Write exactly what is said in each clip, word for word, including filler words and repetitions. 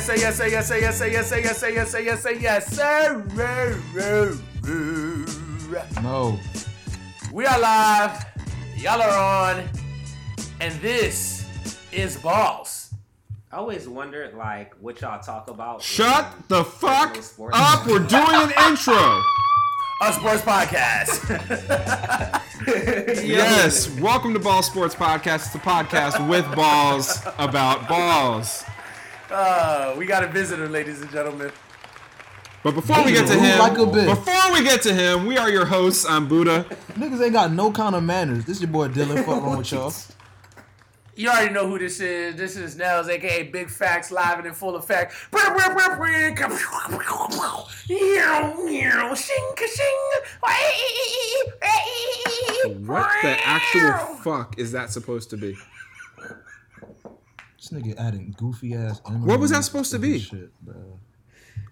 yes, sir, yes, sir, yes, sir, yes, sir, yes, sir, yes, sir, yes, sir, yes, sir, yes, sir. No. We are live. Y'all are on. And this is Balls. I always wondered, like, what y'all talk about. Shut the fuck up. We're doing an intro. A sports podcast. Yes, welcome to Ball Sports Podcast. It's a podcast with balls about balls. Uh, we got a visitor, ladies and gentlemen. But before we get to him, like before we get to him, we are your hosts. I'm Buddha. Niggas ain't got no kind of manners. This your boy Dylan. Fuck on with y'all. You already know who this is. This is Nels, aka Big Facts, live and in full effect. What the actual fuck is that supposed to be? This nigga adding goofy ass. What was that supposed to be? Shit, bro.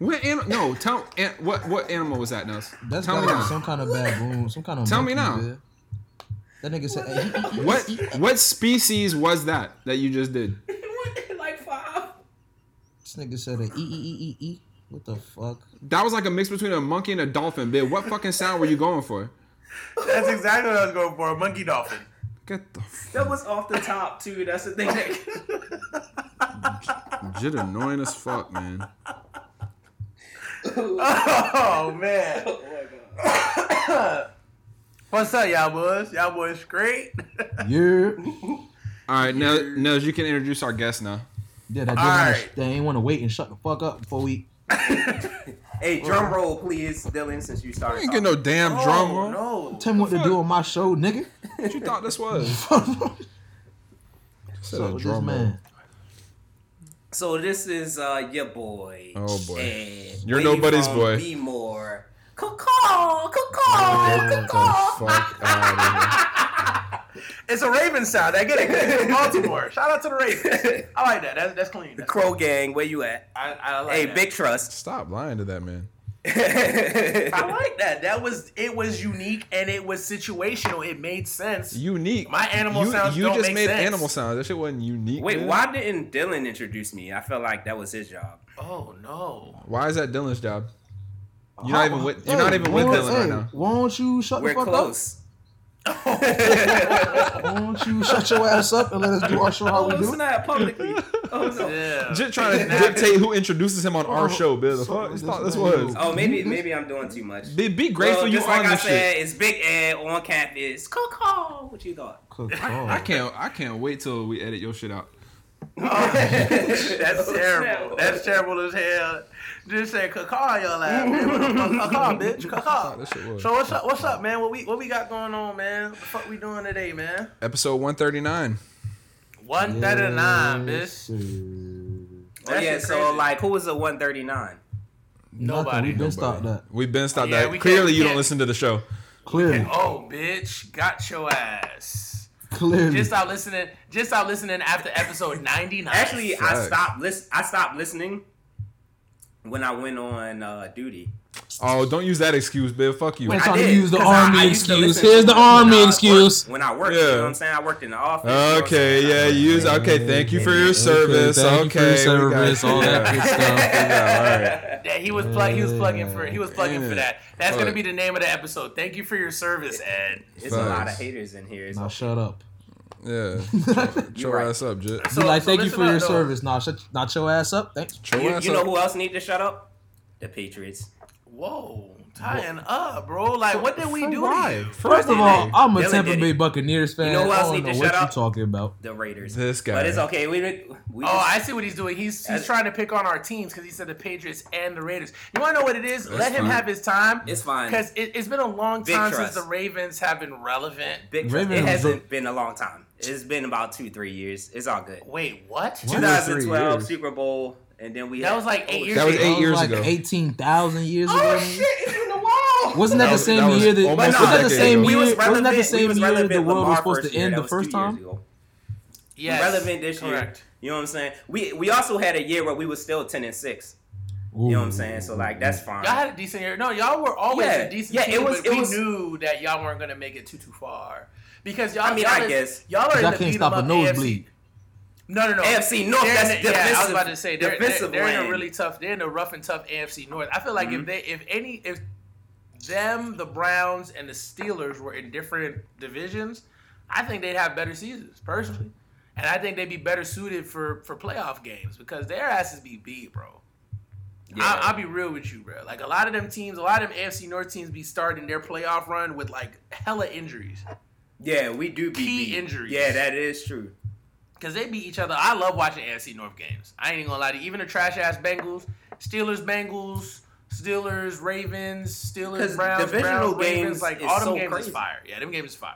What animal? No, tell an, what what animal was that, Nels? That's tell me now. Some kind of baboon. Some kind of. Tell me now. Bed. That nigga said, hey. "What? What species was that that you just did?" Like five. This nigga said, "A e e e e." What the fuck? That was like a mix between a monkey and a dolphin, bitch. What fucking sound were you going for? That's exactly what I was going for—a monkey dolphin. Get the. Fuck. That was off the top too. That's the thing. That... Shit annoying as fuck, man. Oh man. Oh my god. What's up, y'all boys? Y'all boys great? Yeah. All right, now, Nels, you can introduce our guest now. Yeah, that right. They ain't want to wait and shut the fuck up before we... Hey, drum roll, please, Dylan, since you started. You ain't get no damn oh, drum roll. No. Tell me what, what to do on my show, nigga. What you thought this was? So, this roll. Man. So, this is uh, your boy. Oh, boy. And you're nobody's boy. Be more... Caw-caw, caw-caw, caw-caw. It's a Raven sound. I get it. Baltimore. Shout out to the Ravens. I like that. That's, that's clean. The that's Crow clean. Gang, where you at? I, I like hey, that. Big Trust. Stop lying to that man. I like that. That was it. Was unique and it was situational. It made sense. Unique. My animal you, sounds. You don't just make made sense. Animal sounds. That shit wasn't unique. Wait, man. Why didn't Dylan introduce me? I felt like that was his job. Oh no. Why is that Dylan's job? You're not even with. You're hey, not even with Dylan hey, right now. Won't you shut We're the fuck close. Up? Won't you shut your ass up and let us do our show how oh, we do? Not publicly. Oh no. Yeah. Just trying to dictate who introduces him on oh, our show, Bill. So this this was. Oh, maybe maybe I'm doing too much. Be, be grateful well, you like on I this said, shit. It's Big Ed on campus. Coco, what you thought? I, I can't. I can't wait till we edit your shit out. Oh, that's terrible. That's terrible as hell. Just say caca your ass, man. Caca, bitch, caca. So what's up? What's up, man? What we what we got going on, man? What the fuck we doing today, man? Episode one thirty nine. One thirty nine, bitch. Oh yeah. Crazy. So like, who was the one thirty nine? Nobody. We've been stopped that. We've been stopped yeah, that. Clearly, you don't listen to the show. Clearly. Oh, bitch, got your ass. Clearly. Just out listening. Just out listening after episode ninety nine. Actually, Fuck. I stopped listen. I stopped listening when I went on uh, duty. Oh, don't use that excuse, Bill. Fuck you. Wait, I did, use the army I, I excuse. Here's the army excuse. Worked, when I worked, yeah. You know what I'm saying? I worked in the office. Okay, you know yeah. Use okay. Thank you for your okay, service. Thank okay, you for your service. All that good stuff. Yeah, all right. Yeah, he was plug. He was plugging for. He was plugging yeah. for that. That's Fuck. Gonna be the name of the episode. Thank you for your service, Ed. It's Thanks. A lot of haters in here. Now shut up. Yeah, shut your right. ass up, Jit. So, like, so thank you for your though. Service. Nah, shut, not your ass up. Thanks. You, you know up. Who else need to shut up? The Patriots. Whoa, tying Whoa. Up, bro. Like, what did we for do? Why? First of all, I'm a Dylan Tampa Bay Buccaneers fan. You know who else I don't need know to what shut up? You talking about? The Raiders. This guy. But it's okay. We. we oh, just, I see what he's doing. He's he's trying to pick on our teams because he said the Patriots and the Raiders. You want to know what it is? That's Let fine. Him have his time. It's fine because it, it's been a long Big time trust. Since the Ravens have been relevant. Big Raven it hasn't bro- been a long time. It's been about two, three years. It's all good. Wait, what? twenty twelve Super Bowl. And then we that had, was like eight years ago. That was eight that years was like ago. eighteen thousand years ago. Oh shit! It's in the wall. Wasn't that, that the same that was year that? Wasn't that the same ago. Year? Was wasn't that the same year that the world Lamar was supposed to end the first time? Yeah, relevant this year. Correct. You know what I'm saying? We we also had a year where we were still ten and six. You know what I'm saying? So like that's fine. Y'all had a decent year. No, y'all were always yeah. a decent. Yeah, team, it was. But it we was, knew that y'all weren't gonna make it too too far because y'all. I mean, I guess y'all are in the beat 'em up A F C. No, no, no. A F C North, they're that's in, defensive. Yeah, I was about to say, they're, they're, they're in a really tough, they're in a rough and tough A F C North. I feel like mm-hmm. if they, if any, if them, the Browns, and the Steelers were in different divisions, I think they'd have better seasons, personally. And I think they'd be better suited for, for playoff games because their asses be beat, bro. Yeah. I, I'll be real with you, bro. Like, a lot of them teams, a lot of them A F C North teams be starting their playoff run with, like, hella injuries. Yeah, we do be Key beat. injuries. Yeah, that is true. Because they beat each other. I love watching A F C North games. I ain't even going to lie to you. Even the trash-ass Bengals, Steelers, Bengals, Steelers, Ravens, Steelers, Browns, Browns, Ravens. Games like, all them so games crazy. Is fire. Yeah, them games is fire.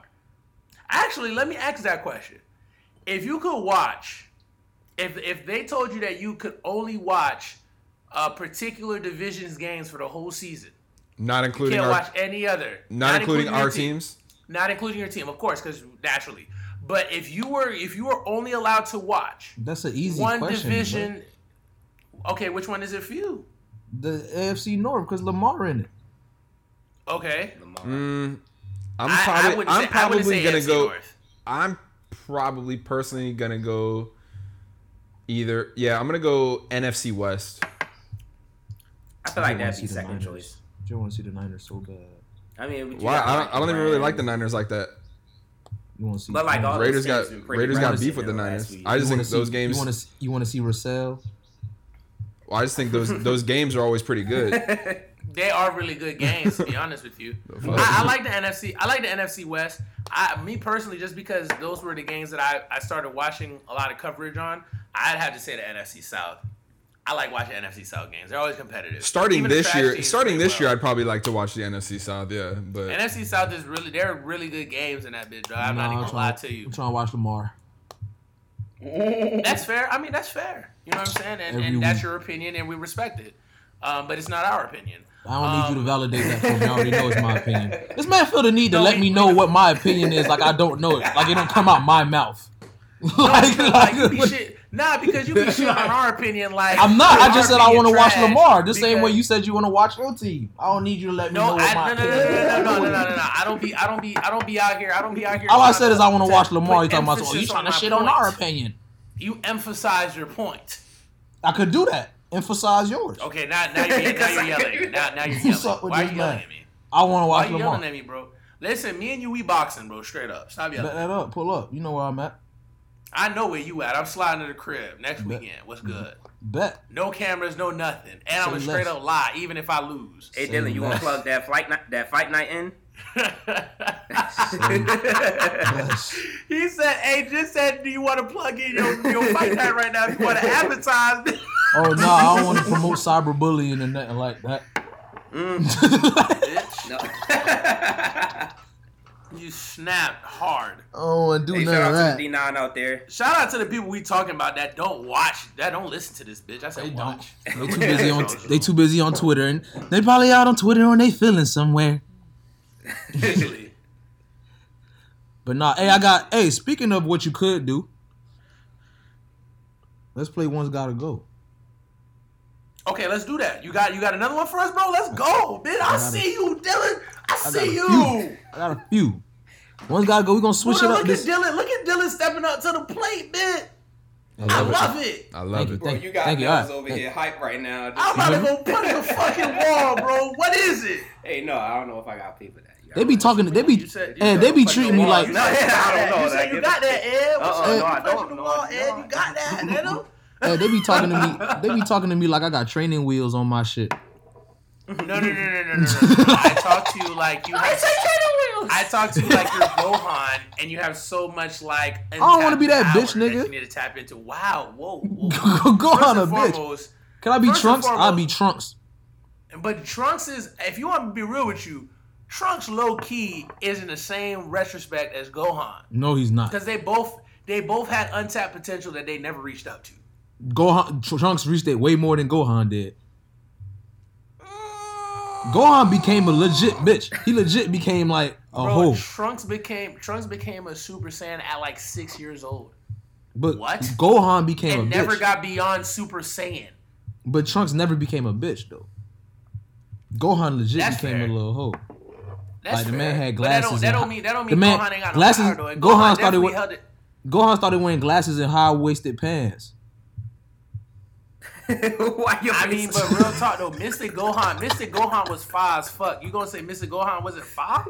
Actually, let me ask that question. If you could watch, if if they told you that you could only watch a particular division's games for the whole season, not including you can't our, watch any other, not, not including, including our teams, team, not including your team, of course, because naturally. But if you were if you were only allowed to watch that's an easy one question, division, but... okay, which one is it for you? The A F C North, because Lamar in it. Okay, Lamar. Mm, I'm probably I, I I'm say, probably gonna A F C go. North. I'm. Probably personally gonna go either. Yeah, I'm gonna go N F C West. I feel like that'd be second choice. I don't want to see the Niners so bad. I mean, why? I don't. I don't even really like the Niners like that. You want to see? But like all Raiders got Raiders got beef with the Niners. I just think those games. You want to you want to see Russell? Well, I just think those those games are always pretty good. They are really good games, to be honest with you. I, I like the N F C. I like the N F C West. I, me personally, just because those were the games that I, I started watching a lot of coverage on, I'd have to say the N F C South. I like watching N F C South games. They're always competitive. Starting Even this year, starting this well. year, I'd probably like to watch the N F C South. Yeah, but N F C South is really they're really good games in that bitch. Bro. I'm nah, not even gonna lie to you. I'm trying to watch Lamar. That's fair. I mean, that's fair. You know what I'm saying? And, and that's your opinion, and we respect it. Um, but it's not our opinion. I don't um, need you to validate that for me. I already know it's my opinion. This man feel the need to no, let me know what my opinion is. Like, I don't know it. Like, it don't come out my mouth. like, no, like, like, be shit. Nah, because you be shit on our opinion. Like, I'm not. I just said I want to watch Lamar. The same way you said you want to watch your team. I don't need you to let me no, know what I, my no, opinion is. No, no, no, no, no, no, no, no, no. I don't be, I don't be, I don't be out here. I don't be out here. All I said is I want to watch Lamar. You talking about? So you trying to shit on our opinion? You emphasize your point. I could do that. Emphasize yours. Okay, now, now, you're, now you're yelling. Now, now you're yelling. Why are you yelling at me? I want to watch Lamar. Why are you yelling at me, bro? Listen, me and you, we boxing, bro. Straight up. Stop yelling. Bet that up. Pull up. You know where I'm at. I know where you at. I'm sliding to the crib next Bet. weekend. What's good? Bet. No cameras, no nothing. And I'm going to straight up lie, even if I lose. Hey, Say Dylan, less. you want to plug that, flight night, that fight night in? He said, hey, just said, do you want to plug in your, your fight night right now? If you want to advertise Oh, no, nah, I don't want to promote cyberbullying and nothing like that. Mm. No. You snapped hard. Oh, and do hey, none of that. Shout out to the D nine out there. Shout out to the people we talking about that don't watch, that don't listen to this bitch. I said they watch. Don't. They too busy on they too busy on Twitter, and they probably out on Twitter and they feeling somewhere. But nah, hey, I got. Hey, speaking of what you could do. Let's play One's Gotta Go. Okay, let's do that. You got you got another one for us, bro? Let's go, bitch. I, I see a, you, Dylan. I, I see you. Few. I got a few. One's Gotta Go. We're going to switch Buddha, it up. Look this. at Dylan. Look at Dylan stepping up to the plate, bitch. I love, I love it. it. I love thank it. Bro, you got guys over thank here hype right now. Just, I'm about to go put in the fucking wall, bro. What is it? Hey, no, I don't know if I got people that. They be talking. They be and they be treating me like. No, I don't know. You said you got that, Ed. No, I don't know. Ed, you got that, nigga. Hey, they be talking to me. They be talking to me like I got training wheels on my shit. No, no, no, no, no, no. no. I talk to you like you. I say training wheels. I talk to you like you're Gohan, and you have so much like. I don't want to be that bitch, nigga. That you need to tap into. Wow, whoa, whoa. Gohan, a bitch. Can I be Trunks? I'll be Trunks. But Trunks is, if you want to be real with you. Trunks low key is in the same retrospect as Gohan. No, he's not. Because they both they both had untapped potential that they never reached up to. Gohan Trunks reached it way more than Gohan did. Mm. Gohan became a legit bitch. He legit became like a Bro, hoe. Trunks became Trunks became a Super Saiyan at like six years old. But what? Gohan became and a never bitch. Never got beyond Super Saiyan. But Trunks never became a bitch though. Gohan legit That's became fair. a little hoe. That's like, the man fair. had glasses. But that don't, that don't mean that don't mean Gohan ain't got no glasses, power, though. Gohan, Gohan started with Gohan started wearing glasses and high-waisted pants. Why you I mean, but real talk though, Mister Gohan, Mister Gohan was fire as fuck. You gonna say Mister Gohan wasn't fire?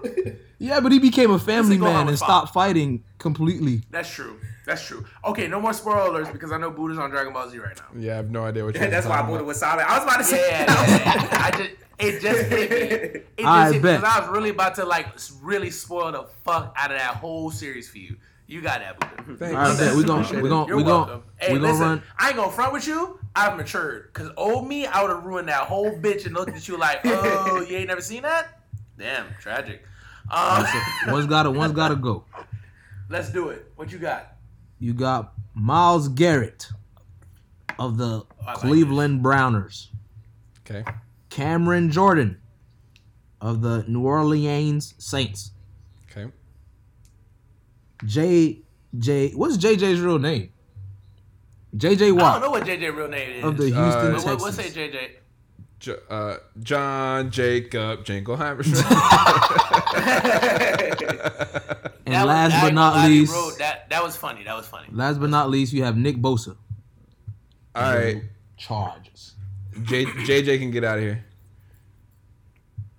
Yeah, but he became a family man and stopped fighting completely. That's true. That's true. Okay, no more spoilers because I know Buddha's on Dragon Ball Z right now. Yeah, I have no idea what you're yeah, that's why Buddha about. Was silent. I was about to say yeah, yeah, yeah. I just it just hit me. It just I hit bet. me because I was really about to like really spoil the fuck out of that whole series for you. You got that, Buddha. Thanks. All right, bet. We're going to we're going we're going hey, we're run. I ain't going to front with you. I've matured. Because old me, I would have ruined that whole bitch and looked at you like, oh, you ain't never seen that? Damn, tragic. Um, one's got to one's gotta go. Let's do it. What you got? You got Miles Garrett of the oh, Cleveland like Browners. Okay. Cameron Jordan of the New Orleans Saints. Okay. J J, what's J J's real name? J J Watt. I don't know what J J's real name is. Of the Houston uh, Texans. What, what's say J J? J- uh, John Jacob Jingleheimer. And that last was, but not least. Wrote, that, that was funny. That was funny. Last but not least, you have Nick Bosa. All right. Charges. J- J J can get out of here.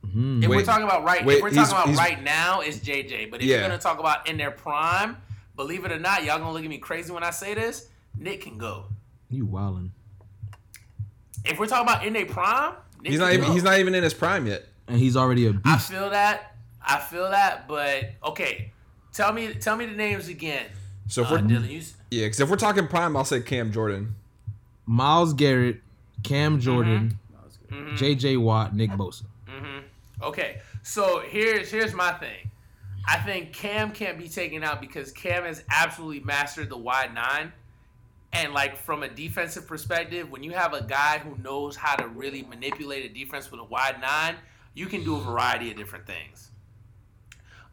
Mm, if wait, we're talking about right, wait, if we're talking about right now, it's J J. But if yeah. you're gonna talk about in their prime, believe it or not, y'all gonna look at me crazy when I say this. Nick can go. You wildin'. If we're talking about in their prime, Nick he's not can even go. He's not even in his prime yet, and he's already a beast. I feel that. I feel that. But okay, tell me, tell me the names again. So if uh, we're Dylan, you... yeah, because if we're talking prime, I'll say Cam Jordan, Miles Garrett, Cam Jordan, mm-hmm. J J Watt, Nick Bosa. Mm-hmm. Okay, so here's here's my thing. I think Cam can't be taken out because Cam has absolutely mastered the wide nine. And, like, from a defensive perspective, when you have a guy who knows how to really manipulate a defense with a wide nine, you can do a variety of different things.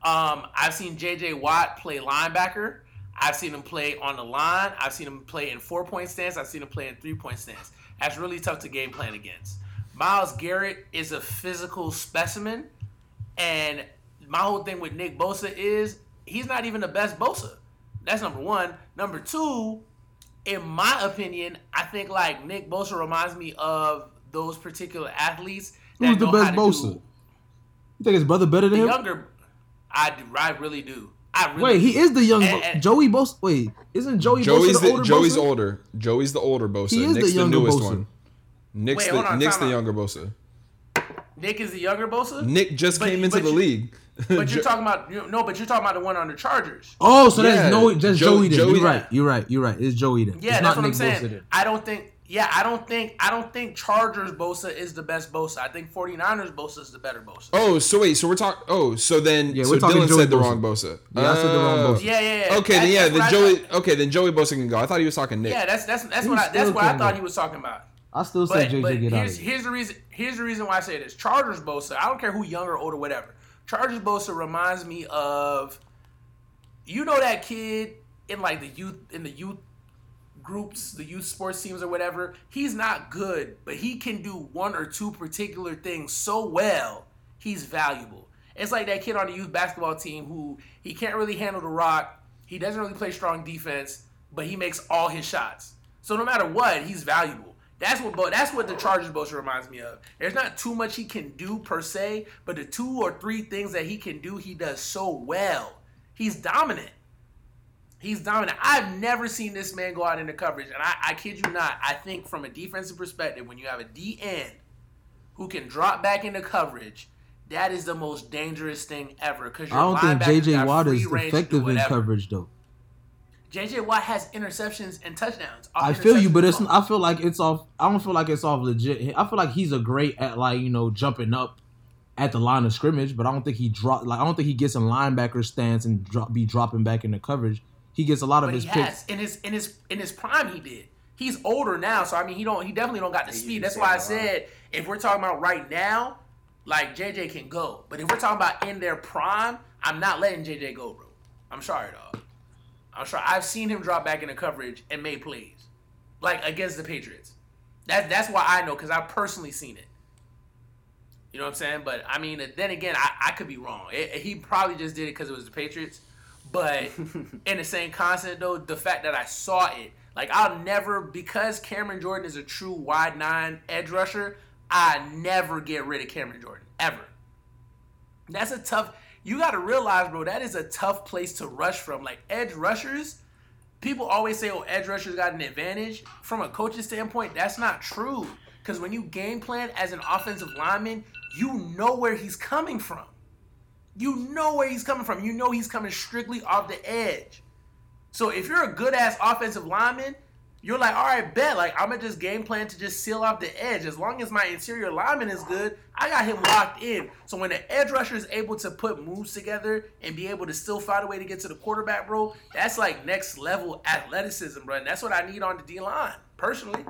Um, I've seen J J. Watt play linebacker. I've seen him play on the line. I've seen him play in four-point stance. I've seen him play in three-point stance. That's really tough to game plan against. Myles Garrett is a physical specimen, and my whole thing with Nick Bosa is he's not even the best Bosa. That's number one. Number two, in my opinion, I think like Nick Bosa reminds me of those particular athletes. That Who's know the best Bosa? Do. You think his brother better than the him? Younger, I do, I really do. I really wait, do. He is the young and, and, Joey Bosa. Wait, isn't Joey Joey's Bosa the, the older? Joey's Bosa? older. Joey's the older Bosa. He is Nick's the younger the newest Bosa. One. Nick's, Wait, the, on, Nick's the younger Bosa. Nick is the younger Bosa? Nick just but, came into the you, league. But you're talking about you, no, but you're talking about the one on the Chargers. Oh, so yeah. that's no that's Joey. Joey, then. Joey you're right. You're right. You're right. It's Joey then. Yeah, it's that's not what Nick I'm saying. Bosa then. I don't think yeah, I don't think I don't think Chargers Bosa is the best Bosa. I think 49ers Bosa is the better Bosa. Oh, so wait, so we're talking oh, so then yeah, so Dylan Joey said Bosa. the wrong Bosa. Yeah, uh, I said the wrong Bosa. Yeah, yeah, yeah. Okay, that's, then yeah, then Joey I, okay, then Joey Bosa can go. I thought he was talking Nick. Yeah, that's that's that's what I that's what I thought he was talking about. I still say but, J J but get out of here. Here's the reason. Here's the reason why I say this. Chargers Bosa. I don't care who younger, older, whatever. Chargers Bosa reminds me of, you know, that kid in like the youth in the youth groups, the youth sports teams or whatever. He's not good, but he can do one or two particular things so well. He's valuable. It's like that kid on the youth basketball team who he can't really handle the rock. He doesn't really play strong defense, but he makes all his shots. So no matter what, he's valuable. That's what Bo- that's what the Chargers Bosa reminds me of. There's not too much he can do per se, but the two or three things that he can do, he does so well. He's dominant. He's dominant. I've never seen this man go out into coverage, and I, I kid you not, I think from a defensive perspective, when you have a D end who can drop back into coverage, that is the most dangerous thing ever. Because I don't think J J. Watt is effective in coverage, though. J J. Watt has interceptions and touchdowns. I feel you, but it's. I feel like it's off. I don't feel like it's off legit. I feel like he's a great at like you know jumping up at the line of scrimmage, but I don't think he drop. Like I don't think he gets in linebacker stance and drop, be dropping back into coverage. He gets a lot of but his he has. picks in his in his in his prime. He did. He's older now, so I mean he don't. He definitely don't got the speed. That's why I said if we're talking about right now, like J J can go. But if we're talking about in their prime, I'm not letting J J go, bro. I'm sorry, dog. I'm sure I've seen him drop back into coverage and make plays, like against the Patriots. That's that's why I know because I've personally seen it. You know what I'm saying? But I mean, then again, I, I could be wrong. It, he probably just did it because it was the Patriots. But in the same concept, though, the fact that I saw it, like, I'll never, because Cameron Jordan is a true wide nine edge rusher, I never get rid of Cameron Jordan, ever. That's a tough, you got to realize, bro, that is a tough place to rush from. Like, edge rushers, people always say, oh, edge rushers got an advantage. From a coach's standpoint, that's not true. Because when you game plan as an offensive lineman, you know where he's coming from. You know where he's coming from. You know he's coming strictly off the edge. So if you're a good-ass offensive lineman, you're like, all right, bet. Like, I'm going to just game plan to just seal off the edge. As long as my interior lineman is good, I got him locked in. So when the edge rusher is able to put moves together and be able to still find a way to get to the quarterback, bro, that's like next-level athleticism, bro. And that's what I need on the D-line, personally.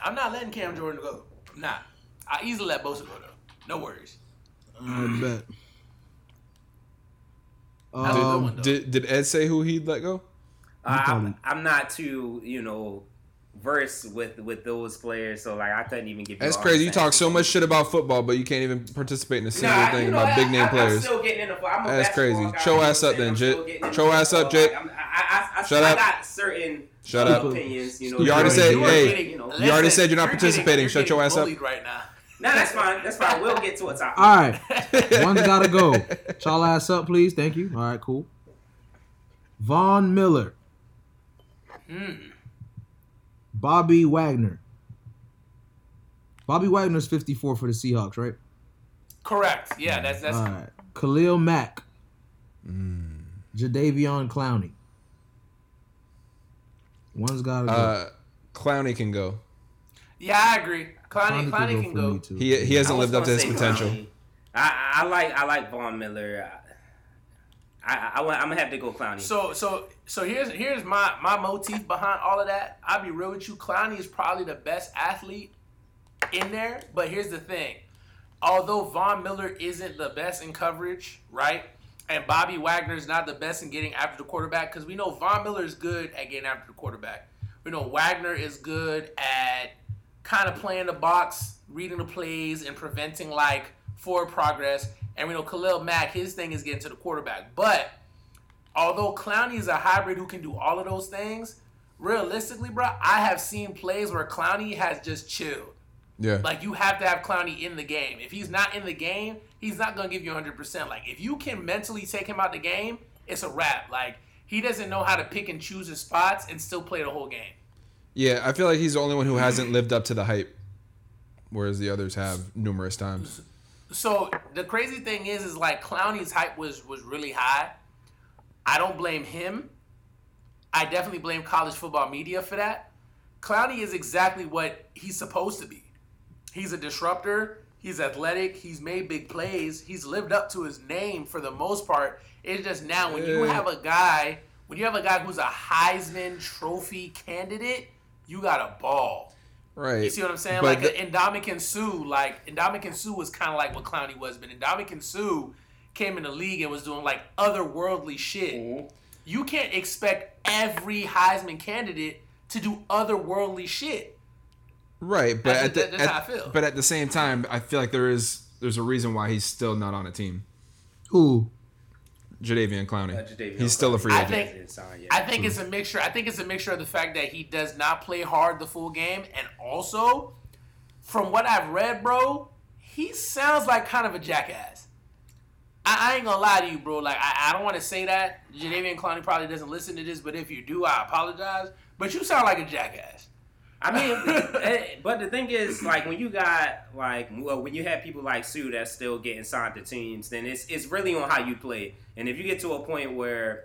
I'm not letting Cam Jordan go. I'm not. I easily let Bosa go, though. No worries. I bet. Um, one, did did Ed say who he'd let go? Uh, I'm, I'm not too, you know, versed with, with those players, so like I couldn't even give you. That's crazy. You talk so much shit about football, but you can't even participate in a single nah, thing you know, about I, big name I, players. I'm still getting in the I'm a That's crazy. Show ass up then, Jit. Show ass up, Jit. Like, I, I, I, Shut I, up. I got certain Shut up. opinions. You, know, you already said, hey, getting, you, know, listen, you already said you're not participating. You're getting, you're Shut your ass up. Right now. No, that's fine. That's fine. We'll get to a topic. All right. One's got to go. Y'all ass up, please. Thank you. All right, cool. Von Miller. Mm. Bobby Wagner. Bobby Wagner's fifty-four for the Seahawks, right? Correct. Yeah, that's... that's. All right. Khalil Mack. Mm. Jadeveon Clowney. One's got to go. Uh, Clowney can go. Yeah, I agree. Clowney, Clowney can go. Can go. He he hasn't lived up to his potential. Clowney. I I like I like Von Miller. I, I, I I'm gonna have to go Clowney. So so so here's here's my, my motif behind all of that. I'll be real with you. Clowney is probably the best athlete in there. But here's the thing: although Von Miller isn't the best in coverage, right? And Bobby Wagner is not the best in getting after the quarterback, because we know Von Miller is good at getting after the quarterback. We know Wagner is good at kind of playing the box, reading the plays, and preventing, like, forward progress. And we know Khalil Mack, his thing is getting to the quarterback. But although Clowney is a hybrid who can do all of those things, realistically, bro, I have seen plays where Clowney has just chilled. Yeah. Like, you have to have Clowney in the game. If he's not in the game, he's not going to give you one hundred percent. Like, if you can mentally take him out the game, it's a wrap. Like, he doesn't know how to pick and choose his spots and still play the whole game. Yeah, I feel like he's the only one who hasn't lived up to the hype, whereas the others have numerous times. So the crazy thing is, is like Clowney's hype was, was really high. I don't blame him. I definitely blame college football media for that. Clowney is exactly what he's supposed to be. He's a disruptor. He's athletic. He's made big plays. He's lived up to his name for the most part. It's just now when you have a guy, when you have a guy who's a Heisman Trophy candidate, you got a ball. Right. You see what I'm saying? But like, Ndamukong Suh, like, Ndamukong Suh was kind of like what Clowney was, but Ndamukong Suh came in the league and was doing, like, otherworldly shit. Mm-hmm. You can't expect every Heisman candidate to do otherworldly shit. Right, but at the, that's at, how I feel. But at the same time, I feel like there is there's a reason why he's still not on a team. Who? Jadeveon Clowney. Uh, Jadeveon He's still a free agent. I think, I think it's a mixture. I think it's a mixture of the fact that he does not play hard the full game, and also, from what I've read, bro, he sounds like kind of a jackass. I, I ain't gonna lie to you, bro. Like, I, I don't want to say that. Jadeveon Clowney probably doesn't listen to this, but if you do, I apologize. But you sound like a jackass. I mean, but the thing is, like, when you got, like, well, when you have people like Sue that's still getting signed to teams, then it's it's really on how you play. And if you get to a point where,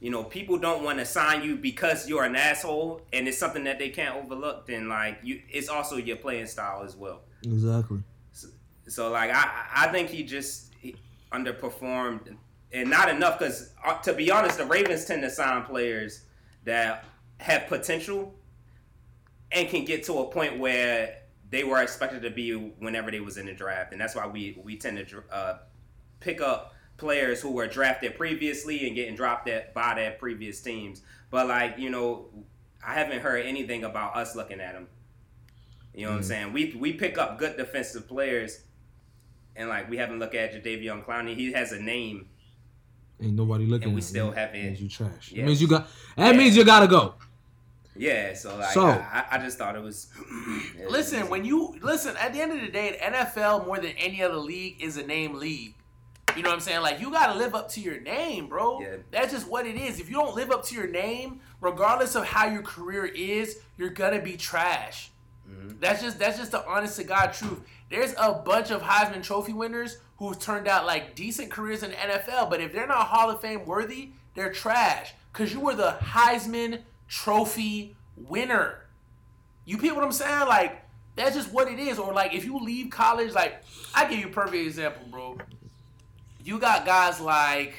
you know, people don't want to sign you because you're an asshole and it's something that they can't overlook, then, like, you, it's also your playing style as well. Exactly. So, so like, I, I think he just he underperformed, and not enough because, uh, to be honest, the Ravens tend to sign players that have potential and can get to a point where they were expected to be whenever they was in the draft. And that's why we, we tend to uh, pick up players who were drafted previously and getting dropped at, by their previous teams. But, like, you know, I haven't heard anything about us looking at them. You know mm. what I'm saying? We we pick up good defensive players, and, like, we haven't looked at Jadeveon Clowney. He has a name. Ain't nobody looking. And we at still haven't. Means you trash. Yeah. It means you got. That yeah. means you gotta go. Yeah. So like, so, I, I just thought it was. It listen, was, when you listen at the end of the day, the N F L more than any other league is a name league. You know what I'm saying? Like, you gotta live up to your name, bro. Yeah. That's just what it is. If you don't live up to your name, regardless of how your career is, you're gonna be trash. Mm-hmm. That's just that's just the honest to God truth. There's a bunch of Heisman Trophy winners who've turned out like decent careers in the N F L, but if they're not Hall of Fame worthy, they're trash. Cause you were the Heisman Trophy winner. You get what I'm saying? Like, that's just what it is. Or like, if you leave college, like, I give you a perfect example, bro. You got guys like,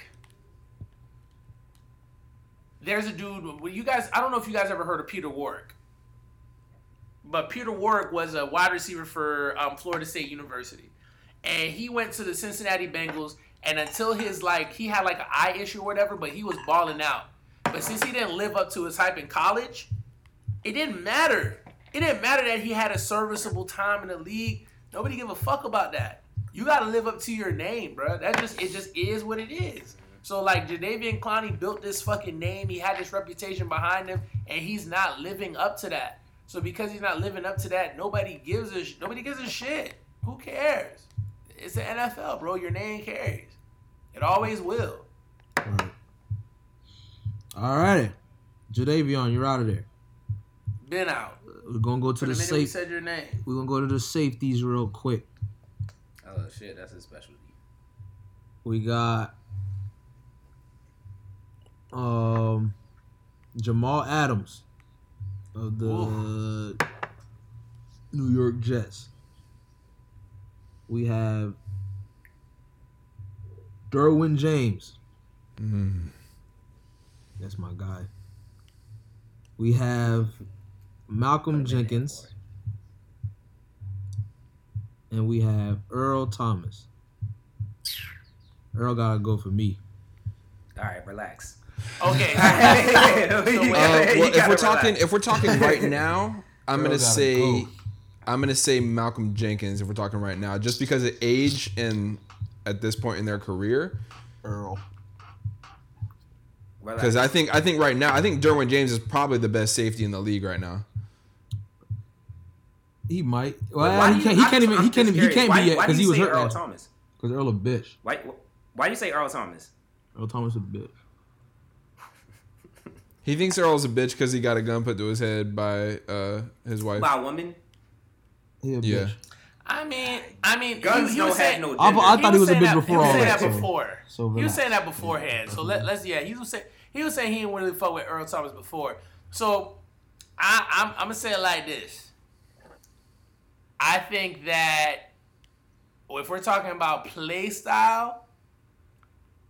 there's a dude. Well, you guys, I don't know if you guys ever heard of Peter Warwick. But Peter Warwick was a wide receiver for um, Florida State University. And he went to the Cincinnati Bengals. And until his, like, he had, like, an eye issue or whatever, but he was balling out. But since he didn't live up to his hype in college, it didn't matter. It didn't matter that he had a serviceable time in the league. Nobody give a fuck about that. You got to live up to your name, bro. That just, it just is what it is. So, like, Jadeveon Clowney built this fucking name. He had this reputation behind him. And he's not living up to that. So because he's not living up to that, nobody gives a sh- nobody gives a shit. Who cares? It's the N F L, bro. Your name carries. It always will. All right. All right. Jadeveon, you're out of there. Been out. We're gonna go to For the, the safe. We said your name. We're gonna go to the safeties real quick. Oh shit, that's a specialty. We got um Jamal Adams. Of the Ooh. New York Jets. We have Derwin James. Mm. That's my guy. We have Malcolm Jenkins. And we have Earl Thomas. Earl gotta go for me. All right, relax. Okay. uh, well, if we're talking, if we're talking right now, I'm gonna say, I'm gonna say Malcolm Jenkins. If we're talking right now, just because of age and at this point in their career, Earl. Because I think, I think right now, I think Derwin James is probably the best safety in the league right now. He might. Well, he can't. He can't even. He can't. He can't be yet because he was hurt. Earl Thomas. Because Earl a bitch. Why? Why do you say Earl Thomas? Earl Thomas a bitch. He thinks Earl's a bitch because he got a gun put to his head by uh, his wife. By a woman? Yeah. yeah. I mean, I mean, guns he, he don't have no gender. I, I thought he was, he was a bitch that, before. He was saying that before. So, so he was saying that beforehand. So let, let's, yeah, he was saying he was saying he didn't really fuck with Earl Thomas before. So I, I'm, I'm gonna say it like this. I think that if we're talking about play style,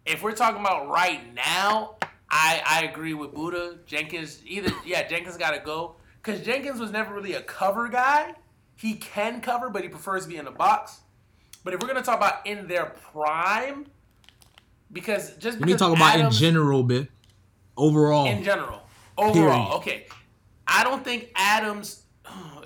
if we're talking about right now. I, I agree with Buddha. Jenkins, either yeah, Jenkins got to go. Because Jenkins was never really a cover guy. He can cover, but he prefers to be in the box. But if we're going to talk about in their prime, because just Let because me talk about Adams, in general, bit. Overall. In general. Overall, period. Okay. I don't think Adams,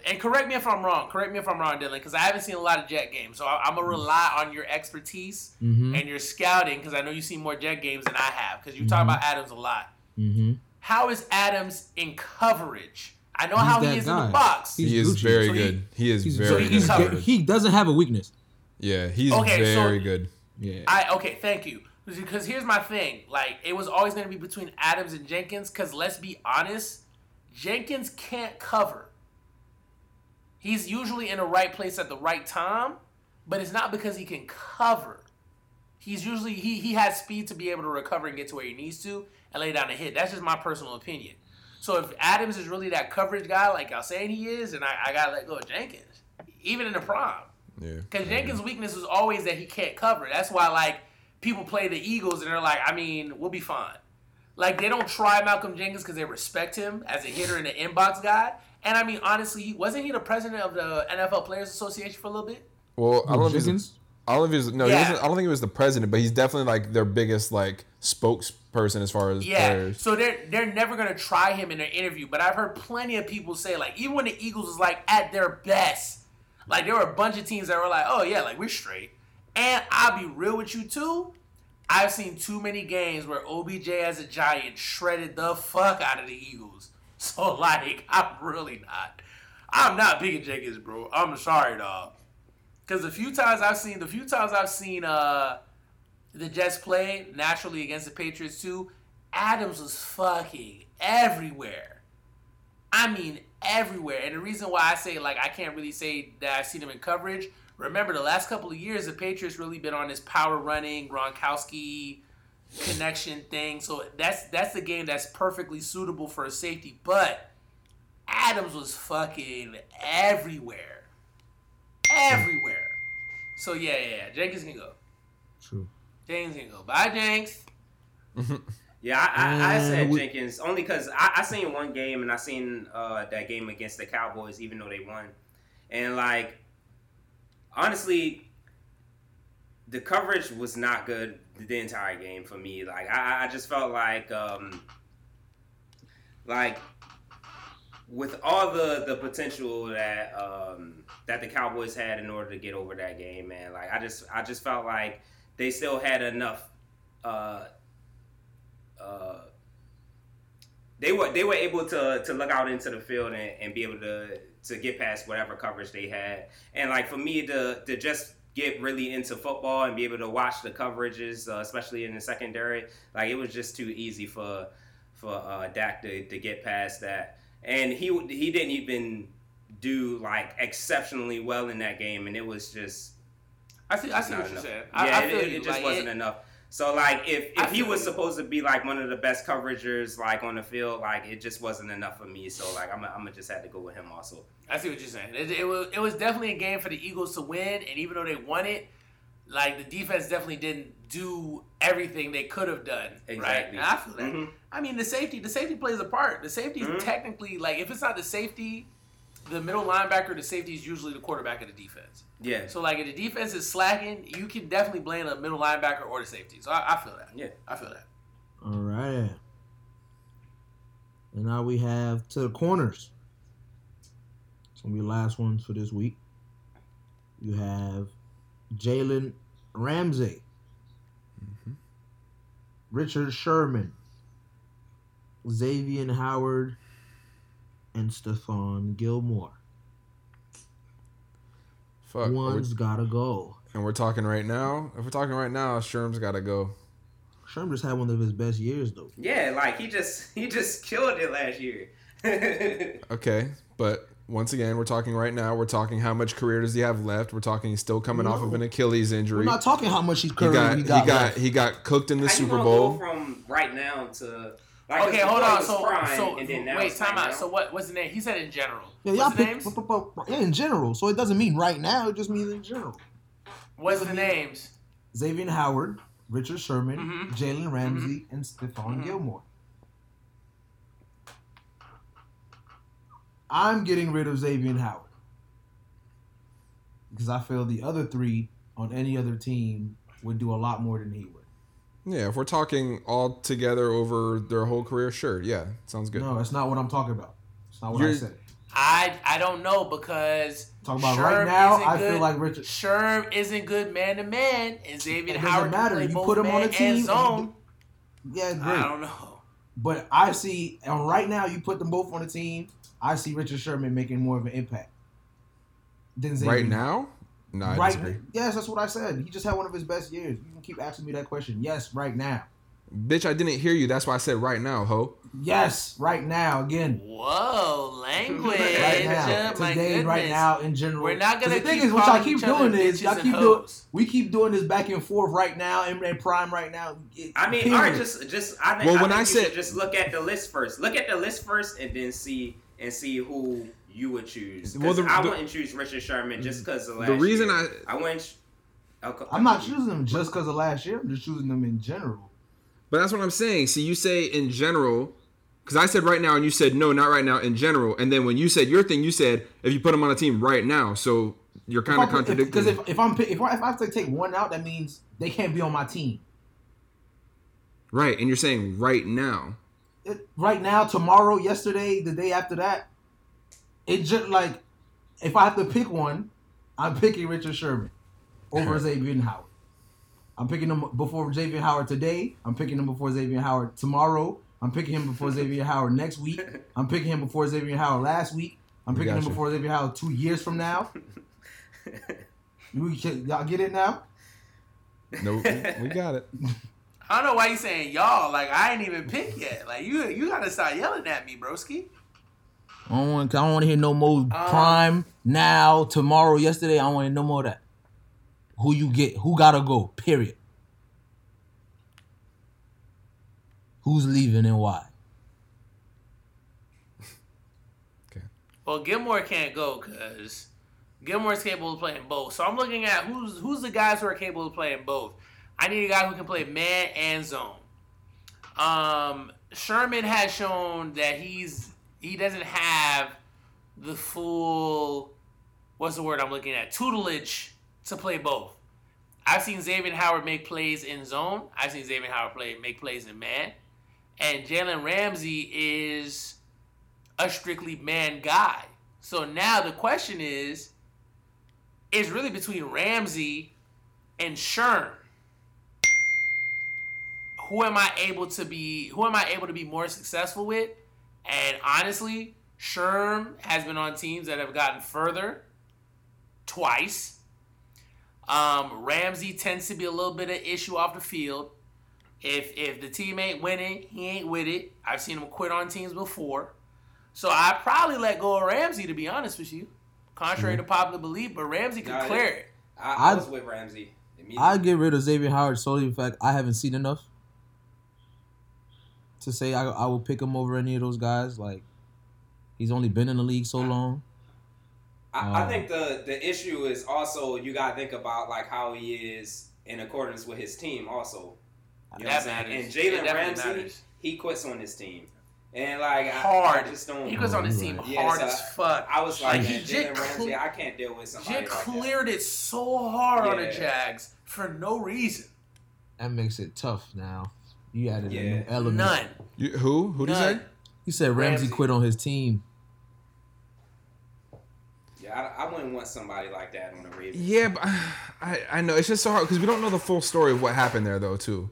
and correct me if I'm wrong. Correct me if I'm wrong, Dylan, because I haven't seen a lot of Jet games. So I, I'm going to rely on your expertise mm-hmm. and your scouting because I know you've seen more Jet games than I have because you mm-hmm. talk about Adams a lot. Mm-hmm. How is Adams in coverage? I know he's how he is guy. in the box. He's he is Gucci. very so good. He, he is he's, very so he's good. Covered. He doesn't have a weakness. Yeah, he's okay, very so good. Yeah. I Okay, thank you. Because here's my thing. Like, it was always going to be between Adams and Jenkins because let's be honest, Jenkins can't cover. He's usually in the right place at the right time, but it's not because he can cover. He's usually he he has speed to be able to recover and get to where he needs to and lay down a hit. That's just my personal opinion. So if Adams is really that coverage guy, like y'all saying he is, and I, I gotta let go of Jenkins, even in the prime. Yeah. Because Jenkins' weakness was always that he can't cover. That's why like people play the Eagles and they're like, I mean, we'll be fine. Like they don't try Malcolm Jenkins because they respect him as a hitter and an inbox guy. And I mean, honestly, wasn't he the president of the N F L Players Association for a little bit? Well, I don't know if he's, I don't know if he's, no, yeah. he I don't think he was the president, but he's definitely like their biggest like spokesperson as far as yeah. players. So they're they're never gonna try him in their interview. But I've heard plenty of people say like even when the Eagles was like at their best, like there were a bunch of teams that were like, oh yeah, like we're straight. And I'll be real with you too. I've seen too many games where O B J as a Giant shredded the fuck out of the Eagles. So, like, I'm really not. I'm not picking Jenkins, bro. I'm sorry, dog. Because the few times I've seen, the few times I've seen uh, the Jets play, naturally against the Patriots too, Adams was fucking everywhere. I mean, everywhere. And the reason why I say, like, I can't really say that I've seen him in coverage, remember, the last couple of years, the Patriots really been on this power running, Gronkowski connection thing. So that's that's the game that's perfectly suitable for a safety. But Adams was fucking everywhere. Everywhere. So, yeah, yeah, yeah. Jenkins can go. True. Jenkins can go. Bye, Jenks. Yeah, I, I, I said we- Jenkins only because I, I seen one game and I seen uh, that game against the Cowboys, even though they won. And, like, honestly, the coverage was not good the entire game for me. Like, I, I just felt like, um, like with all the, the potential that um, that the Cowboys had in order to get over that game, man. Like, I just I just felt like they still had enough. Uh, uh, they were they were able to to look out into the field and, and be able to. to get past whatever coverage they had. And, like, for me to to just get really into football and be able to watch the coverages, uh, especially in the secondary, like, it was just too easy for for uh, Dak to, to get past that. And he he didn't even do, like, exceptionally well in that game, and it was just I see, I see what enough. You're saying. Yeah, I, I feel it, it, it just like wasn't it, enough. So, like, if, if he was supposed to be, like, one of the best coveragers, like, on the field, like, it just wasn't enough for me. So, like, I'm going to just have to go with him also. I see what you're saying. It, it, was, it was definitely a game for the Eagles to win, and even though they won it, like, the defense definitely didn't do everything they could have done. Exactly. Right? I feel that. Mm-hmm. I mean, the safety, the safety plays a part. The safety is mm-hmm. technically, like, if it's not the safety, the middle linebacker, the safety is usually the quarterback of the defense. Yeah. So, like, if the defense is slacking, you can definitely blame the middle linebacker or the safety. So, I, I feel that. Yeah. I feel that. All right. And now we have to the corners. It's going to be the last ones for this week. You have Jaylen Ramsey. Mm-hmm. Richard Sherman. Xavier Howard. And Stephon Gilmore. Fuck. One's gotta go. And we're talking right now? If we're talking right now, Sherm's gotta go. Sherm just had one of his best years, though. Yeah, like, he just he just killed it last year. Okay, but once again, we're talking right now. We're talking how much career does he have left. We're talking he's still coming no. off of an Achilles injury. We're not talking how much he's career he got. He got, he got, he got cooked in the how Super you Bowl. Go from right now to... Like okay, hold on. So, prime, so and then now wait, time out. Now. So, what? What's the name? He said in general. Yeah, what's the names? P- p- p- yeah, in general. So it doesn't mean right now. It just means in general. What's the names? Xavier Howard, Richard Sherman, mm-hmm. Jaylen Ramsey, mm-hmm. and Stephon mm-hmm. Gilmore. I'm getting rid of Xavier Howard because I feel the other three on any other team would do a lot more than he would. Yeah, if we're talking all together over their whole career, sure. Yeah, sounds good. No, that's not what I'm talking about. It's not what You're, I said. I I don't know because talking about Sherm right now, I good. feel like Richard Sherm isn't good man to man, and Xavier Howard doesn't matter. Can play you put him on a team. Zone, do, yeah, great. I don't know. But I see and right now you put them both on a team. I see Richard Sherman making more of an impact than Xavier. Right now. No, I right, disagree. Yes, that's what I said. He just had one of his best years. You can keep asking me that question. Yes, right now. Bitch, I didn't hear you. That's why I said right now, ho. Yes, right now, again. Whoa, language. Right now. Uh, Today, right now, in general. We're not going to keep The thing is, what y'all keep doing is, y'all keep doing, we keep doing this back and forth right now, M J Prime right now. It, I mean, all right, just, just, I think, well, I when think I you said, should just look at the list first. Look at the list first and then see, and see who... You would choose. Well, the, I the, wouldn't choose Richard Sherman just because of last year. The reason year. I... I wouldn't... Co- I'm not choosing him just because of last year. I'm just choosing him in general. But that's what I'm saying. See, you say in general... Because I said right now, and you said no, not right now, in general. And then when you said your thing, you said if you put him on a team right now. So you're kind of contradicting. Because if, if, I'm, if I have to take one out, that means they can't be on my team. Right, and you're saying right now. It, right now, tomorrow, yesterday, the day after that. It just like if I have to pick one, I'm picking Richard Sherman over Xavier Howard. I'm picking him before Jadeveon Howard today. I'm picking him before Xavier Howard tomorrow. I'm picking him before Xavier Howard next week. I'm picking him before Xavier Howard last week. I'm picking him you. before Xavier Howard two years from now. We can, y'all get it now? No, nope. We got it. I don't know why you saying y'all. Like, I ain't even picked yet. Like, you you got to start yelling at me, broski. I don't want to hear no more um, prime, now, tomorrow, yesterday. I don't want to hear no more of that. Who you get, who got to go, period. Who's leaving and why? Okay. Well, Gilmore can't go because Gilmore's capable of playing both. So I'm looking at who's who's the guys who are capable of playing both. I need a guy who can play man and zone. Um, Sherman has shown that he's he doesn't have the full, what's the word I'm looking at, tutelage to play both. I've seen Xavier Howard make plays in zone. I've seen Xavier Howard play make plays in man. And Jaylen Ramsey is a strictly man guy. So now the question is, it's really between Ramsey and Sherm. Who am I able to be? Who am I able to be more successful with? And honestly, Sherm has been on teams that have gotten further twice. Um, Ramsey tends to be a little bit of issue off the field. If if the team ain't winning, he ain't with it. I've seen him quit on teams before. So I probably let go of Ramsey, to be honest with you. Contrary mm-hmm. to popular belief, but Ramsey can no, clear it. I, I was with Ramsey. I'd get rid of Xavier Howard solely in fact I haven't seen enough to say I I would pick him over any of those guys. Like, he's only been in the league so long. I, I think the, the issue is also you gotta think about like how he is in accordance with his team also. You that know what matters. And Jaylen Ramsey, matters. He quits on his team, and like hard. I, I just don't. He quits on his team yeah, hard so as fuck. I was like, like he Jaylen Ramsey, cle- I can't deal with somebody. Jit like cleared that. It so hard yeah. on the Jags for no reason. That makes it tough now. You added yeah. a new element. None. You, who? Who did you say? You said Ramsey, Ramsey quit on his team. I, I wouldn't want somebody like that on the Ravens. Yeah, but I, I know. It's just so hard because we don't know the full story of what happened there, though, too.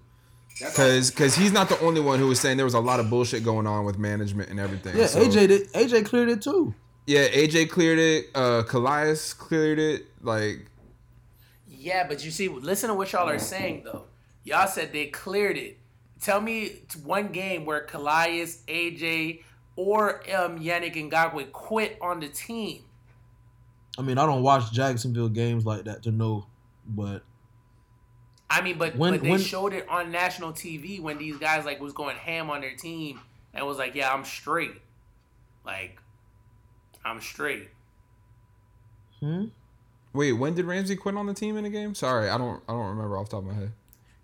Because awesome. He's not the only one who was saying there was a lot of bullshit going on with management and everything. Yeah, so. A J did. A J cleared it, too. Yeah, A J cleared it. Uh, Calais cleared it. Like, yeah, but you see, listen to what y'all are saying, though. Y'all said they cleared it. Tell me one game where Calais, A J, or um, Yannick Ngakoue quit on the team. I mean, I don't watch Jacksonville games like that to know, but I mean, but, when, but they when, showed it on national T V when these guys like was going ham on their team and was like, "Yeah, I'm straight, like I'm straight." Hmm. Wait, when did Ramsey quit on the team in a game? Sorry, I don't, I don't remember off the top of my head.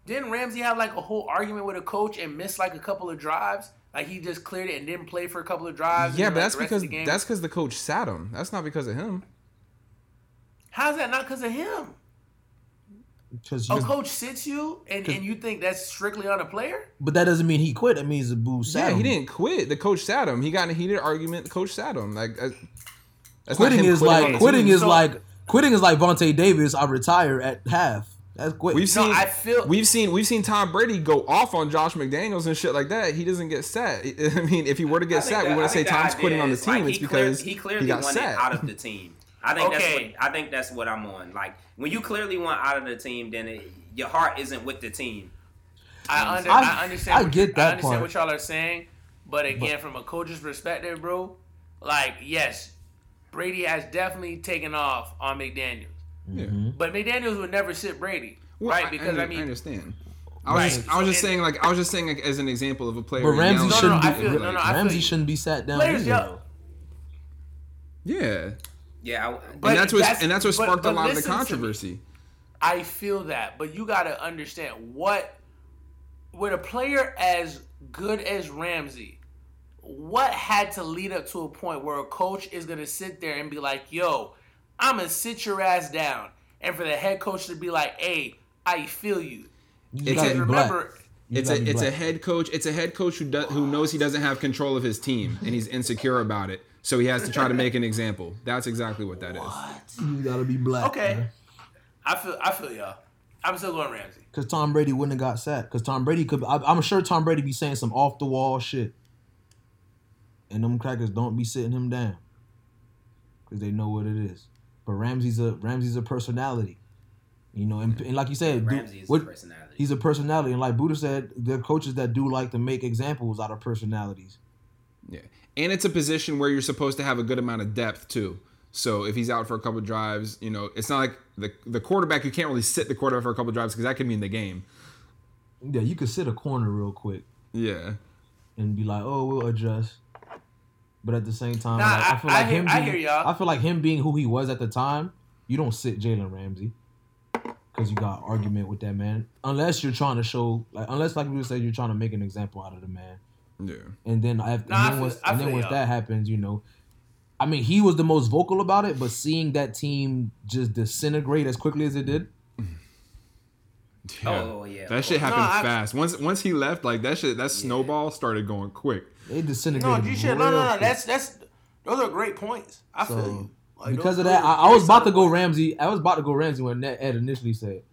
Didn't Ramsey have like a whole argument with a coach and miss like a couple of drives? Like he just cleared it and didn't play for a couple of drives. Yeah, but that's because that's because the coach sat him. That's not because of him. How's that not because of him? Cause a coach sits you, and, and you think that's strictly on a player? But that doesn't mean he quit. That means the boo sat yeah, him. Yeah, he didn't quit. The coach sat him. He got in a heated argument. The coach sat him. Like, that's quitting is like quitting is so, like quitting is like Vontae Davis. I retire at half. That's quit. We've seen. No, I feel, we've seen. We've seen Tom Brady go off on Josh McDaniels and shit like that. He doesn't get sat. I mean, if he were to get sat, that, we wouldn't say Tom's quitting on the team. Like it's clear, because he clearly he got won sat. It out of the team. I think okay. that's what I think that's what I'm on. Like when you clearly want out of the team, then it, your heart isn't with the team. I, under, I, I understand. I what, get that. I understand part. What y'all are saying, but again, but, from a coach's perspective, bro, like yes, Brady has definitely taken off on McDaniels, mm-hmm. but McDaniels would never sit Brady, well, right? Because I, I, I mean, I understand. I was right. just, I was so, just and, saying like I was just saying like as an example of a player. But Ramsey shouldn't no, no, no, be. Feel, like, no, no, Ramsey shouldn't be sat down. Players yell. Yeah. Yeah, I, but and that's what that's, and that's what sparked but, but a lot of the controversy. I feel that, but you got to understand what with a player as good as Ramsey, what had to lead up to a point where a coach is gonna sit there and be like, "Yo, I'm gonna sit your ass down," and for the head coach to be like, "Hey, I feel you." you it's a, remember. You it's a it's black. a head coach. It's a head coach who does, who knows he doesn't have control of his team and he's insecure about it. So he has to try to make an example. That's exactly what that what? is. You gotta be black. Okay, man. I feel I feel y'all. I'm still going Ramsey. Because Tom Brady wouldn't have got sacked. Because Tom Brady could... I, I'm sure Tom Brady be saying some off-the-wall shit. And them crackers don't be sitting him down. Because they know what it is. But Ramsey's a Ramsey's a personality. You know, and, and like you said... Ramsey's a personality. He's a personality. And like Buddha said, there are coaches that do like to make examples out of personalities. Yeah. And it's a position where you're supposed to have a good amount of depth, too. So if he's out for a couple of drives, you know, it's not like the the quarterback, you can't really sit the quarterback for a couple of drives because that could mean the game. Yeah, you could sit a corner real quick. Yeah. And be like, oh, we'll adjust. But at the same time, nah, like, I, I feel like I hear, him being, I hear y'all. I feel like him being who he was at the time, you don't sit Jaylen Ramsey because you got an argument with that man. Unless you're trying to show, like, unless like we said, you're trying to make an example out of the man. Yeah. And then, I have, nah, and then I feel, once, I and then once that happens, you know, I mean, he was the most vocal about it, but seeing that team just disintegrate as quickly as it did. Yeah. Oh, yeah. That shit happened no, fast. I, once once he left, like, that shit, that yeah. snowball started going quick. They disintegrated. No, you should, no, no, no. Quick. That's, that's, those are great points. I so, feel you. Like, because those, of that, I, I was about to go Ramsey. I was about to go Ramsey when Ed initially said.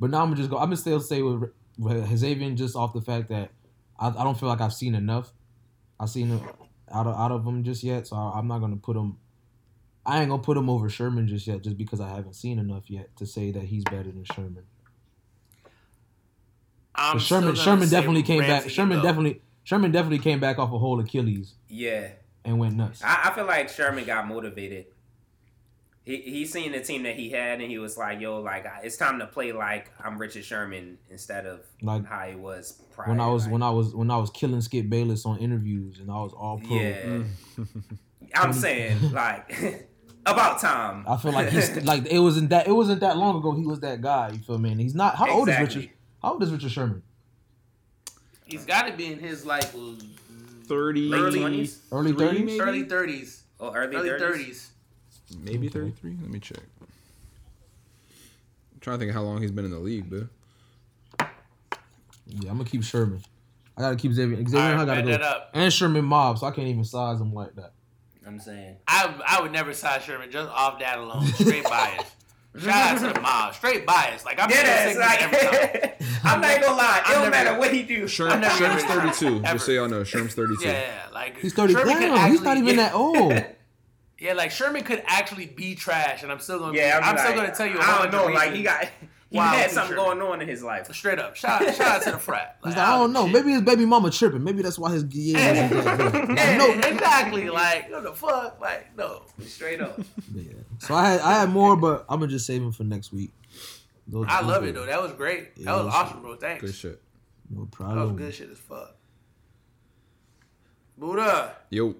But now I'm going to just go, I'm going to still stay with, with Xavier just off the fact that I, I don't feel like I've seen enough. I've seen him. Out of out of him just yet, so I, I'm not gonna put him. I ain't gonna put him over Sherman just yet, just because I haven't seen enough yet to say that he's better than Sherman. I'm Sherman Sherman definitely came Ramsey, back. Sherman though. definitely Sherman definitely came back off a whole Achilles. Yeah, and went nuts. I, I feel like Sherman got motivated. He he seen the team that he had, and he was like, "Yo, like it's time to play like I'm Richard Sherman instead of like how he was prior." When I was like, when I was when I was killing Skip Bayless on interviews, and I was all pro. Yeah, I'm saying like about time. I feel like he's like it wasn't that it wasn't that long ago. He was that guy. You feel me? And he's not. How exactly. old is Richard? How old is Richard Sherman? He's got to be in his like thirty, early twenties, early thirties, early thirties, oh, early thirties. Maybe thirty-three? Let me check. I'm trying to think of how long he's been in the league, bro. Yeah, I'm going to keep Sherman. I got to keep Xavier. Xavier, right, I got to go. That up. And Sherman Mob, so I can't even size him like that. I'm saying. I I would never size Sherman just off that alone. Straight bias. Shout out to the Mob. Straight bias. Like, I'm yeah, like, every time. I'm, I'm not going to lie. It I'm don't matter what he do. Sherm, Sherm's thirty-two. Ever. Just so y'all know, Sherm's thirty-two. Yeah, like. He's thirty-two. Actually, he's not even yeah. that old. Yeah, like Sherman could actually be trash, and I'm still gonna. Yeah, be, I'm, I'm like, still gonna tell you. I don't know, like he got, he had something Sherman. going on in his life. Straight up, shout, shout out to the frat. Like, He's like, I don't know, shit. Maybe his baby mama tripping. Maybe that's why his yeah. like, no, exactly. Like what the fuck? Like no, straight up. Yeah. So I had I had more, but I'm gonna just save them for next week. Those, I those love days. It though. That was great. Yeah, that was awesome, bro. Thanks. Good shit. No problem. That was good shit as fuck. Buddha. Yo.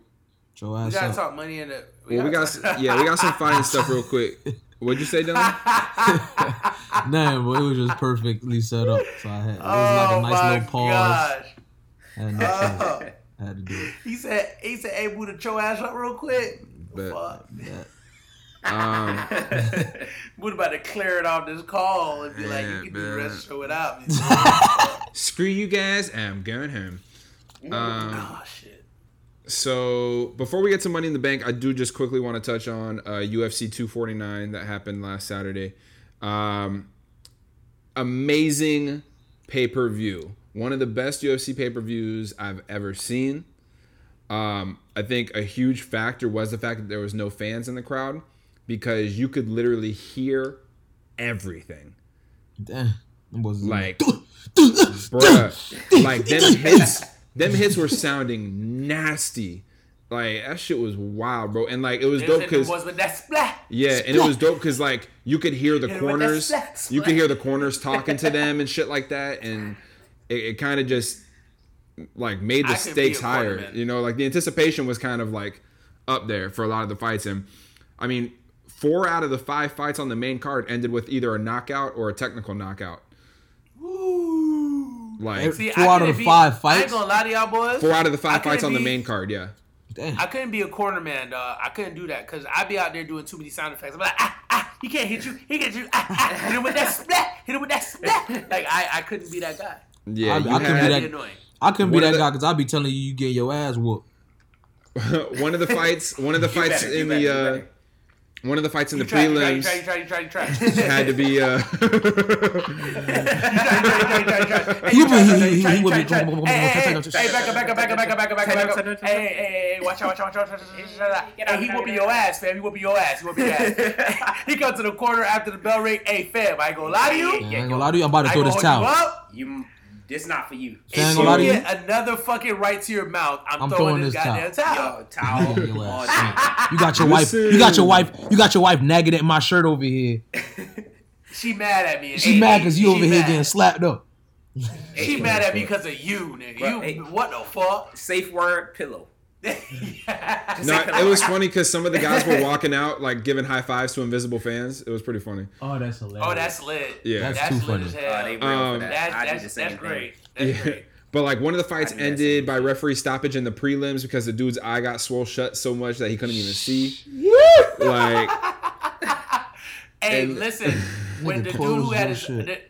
Joe we gotta up. talk money in the. We well, we got some, yeah, we got some funny stuff real quick. What'd you say, Dylan? Nah, but it was just perfectly set up. So I had it was oh like a nice little pause. Gosh. I, had to oh. I had to do it. He said, "He said, hey, Buddha, show ass up real quick." Bet. Fuck. Bet. Um, Buddha about to clear it off this call and be like, "You can do the rest, show it out." Screw you guys! I'm going home. Um, oh shit. So, before we get to Money in the Bank, I do just quickly want to touch on uh, U F C two forty-nine that happened last Saturday. Um, amazing pay-per-view. One of the best U F C pay-per-views I've ever seen. Um, I think a huge factor was the fact that there was no fans in the crowd because you could literally hear everything. Damn. It was like, bruh, like them hits... Them hits were sounding nasty. Like, that shit was wild, bro. And, like, it was dope because... Yeah, and it was dope because, like, you could hear the corners. You could hear the corners talking to them and shit like that. And it, it kind of just, like, made the stakes higher. You know, like, the anticipation was kind of, like, up there for a lot of the fights. And, I mean, four out of the five fights on the main card ended with either a knockout or a technical knockout. Ooh. Like See, four out of the five fights. I ain't gonna lie to y'all boys. Four out of the five fights be, on the main card, yeah. Damn. I couldn't be a corner man, dog. I couldn't do that because I'd be out there doing too many sound effects. I'm like, ah, ah, he can't hit you. He can't hit you. Ah, ah, hit him with that splat. Hit him with that splat. Like I, I couldn't be that guy. Yeah, I, you I couldn't had, be that. Annoying. I couldn't be that the, guy because I'd be telling you you get your ass whooped. one of the fights. One of the fights better, in the. Uh, One of the fights in you the try, prelims you try, you try, you try, you try, you try. had to be. Uh... He would be. Hey, back up, back up, back up, back up, back up, back up, back up. Hey, hey, hey, watch out, watch out, watch out, watch out. Hey, he whooping your ass, fam. He whooping your ass. He whooping your ass. He comes to the corner after the bell ring. Hey, fam, I ain't gonna lie to you. I ain't gonna lie to you. I'm about to throw this towel. You. This not for you. If you get another fucking right to your mouth, I'm, I'm throwing, throwing this goddamn towel. towel. Yo, towel. You got your wife. You got your wife. You got your wife nagging at my shirt over here. She mad at me. She hey, mad because you over mad. here getting slapped up. She mad at me because of you, nigga. Bro, you hey, what the fuck? Safe word pillow. yeah. No, it was funny because some of the guys were walking out like giving high fives to invisible fans. It was pretty funny. Oh, that's hilarious. Oh, that's lit. Yeah, that's, that's too lit funny. As hell. Oh, um, that. That, that's that's great. That's yeah. great. But like one of the fights ended by referee stoppage in the prelims because the dude's eye got swole shut so much that he couldn't even see. Like, hey, and, listen, when the dude who had his the,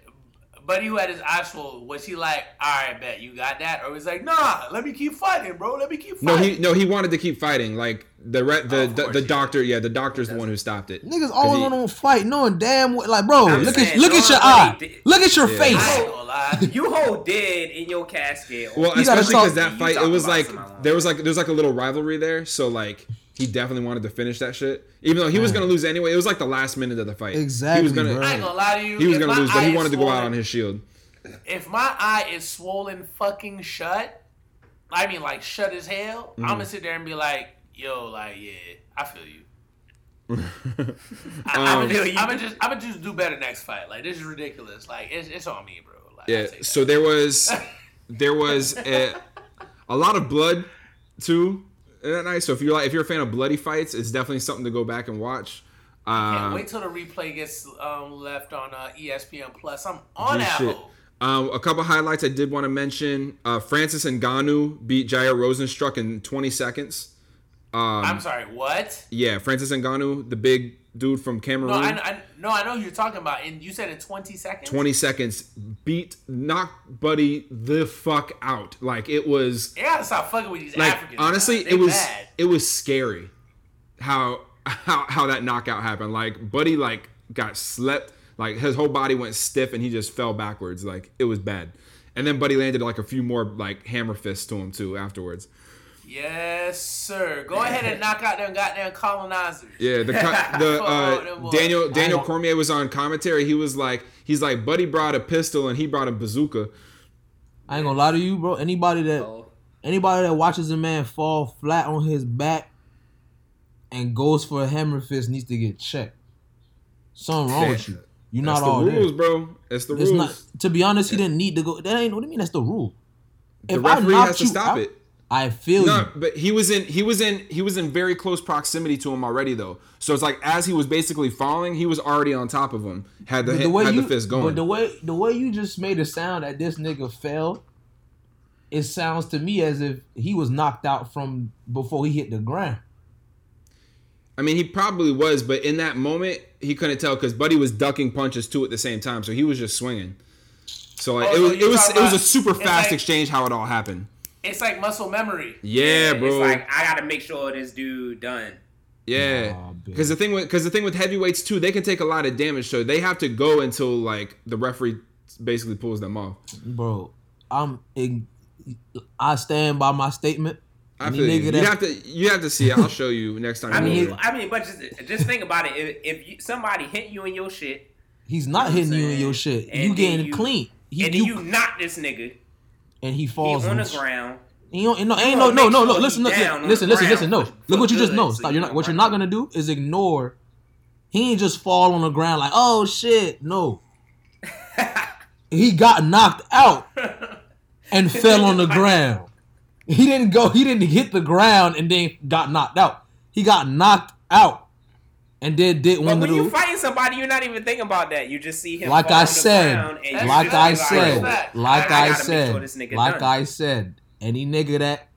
buddy who had his eye swole, was he like, all right, bet, you got that? Or was like, nah, let me keep fighting, bro. Let me keep fighting. No, he no, he wanted to keep fighting. Like, the re- the, oh, the, the doctor, yeah, the doctor's the one who stopped it. Niggas all he, on a fight knowing damn well. Like, bro, look, saying, at, look, no, at eye, look at your eye. Look at your face. You hold dead in your casket. Well, you especially because that fight, it was like, there was like, there was like a little rivalry there. So, like, he definitely wanted to finish that shit. Even though he was going to lose anyway. It was like the last minute of the fight. Exactly. He was gonna, right. I ain't going to lie to you. He was going to lose, but he wanted swollen, to go out on his shield. If my eye is swollen fucking shut, I mean like shut as hell, mm-hmm. I'm going to sit there and be like, yo, like, yeah, I feel you. I'm going to just I'm just do better next fight. Like, this is ridiculous. Like, it's, it's on me, bro. Like, yeah, so there was, there was a, a lot of blood, too. That night. So if you're like if you're a fan of bloody fights, it's definitely something to go back and watch. Uh, Can't wait till the replay gets um, left on uh, E S P N Plus. I'm on Apple. Um, a couple highlights I did want to mention: uh, Francis Ngannou beat Jair Rosenstruck in twenty seconds. Um, I'm sorry, what? Yeah, Francis Ngannou, the big dude from Cameroon. No, I, I, no, I know who you're talking about. And you said in twenty seconds. twenty seconds beat, knocked Buddy the fuck out. Like it was. Yeah, stop fucking with these like, Africans. Honestly, it was bad. It was scary how how how that knockout happened. Like Buddy like got slept. Like his whole body went stiff and he just fell backwards. Like it was bad. And then Buddy landed like a few more like hammer fists to him too afterwards. Yes, sir. Go ahead and knock out them goddamn colonizers. Yeah, the the uh, Daniel Daniel Cormier was on commentary. He was like, he's like, Buddy brought a pistol and he brought a bazooka. I ain't gonna lie to you, bro. Anybody that oh. anybody that watches a man fall flat on his back and goes for a hammer fist needs to get checked. Something wrong with you. You're that's not the all rules, there, bro. It's the it's rules. Not, to be honest, he didn't need to go. That ain't what do you mean? That's the rule. The if referee has to you, stop I, it. I feel no, you. But he was in he was in he was in very close proximity to him already though. So it's like as he was basically falling, he was already on top of him. Had the, the hit, had you, the fist going. But the way the way you just made it sound that this nigga fell, it sounds to me as if he was knocked out from before he hit the ground. I mean, he probably was, but in that moment he couldn't tell because Buddy was ducking punches too at the same time, so he was just swinging. So like, oh, it was it was it was a super fast like, exchange how it all happened. It's like muscle memory. Yeah, bro. It's like I gotta make sure this dude done. Yeah, because the thing with because the thing with heavyweights too, they can take a lot of damage, so they have to go until like the referee basically pulls them off. Bro, I'm I stand by my statement. I feel you. You have to you have to see it. I'll show you next time. I mean, over. I mean, but just just think about it. If, if you, somebody hit you in your shit, he's not hitting you in your shit. And you getting you, clean. He, and then you, you knock this nigga. And he falls he on the sh- ground. He don't, no, ain't no, no, no, no. Listen, listen, listen, listen, listen. No, look what you just know. Stop. You're not. What you're not gonna do is ignore. He ain't just fall on the ground like, oh shit, no. He got knocked out and fell on the ground. He didn't go. He didn't hit the ground and then got knocked out. He got knocked out and then did one. But when little, you fighting somebody, you're not even thinking about that. You just see him. Like I said, like I said, like I, I said, sure like done. I said, any nigga that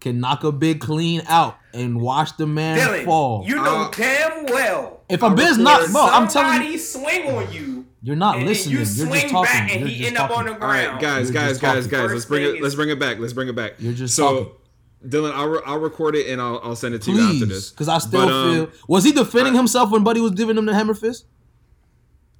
can knock a big clean out and watch the man Dylan, fall. You know uh, damn well. If a bitch knocked, bro, I'm telling you, somebody swing on you. You're not and listening. You you're swing just talking. Back and you're he end talking. Up on the ground. All right, guys, you're guys, guys, guys. Let's bring it. Let's bring it back. Let's bring it back. You're just so. Talking. Dylan, I'll, re- I'll record it and I'll, I'll send it to Please, you after this. Because I still but, um, feel... Was he defending I, himself when Buddy was giving him the hammer fist?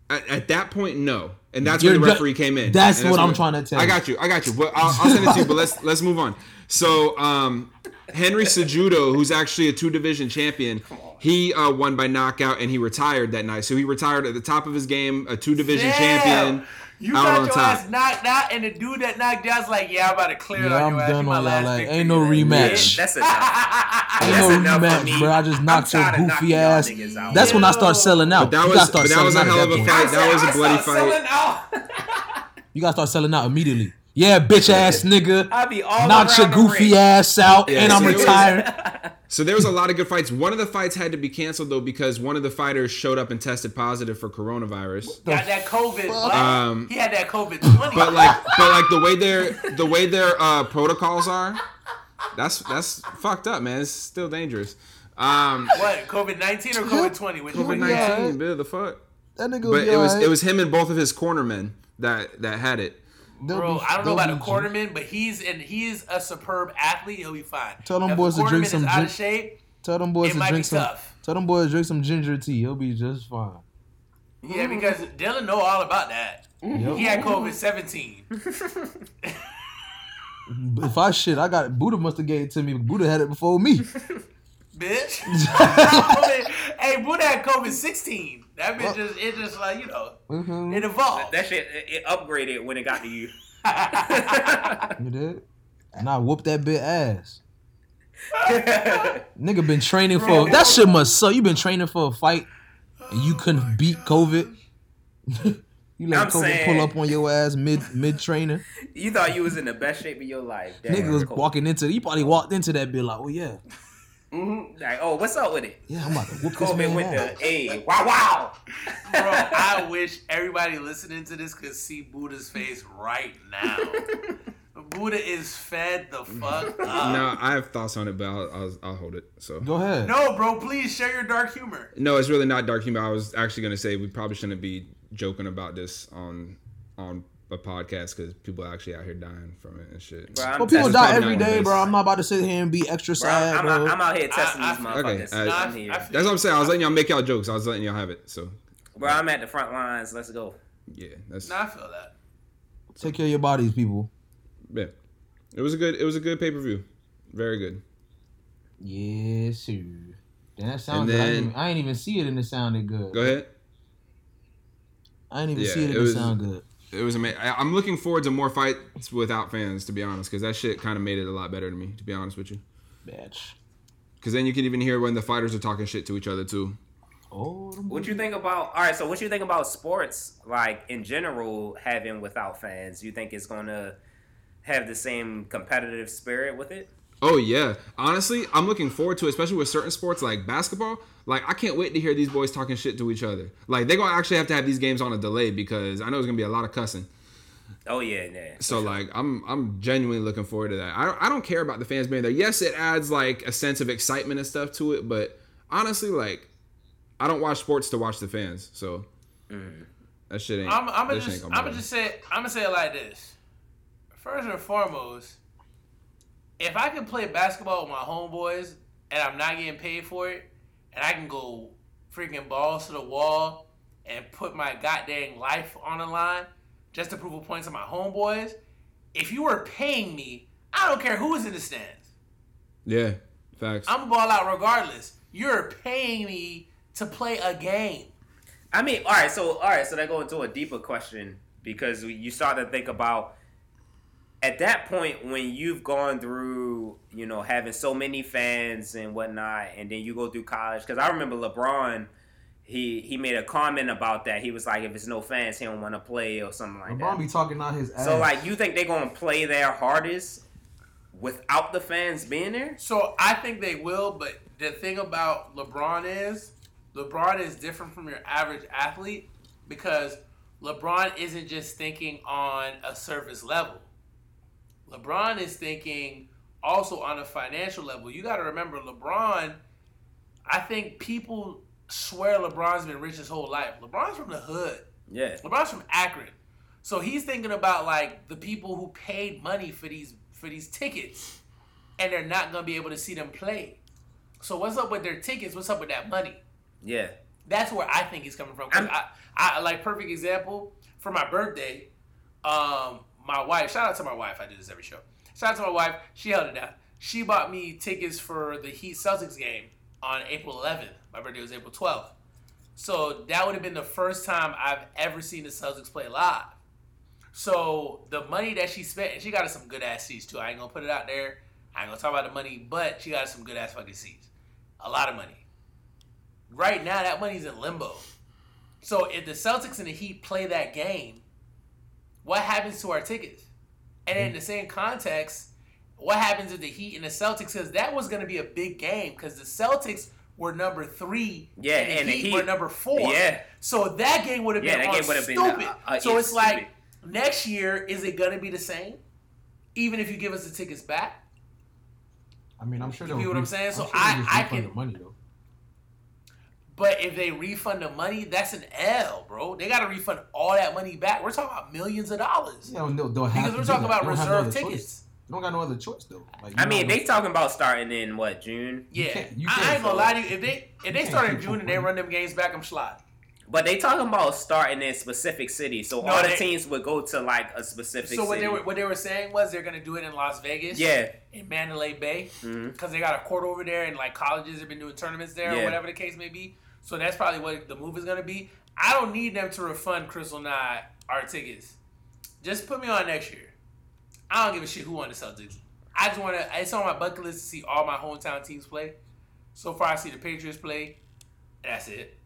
At, at that point, no. And that's You're when the referee ju- came in. That's, that's what I'm it. trying to tell you. I got you. I got you. But I'll, I'll send it to you, but let's let's move on. So, um, Henry Cejudo, who's actually a two-division champion, he uh, won by knockout and he retired that night. So he retired at the top of his game, a two-division Damn. champion. You got your top. ass knocked out, and the dude that knocked out is like, yeah, I'm about to clear yeah, out your ass. Yeah, I'm done with that. Like, ain't no rematch. That's enough. Ain't no rematch, bro. I just knocked your goofy ass. That's when I start selling out. But that was, but that was a hell of a fight. That was a bloody fight. You got to start selling out immediately. Yeah, bitch ass nigga. Knock your goofy ass out, and I'm retiring. So there was a lot of good fights. One of the fights had to be canceled, though, because one of the fighters showed up and tested positive for coronavirus. Got that COVID. Um, he had that COVID twenty. But like, but like the way their the way their uh, protocols are, that's that's fucked up, man. It's still dangerous. Um, what COVID nineteen or COVID twenty? COVID nineteen, bit of the fuck. That nigga. But it was right. it was him and both of his cornermen that that had it. They'll Bro, be, I don't know about a quarterman, but he's and he's a superb athlete. He'll be fine. Tell them if boys to drink some. Out of shape, tell them boys to drink some. Tough. Tell them boys to drink some ginger tea. He'll be just fine. Yeah, because Dylan know all about that. Yep. He had COVID seventeen. If I shit, I got it. Buddha must have gave it to me. Buddha had it before me. Bitch. Hey, Buddha had COVID sixteen. That bitch just, it just like, you know, mm-hmm. it evolved. That, that shit, it, it upgraded when it got to you. You did? And I whooped that bitch ass. Nigga been training for, that shit must suck. You been training for a fight and you couldn't beat COVID. You let I'm COVID saying. pull up on your ass mid mid training. You thought you was in the best shape of your life. Damn, nigga was cold. walking into, you probably walked into that bitch like, well, yeah. Mm-hmm. Like, oh, what's up with it? Yeah, I'm about to whoop COVID with the A. Wow, wow. Bro, I wish everybody listening to this could see Buddha's face right now. Buddha is fed the fuck up. No, I have thoughts on it, but I'll, I'll, I'll hold it. So go ahead. No, bro, please share your dark humor. No, it's really not dark humor. I was actually going to say we probably shouldn't be joking about this on on. a podcast because people are actually out here dying from it and shit. Bro, well, people die every day, bro. I'm not about to sit here and be extra bro, sad, I'm, bro. I'm out here testing I, these I, motherfuckers. Okay, I, I'm here. I, I, that's what I'm saying. I was letting y'all make y'all jokes. I was letting y'all have it. So, bro, I'm at the front lines. Let's go. Yeah, that's. Nah, I feel that. Take care of your bodies, people. Yeah, it was a good. It was a good pay per view. Very good. Yes, sir. Then that sounds. Then, I, didn't even, I didn't even see it, and it sounded good. Go ahead. I didn't even yeah, see it, and it, was, it sounded good. It was amazing. I'm looking forward to more fights without fans, to be honest, because that shit kind of made it a lot better to me, to be honest with you. Bitch. Because then you can even hear when the fighters are talking shit to each other too. Oh. What you think about? All right, so what you think about sports, like in general, having without fans? You think it's gonna have the same competitive spirit with it? Oh yeah, honestly, I'm looking forward to it, especially with certain sports like basketball. Like, I can't wait to hear these boys talking shit to each other. Like, they're going to actually have to have these games on a delay because I know it's going to be a lot of cussing. Oh, yeah, yeah. So, sure. like, I'm I'm genuinely looking forward to that. I don't, I don't care about the fans being there. Yes, it adds, like, a sense of excitement and stuff to it, but honestly, like, I don't watch sports to watch the fans. So, mm. that shit ain't I'm, I'm going to just, I'm just say, I'm gonna say it like this. First and foremost, if I can play basketball with my homeboys and I'm not getting paid for it, and I can go freaking balls to the wall and put my goddamn life on the line just to prove a point to my homeboys. If you were paying me, I don't care who is in the stands. Yeah, facts. I'm going to ball out regardless. You're paying me to play a game. I mean, all right, so all right, so that goes into a deeper question because you start to think about at that point, when you've gone through, you know, having so many fans and whatnot, and then you go through college, because I remember LeBron, he he made a comment about that. He was like, if it's no fans, he don't want to play or something like LeBron that. LeBron be talking out his ass. So, like, you think they're going to play their hardest without the fans being there? So, I think they will, but the thing about LeBron is, LeBron is different from your average athlete because LeBron isn't just thinking on a surface level. LeBron is thinking also on a financial level. You got to remember, LeBron, I think people swear LeBron's been rich his whole life. LeBron's from the hood. Yeah. LeBron's from Akron. So he's thinking about, like, the people who paid money for these for these tickets. and they're not going to be able to see them play. So what's up with their tickets? What's up with that money? Yeah. That's where I think he's coming from. Cause I, I like perfect example for my birthday. Um, my wife, shout out to my wife. I do this every show. Shout out to my wife. She held it down. She bought me tickets for the Heat Celtics game on April eleventh. My birthday was April twelfth. So that would have been the first time I've ever seen the Celtics play live. So the money that she spent, and she got us some good ass seats too. I ain't gonna put it out there. I ain't gonna talk about the money, but she got us some good ass fucking seats. A lot of money. Right now, that money's in limbo. So if the Celtics and the Heat play that game, what happens to our tickets? And in the same context, what happens if the Heat and the Celtics? Because that was going to be a big game because the Celtics were number three, yeah, and, the, and Heat the Heat were number four. Yeah. So that game would have been yeah, that game would have been stupid. Uh, uh, so it's, it's like next year, is it going to be the same? Even if you give us the tickets back. I mean, I'm sure. You get what I'm saying? I'm so sure I, I can. The money, though. But if they refund the money, that's an L, bro. They got to refund all that money back. We're talking about millions of dollars. Yeah, no, don't have because we're talking that. About reserve no tickets. You don't got no other choice, though. Like, I mean, no they talking about starting in, what, June? Yeah. You can't, you can't I ain't going to lie to you. If they if they start in June and they run them games back, I'm sliding. But they talking about starting in specific cities. So no, all they, the teams would go to, like, a specific so city. So what they were, what they were saying was they're going to do it in Las Vegas. Yeah. In Mandalay Bay. Because mm-hmm. they got a court over there and, like, colleges have been doing tournaments there yeah. or whatever the case may be. So that's probably what the move is going to be. I don't need them to refund Crystal Nye our tickets. Just put me on next year. I don't give a shit who won the Celtics. I just want to... It's on my bucket list to see all my hometown teams play. So far, I see the Patriots play. And that's it.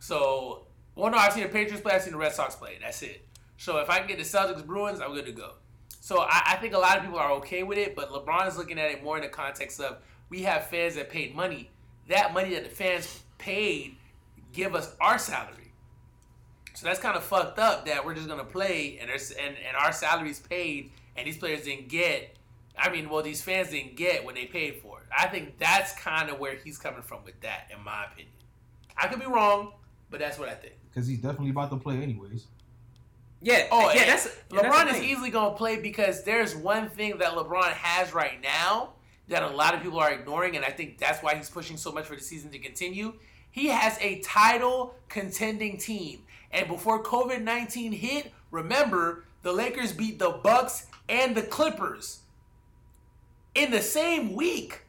So... Well, no, I've seen the Patriots play. I've seen the Red Sox play. That's it. So if I can get the Celtics Bruins, I'm good to go. So I, I think a lot of people are okay with it, but LeBron is looking at it more in the context of we have fans that paid money. That money that the fans paid... give us our salary. So that's kind of fucked up that we're just going to play and, there's, and and our salary's paid and these players didn't get, I mean, well, these fans didn't get what they paid for. I think that's kind of where he's coming from with that, in my opinion. I could be wrong, but that's what I think. Because he's definitely about to play anyways. Yeah. Oh, yeah. That's, yeah LeBron that's is easily going to play because there's one thing that LeBron has right now that a lot of people are ignoring, and I think that's why he's pushing so much for the season to continue. He has a title-contending team. And before COVID nineteen hit, remember, the Lakers beat the Bucks and the Clippers in the same week.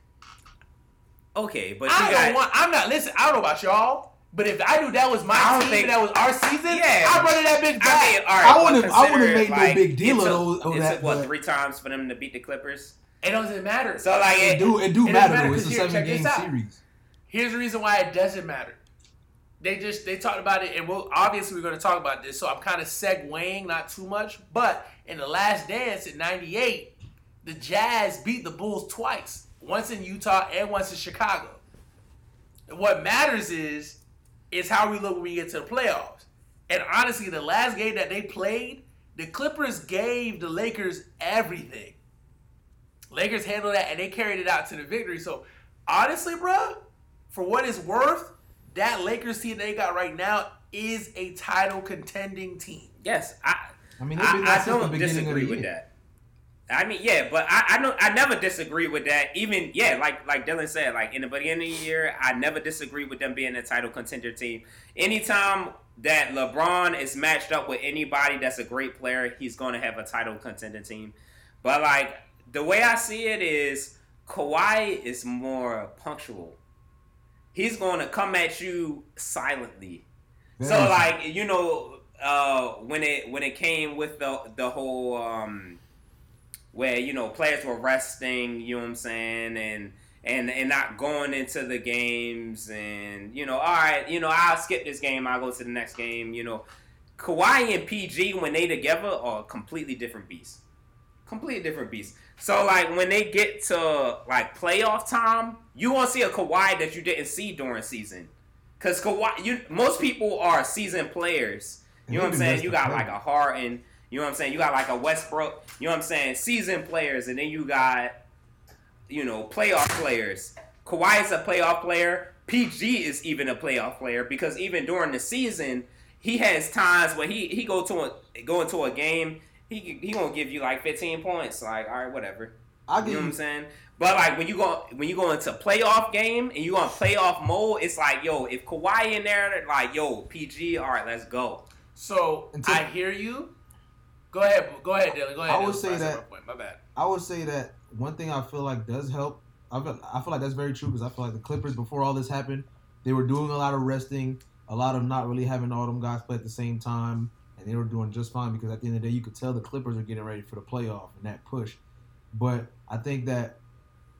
Okay, but I you don't got... want... I'm not... Listen, I don't know about y'all, but if I knew that was my team think... and that was our season, yeah, I'd run that bitch back. I mean, all right, I wouldn't have, I wouldn't have made like, no big deal of those. It took, it took what, but... three times for them to beat the Clippers? It doesn't matter. So, like... It, it do, it do it matter, matter it's a seven-game series. Here's the reason why it doesn't matter. They just, they talked about it, and we'll, obviously we're going to talk about this, so I'm kind of segueing, not too much, but in the last dance in ninety-eight, the Jazz beat the Bulls twice, once in Utah and once in Chicago. And what matters is, is how we look when we get to the playoffs. And honestly, the last game that they played, the Clippers gave the Lakers everything. Lakers handled that, and they carried it out to the victory. So, honestly, bro. For what it's worth, that Lakers team they got right now is a title contending team. Yes, I. I mean, I, I don't disagree with that. I mean, yeah, but I, I don't. I never disagree with that. Even yeah, like like Dylan said, like in the beginning of the year, I never disagree with them being a title contender team. Anytime that LeBron is matched up with anybody that's a great player, he's going to have a title contender team. But like the way I see it is, Kawhi is more punctual. He's going to come at you silently. Yeah. So, like, you know, uh, when it when it came with the the whole um, where, you know, players were resting, you know what I'm saying, and, and, and not going into the games and, you know, all right, you know, I'll skip this game. I'll go to the next game, you know. Kawhi and P G, when they together, are completely different beasts. Completely different beasts. So, like, when they get to, like, playoff time, you won't see a Kawhi that you didn't see during season. Because Kawhi, you, most people are seasoned players. You know what I'm saying? You got, like, a Harden. You know what I'm saying? You got, like, a Westbrook. You know what I'm saying? Seasoned players. And then you got, you know, playoff players. Kawhi is a playoff player. P G is even a playoff player. Because even during the season, he has times where he, he go to a, go into a game. He he gonna give you like fifteen points, like all right, whatever. I get you know what I'm saying. But like when you go when you go into playoff game and you on playoff mode, it's like, yo, if Kawhi in there, like, yo, P G, all right, let's go. So until, I hear you. Go ahead, go ahead, Dylan. Go ahead. I would say that. My bad. I would say that one thing I feel like does help. I feel, I feel like that's very true because I feel like the Clippers before all this happened, they were doing a lot of resting, a lot of not really having all them guys play at the same time, and they were doing just fine because at the end of the day, you could tell the Clippers are getting ready for the playoff and that push. But I think that,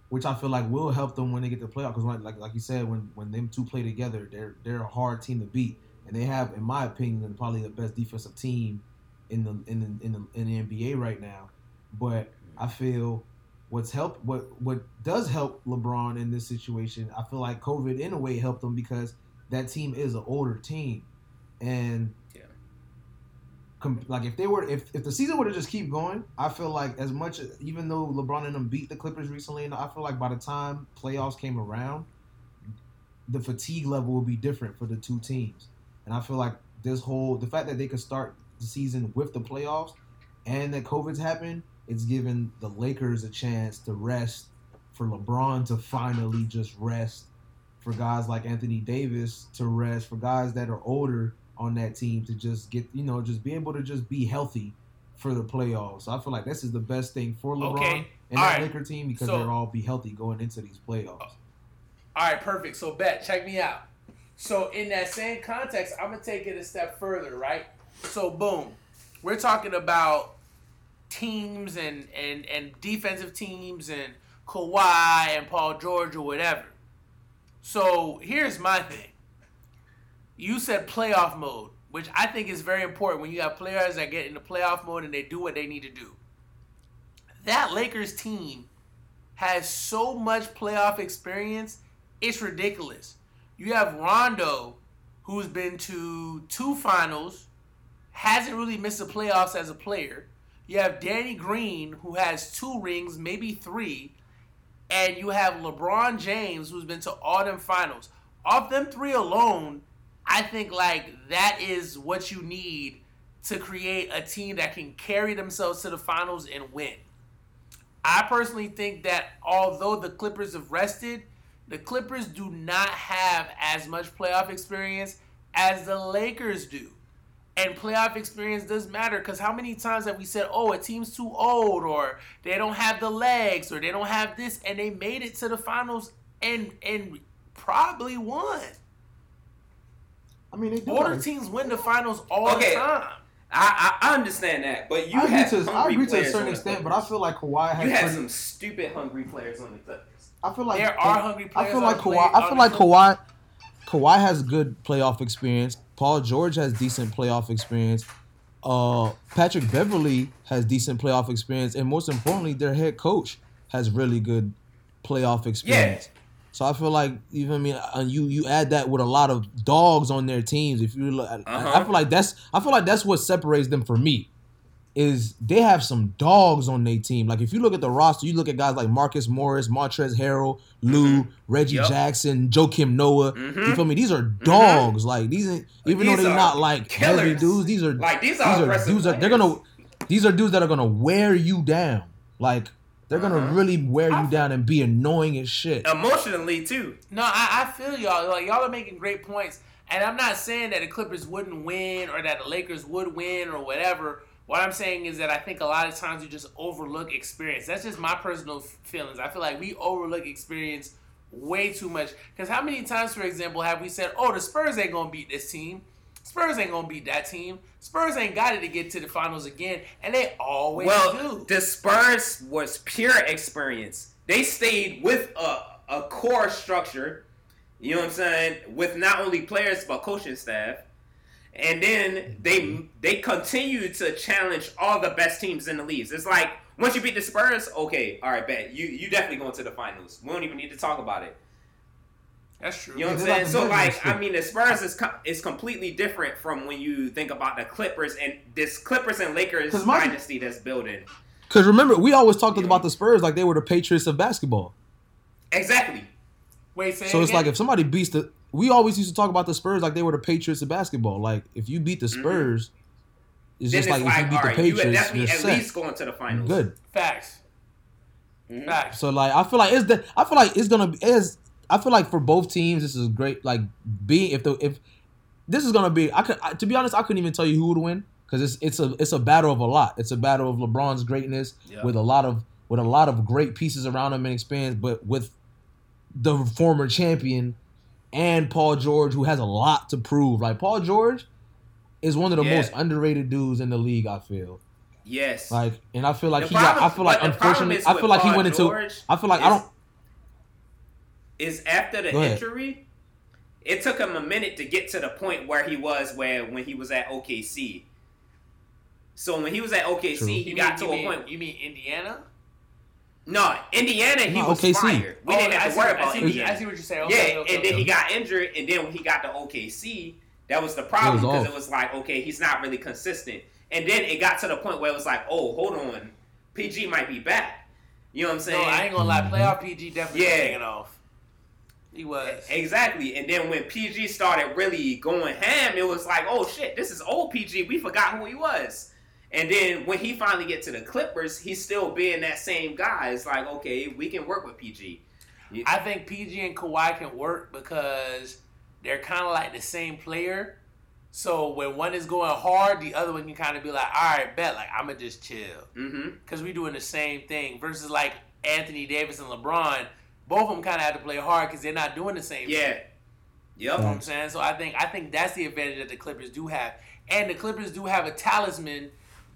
which I feel like will help them when they get to the playoff because like like you said, when when them two play together, they're they're a hard team to beat, and they have, in my opinion, probably the best defensive team in the in the in the, in the N B A right now. But I feel what's helped what what does help LeBron in this situation. I feel like COVID in a way helped them because that team is an older team, and yeah, com- like if they were if, if the season were to just keep going, I feel like as much as, even though LeBron and them beat the Clippers recently, and I feel like by the time playoffs came around, the fatigue level will be different for the two teams, and I feel like this whole the fact that they could start the season with the playoffs and that COVID's happened, it's given the Lakers a chance to rest, for LeBron to finally just rest, for guys like Anthony Davis to rest, for guys that are older on that team to just get, you know, just be able to just be healthy for the playoffs. So I feel like this is the best thing for LeBron okay. and all that right. Laker team because so, they'll all be healthy going into these playoffs. All right, perfect. So, Bet, check me out. So, in that same context, I'm going to take it a step further, right? So, boom, we're talking about teams and, and, and defensive teams and Kawhi and Paul George or whatever. So here's my thing. You said playoff mode, which I think is very important when you have players that get into playoff mode and they do what they need to do. That Lakers team has so much playoff experience, it's ridiculous. You have Rondo, who's been to two finals, hasn't really missed the playoffs as a player. You have Danny Green, who has two rings, maybe three. And you have LeBron James, who's been to all them finals. Off them three alone, I think, like, that is what you need to create a team that can carry themselves to the finals and win. I personally think that although the Clippers have rested, the Clippers do not have as much playoff experience as the Lakers do. And playoff experience does matter because how many times have we said, oh, a team's too old or they don't have the legs or they don't have this, and they made it to the finals and and probably won. I mean, they do older like, teams win the finals all okay. the time. I, I understand that, but you I had to, hungry I agree players to a certain extent, but I feel like Kawhi had, you had pretty, some stupid hungry players on the Clippers. I feel like there are hungry players. I feel like Kawhi. I feel like Kawhi. Kawhi has good playoff experience. Paul George has decent playoff experience. Uh, Patrick Beverly has decent playoff experience. And most importantly, their head coach has really good playoff experience. Yeah. So I feel like, even I mean, you you add that with a lot of dogs on their teams. If you look, uh-huh. I, I feel like that's I feel like that's what separates them for me, is they have some dogs on their team. Like, if you look at the roster, you look at guys like Marcus Morris, Montrezl Harrell, Lou, mm-hmm. Reggie yep. Jackson, Joakim Noah. Mm-hmm. You feel me? These are dogs. Mm-hmm. Like, these, even these though they're not like killers. Heavy dudes, these are like these are, these are dudes are, they're gonna these are dudes that are gonna wear you down. Like, they're gonna uh-huh. really wear you I, down and be annoying as shit. Emotionally too. No, I, I feel y'all. Like, y'all are making great points, and I'm not saying that the Clippers wouldn't win or that the Lakers would win or whatever. What I'm saying is that I think a lot of times you just overlook experience. That's just my personal feelings. I feel like we overlook experience way too much. Because how many times, for example, have we said, oh, the Spurs ain't going to beat this team. Spurs ain't going to beat that team. Spurs ain't got it to get to the finals again. And they always well, do. Well, the Spurs was pure experience. They stayed with a, a core structure, you know what I'm saying, with not only players but coaching staff. And then they they continue to challenge all the best teams in the leagues. It's like, once you beat the Spurs, okay, all right, bet. You you definitely going to the finals. We don't even need to talk about it. That's true. You know what I'm saying? So, like, I mean, the Spurs is com- is completely different from when you think about the Clippers and this Clippers and Lakers my, dynasty that's building. Because remember, we always talked yeah. about the Spurs like they were the Patriots of basketball. Exactly. Wait, say so again? It's like if somebody beats the... We always used to talk about the Spurs like they were the Patriots of basketball. Like, if you beat the Spurs, mm-hmm. it's then just it's like, like if you beat the right, Patriots, you are definitely at set. least going to the finals. Good. Facts. Mm-hmm. So like, I feel like it's the, I feel like it's gonna be is. I feel like for both teams, this is great. Like being if the if this is gonna be, I could I, to be honest, I couldn't even tell you who would win because it's it's a it's a battle of a lot. It's a battle of LeBron's greatness yep. with a lot of with a lot of great pieces around him and experience, but with the former champion and Paul George, who has a lot to prove. Like Paul George is one of the yeah. most underrated dudes in the league. I feel. Yes. Like, and I feel like the he problem, got, I feel like unfortunately, I feel like Paul he went into, George I feel like is, I don't. Is after the injury, it took him a minute to get to the point where he was where when he was at O K C. So when he was at O K C, True. he you got mean, to a mean, point. You mean Indiana? No, Indiana, he no, was O K C. Fired. We oh, didn't have to worry about it. I see what you're saying. Okay, yeah, okay, and okay, then okay. he got injured, and then when he got to O K C, that was the problem because it, it was like, okay, he's not really consistent. And then it got to the point where it was like, oh, hold on, P G might be back. You know what I'm saying? No, I ain't gonna lie. Playoff P G definitely yeah. was hanging off. He was exactly. And then when P G started really going ham, it was like, oh shit, this is old P G. We forgot who he was. And then when he finally get to the Clippers, he's still being that same guy. It's like, okay, we can work with P G. Yeah. I think P G and Kawhi can work because they're kind of like the same player. So when one is going hard, the other one can kind of be like, all right, bet. Like, I'm going to just chill. Mm-hmm. Because we're doing the same thing. Versus, like, Anthony Davis and LeBron, both of them kind of have to play hard because they're not doing the same yeah. thing. Yeah. Yep. You know what I'm saying? So I think I think that's the advantage that the Clippers do have. And the Clippers do have a talisman.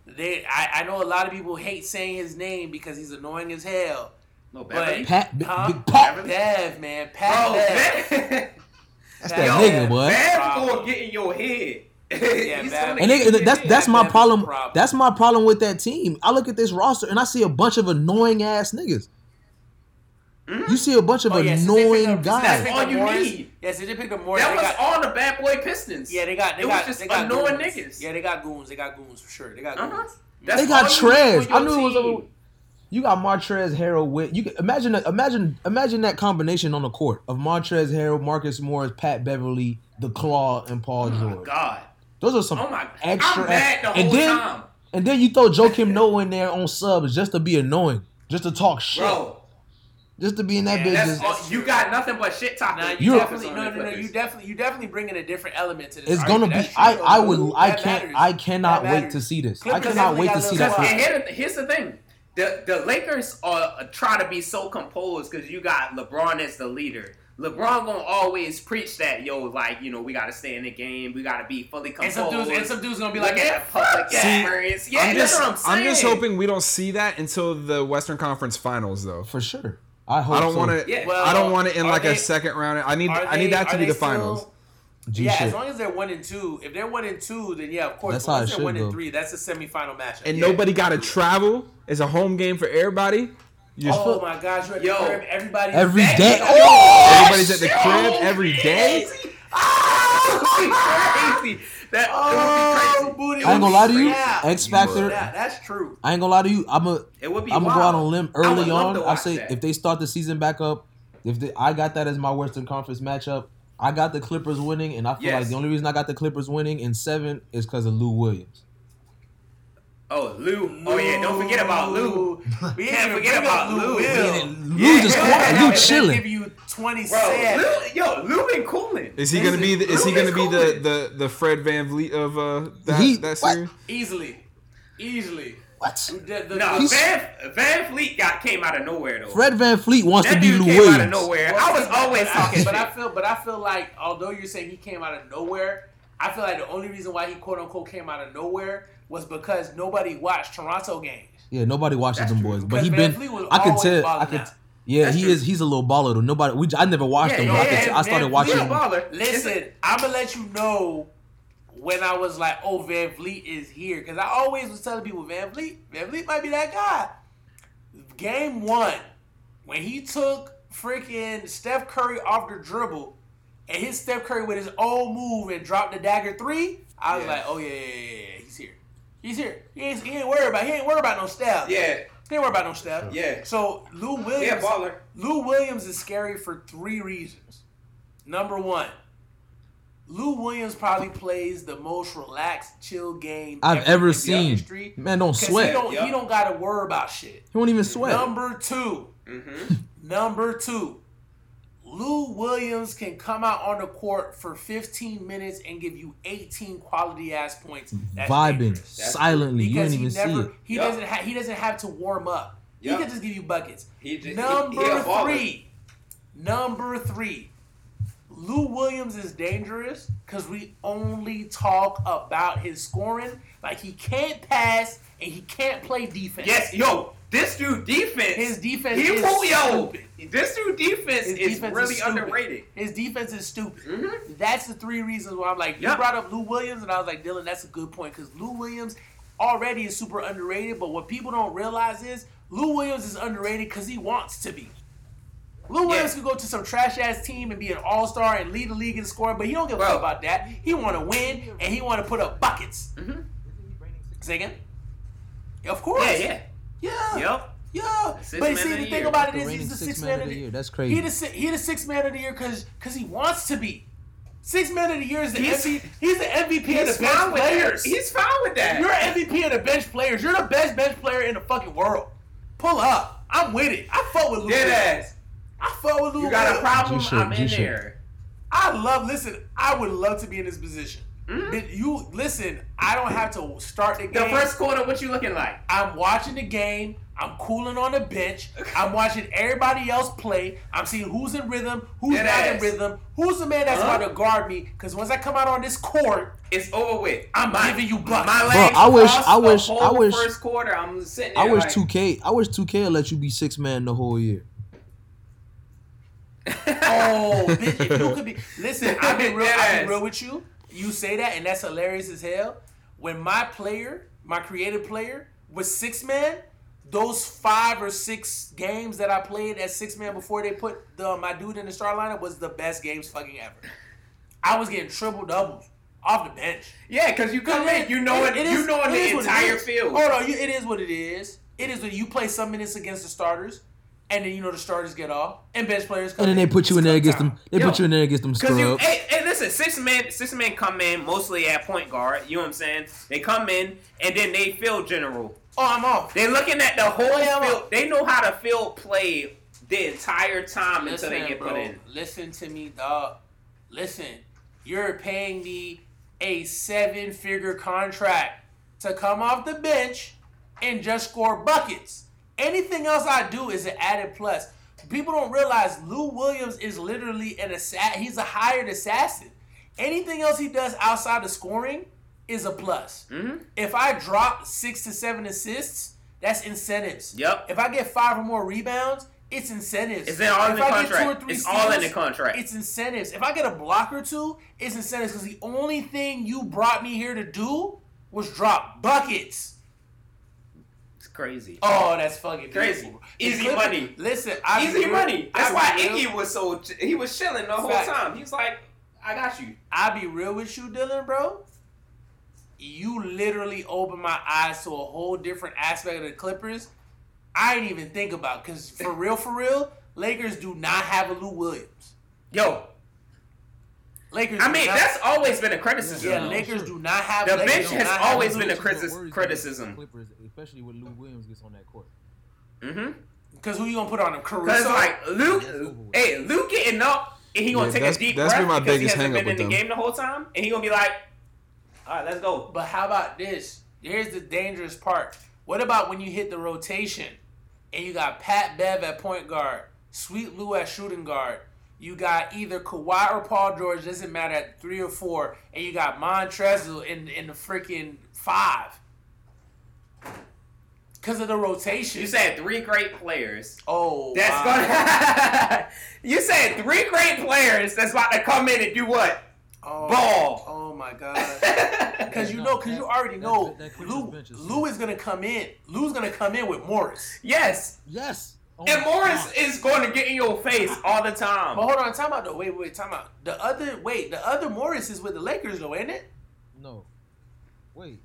They, I, I know a lot of people hate saying his name because he's annoying as hell. No, Beverly. Pat, huh? Big Pat. Bev, man. Pat Bro, Bev. Bev. That's that, that nigga, boy. Bad gonna get in your head. Yeah, and they, that's head. that's my that's problem. problem. That's my problem with that team. I look at this roster and I see a bunch of annoying ass niggas. Mm-hmm. You see a bunch of oh, yeah, annoying so guys. That's all you Morris. need. Yeah, so they picked up more. That they was got, all the bad boy Pistons. Yeah, they got. They it got, was just got annoying goons. niggas. Yeah, they got goons. They got goons for sure. They got goons. Uh-huh. They got Trez. I knew team. it was a. You got Montrezl Harrell with you. Can, imagine, imagine, imagine that combination on the court of Montrezl Harrell, Marcus Morris, Pat Beverly, the Claw, and Paul George. Oh my God, those are some oh my, extra. I'm bad the whole and then, time. And then you throw Joakim Noah in there on subs just to be annoying, just to talk shit, Bro. just to be in that Man, business. That's, you got nothing but shit talking. Nah, you definitely, no, no, no, you definitely, you definitely bringing a different element to this. It's argument. gonna be. That's I, true. I would. I that can't. Matters. I cannot wait to see this. I cannot wait to see that. Here, here's the thing. The the Lakers are uh, try to be so composed because you got LeBron as the leader. LeBron gonna always preach that, yo, like, you know, we gotta stay in the game, we gotta be fully composed. And some dudes, and some dudes gonna be like, yeah, public experience. Yeah, I'm that's just, what I'm saying. I'm just hoping we don't see that until the Western Conference Finals, though. For sure. I hope. I don't so. want to. Yeah. Well, I don't want to end like they, a second round. I need. I need they, that to be the still, finals. G yeah, shit. As long as they're one and two. If they're one and two, then yeah, of course. That's how it should go. One and three, that's a semifinal matchup. And yeah. nobody got to travel. It's a home game for everybody. You oh feel- my gosh, you're at Yo. the crib. Everybody's every day. Oh, everybody's at the crib every day. Oh, crazy. That oh, would be crazy. I ain't gonna lie to you. Yeah. X Factor. Yeah, that's true. I ain't gonna lie to you. I'm a. It would be. I'm wild. gonna go out on a limb early I on. I say that. If they start the season back up, if they, I got that as my Western Conference matchup. I got the Clippers winning, and I feel yes. like the only reason I got the Clippers winning in seven is because of Lou Williams. Oh, Lou. Lou. Oh, yeah, don't forget about Lou. We can't forget about Lou. Lou, yeah, Lou just yeah. Lou chilling. Give you twenty cents. Yo, Lou been cooling. Is he going to be the, is Lou he going to be the, the, the Fred VanVleet of uh, that, he, that series? What? Easily. Easily. What? The, the, no, Van, VanVleet got came out of nowhere though. Fred VanVleet wants that to be Lou Williams. Came out of nowhere. Well, I was always talking, but I feel, but I feel like although you're saying he came out of nowhere, I feel like the only reason why he quote unquote came out of nowhere was because nobody watched Toronto games. Yeah, nobody watches That's them true. boys, but he been. I could tell. I could. Out. Yeah, That's he true. is. He's a little baller though. Nobody. We, I never watched yeah, him. Yeah, but yeah, I, could, man, I started watching. Baller. Listen, I'm gonna let you know. When I was like, oh, VanVleet is here. Because I always was telling people, VanVleet, VanVleet might be that guy. Game one, when he took freaking Steph Curry off the dribble and hit Steph Curry with his old move and dropped the dagger three, I was yeah. like, oh, yeah, yeah, yeah, yeah, he's here. He's here. He ain't, he ain't worried about He ain't worried about no Steph. Yeah. He ain't worried about no Steph. Yeah. So, Lou Williams, yeah, baller. Lou Williams is scary for three reasons. Number one, Lou Williams probably plays the most relaxed, chill game I've ever seen. Man, don't sweat. He don't, yep. he don't got to worry about shit. He won't even sweat. Number two. Mm-hmm. Number two. Lou Williams can come out on the court for fifteen minutes and give you eighteen quality-ass points. That's vibing silently. You didn't even never, see it. He, yep. doesn't ha- he doesn't have to warm up. Yep. He can just give you buckets. He just, number he, he three. Number three. Lou Williams is dangerous because we only talk about his scoring. Like, he can't pass and he can't play defense. Yes, yo, this dude defense. His defense he is won't, stupid. Yo, this dude defense his is defense really is underrated. His defense is stupid. Mm-hmm. That's the three reasons why I'm like, you yep. brought up Lou Williams, and I was like, Dylan, that's a good point because Lou Williams already is super underrated, but what people don't realize is Lou Williams is underrated because he wants to be. Lou Williams yeah. could go to some trash-ass team and be an all-star and lead the league in scoring, but he don't give a fuck about that. He want to win, and he want to put up buckets. Mm-hmm. Say again? Of course. Yeah, yeah. Yeah. Yep. Yeah. Six but see, the thing year. about it is he's the sixth man of the year. That's crazy. He the, he the sixth man of the year because he wants to be. Sixth man of the year is the he's, M V P. He's the M V P he's of the bench players. That. He's fine with that. You're M V P of the bench players. You're the best bench player in the fucking world. Pull up. I'm with it. I fuck with Lou Williams. Dead ass. I fuck with Lou Williams. You got a problem? Should, I'm in should. there. I love. Listen, I would love to be in this position. Mm-hmm. You listen. I don't have to start the game. The first quarter, what you looking like? I'm watching the game. I'm cooling on the bench. I'm watching everybody else play. I'm seeing who's in rhythm, who's that not ass. in rhythm, who's the man that's huh? about to guard me. Because once I come out on this court, it's over with. I'm my, giving you bucks. My legs Bro, I wish, I wish, I wish. First quarter, I'm sitting. There I wish like, two K. I wish two K would let you be six man the whole year. Oh, bitch, if you could be listen, I've been real yes. I've been real with you. You say that and that's hilarious as hell. When my player, my creative player, was six man, those five or six games that I played as six man before they put the, my dude in the star lineup was the best games fucking ever. I was getting triple doubles off the bench. Yeah, because you come in, you know it, it, it you is, know it the is entire field. Hold on, you, it is what it is. It is what you play some minutes against the starters. And then you know the starters get off, and bench players come. And then in. they put you it's in there against time. them. They Yo, put you in there against them. Because you, hey, hey, listen, six men, six men come in mostly at point guard. You know what I'm saying? They come in and then they field general. Oh, I'm off. They're looking at the whole oh, field. Off. They know how to field play the entire time listen, until they get bro, put in. Listen to me, dog. Listen, you're paying me a seven-figure contract to come off the bench and just score buckets. Anything else I do is an added plus. People don't realize Lou Williams is literally an assassin. He's a hired assassin. Anything else he does outside of scoring is a plus. Mm-hmm. If I drop six to seven assists, that's incentives. Yep. If I get five or more rebounds, it's incentives. It's all in the contract. It's all in the contract. It's incentives. If I get a block or two, it's incentives. Because the only thing you brought me here to do was drop buckets. Crazy. Oh, that's fucking crazy. Easy Clippers, money. Listen, I easy real, money. That's why Iggy was so he was chilling the whole fact. time. He was like, "I got you." I'll be real with you, Dylan, bro. You literally opened my eyes to a whole different aspect of the Clippers. I didn't even think about because for real, for real, Lakers do not have a Lou Williams. Yo. Lakers I mean, not, that's always been a criticism. Yeah, Lakers do not have... The Lakers bench has always been a criti- criticism. Clippers, especially when Lou Williams gets on that court. Mm-hmm. Because who you going to put on him? Caruso? Because, like, Lou... Hey, Lou getting up, and he going to yeah, take a deep breath that's been my because biggest he hasn't been in them. the game the whole time, and he going to be like, all right, let's go. But how about this? Here's the dangerous part. What about when you hit the rotation, and you got Pat Bev at point guard, Sweet Lou at shooting guard, you got either Kawhi or Paul George, doesn't matter, at three or four, and you got Montrezl in in the freaking five. Because of the rotation. You said three great players. Oh, that's wow. gonna. You said three great players that's about to come in and do what? Oh, Ball. Oh my God. Because you know, because you already know, that, that Lou Lou is gonna come in. Lou's gonna come in with Morris. Yes. Yes. Oh and Morris God. is going to get in your face all the time. But hold on, time out though. Wait, wait, time out. The other, wait, the other Morris is with the Lakers though, ain't it? No. Wait.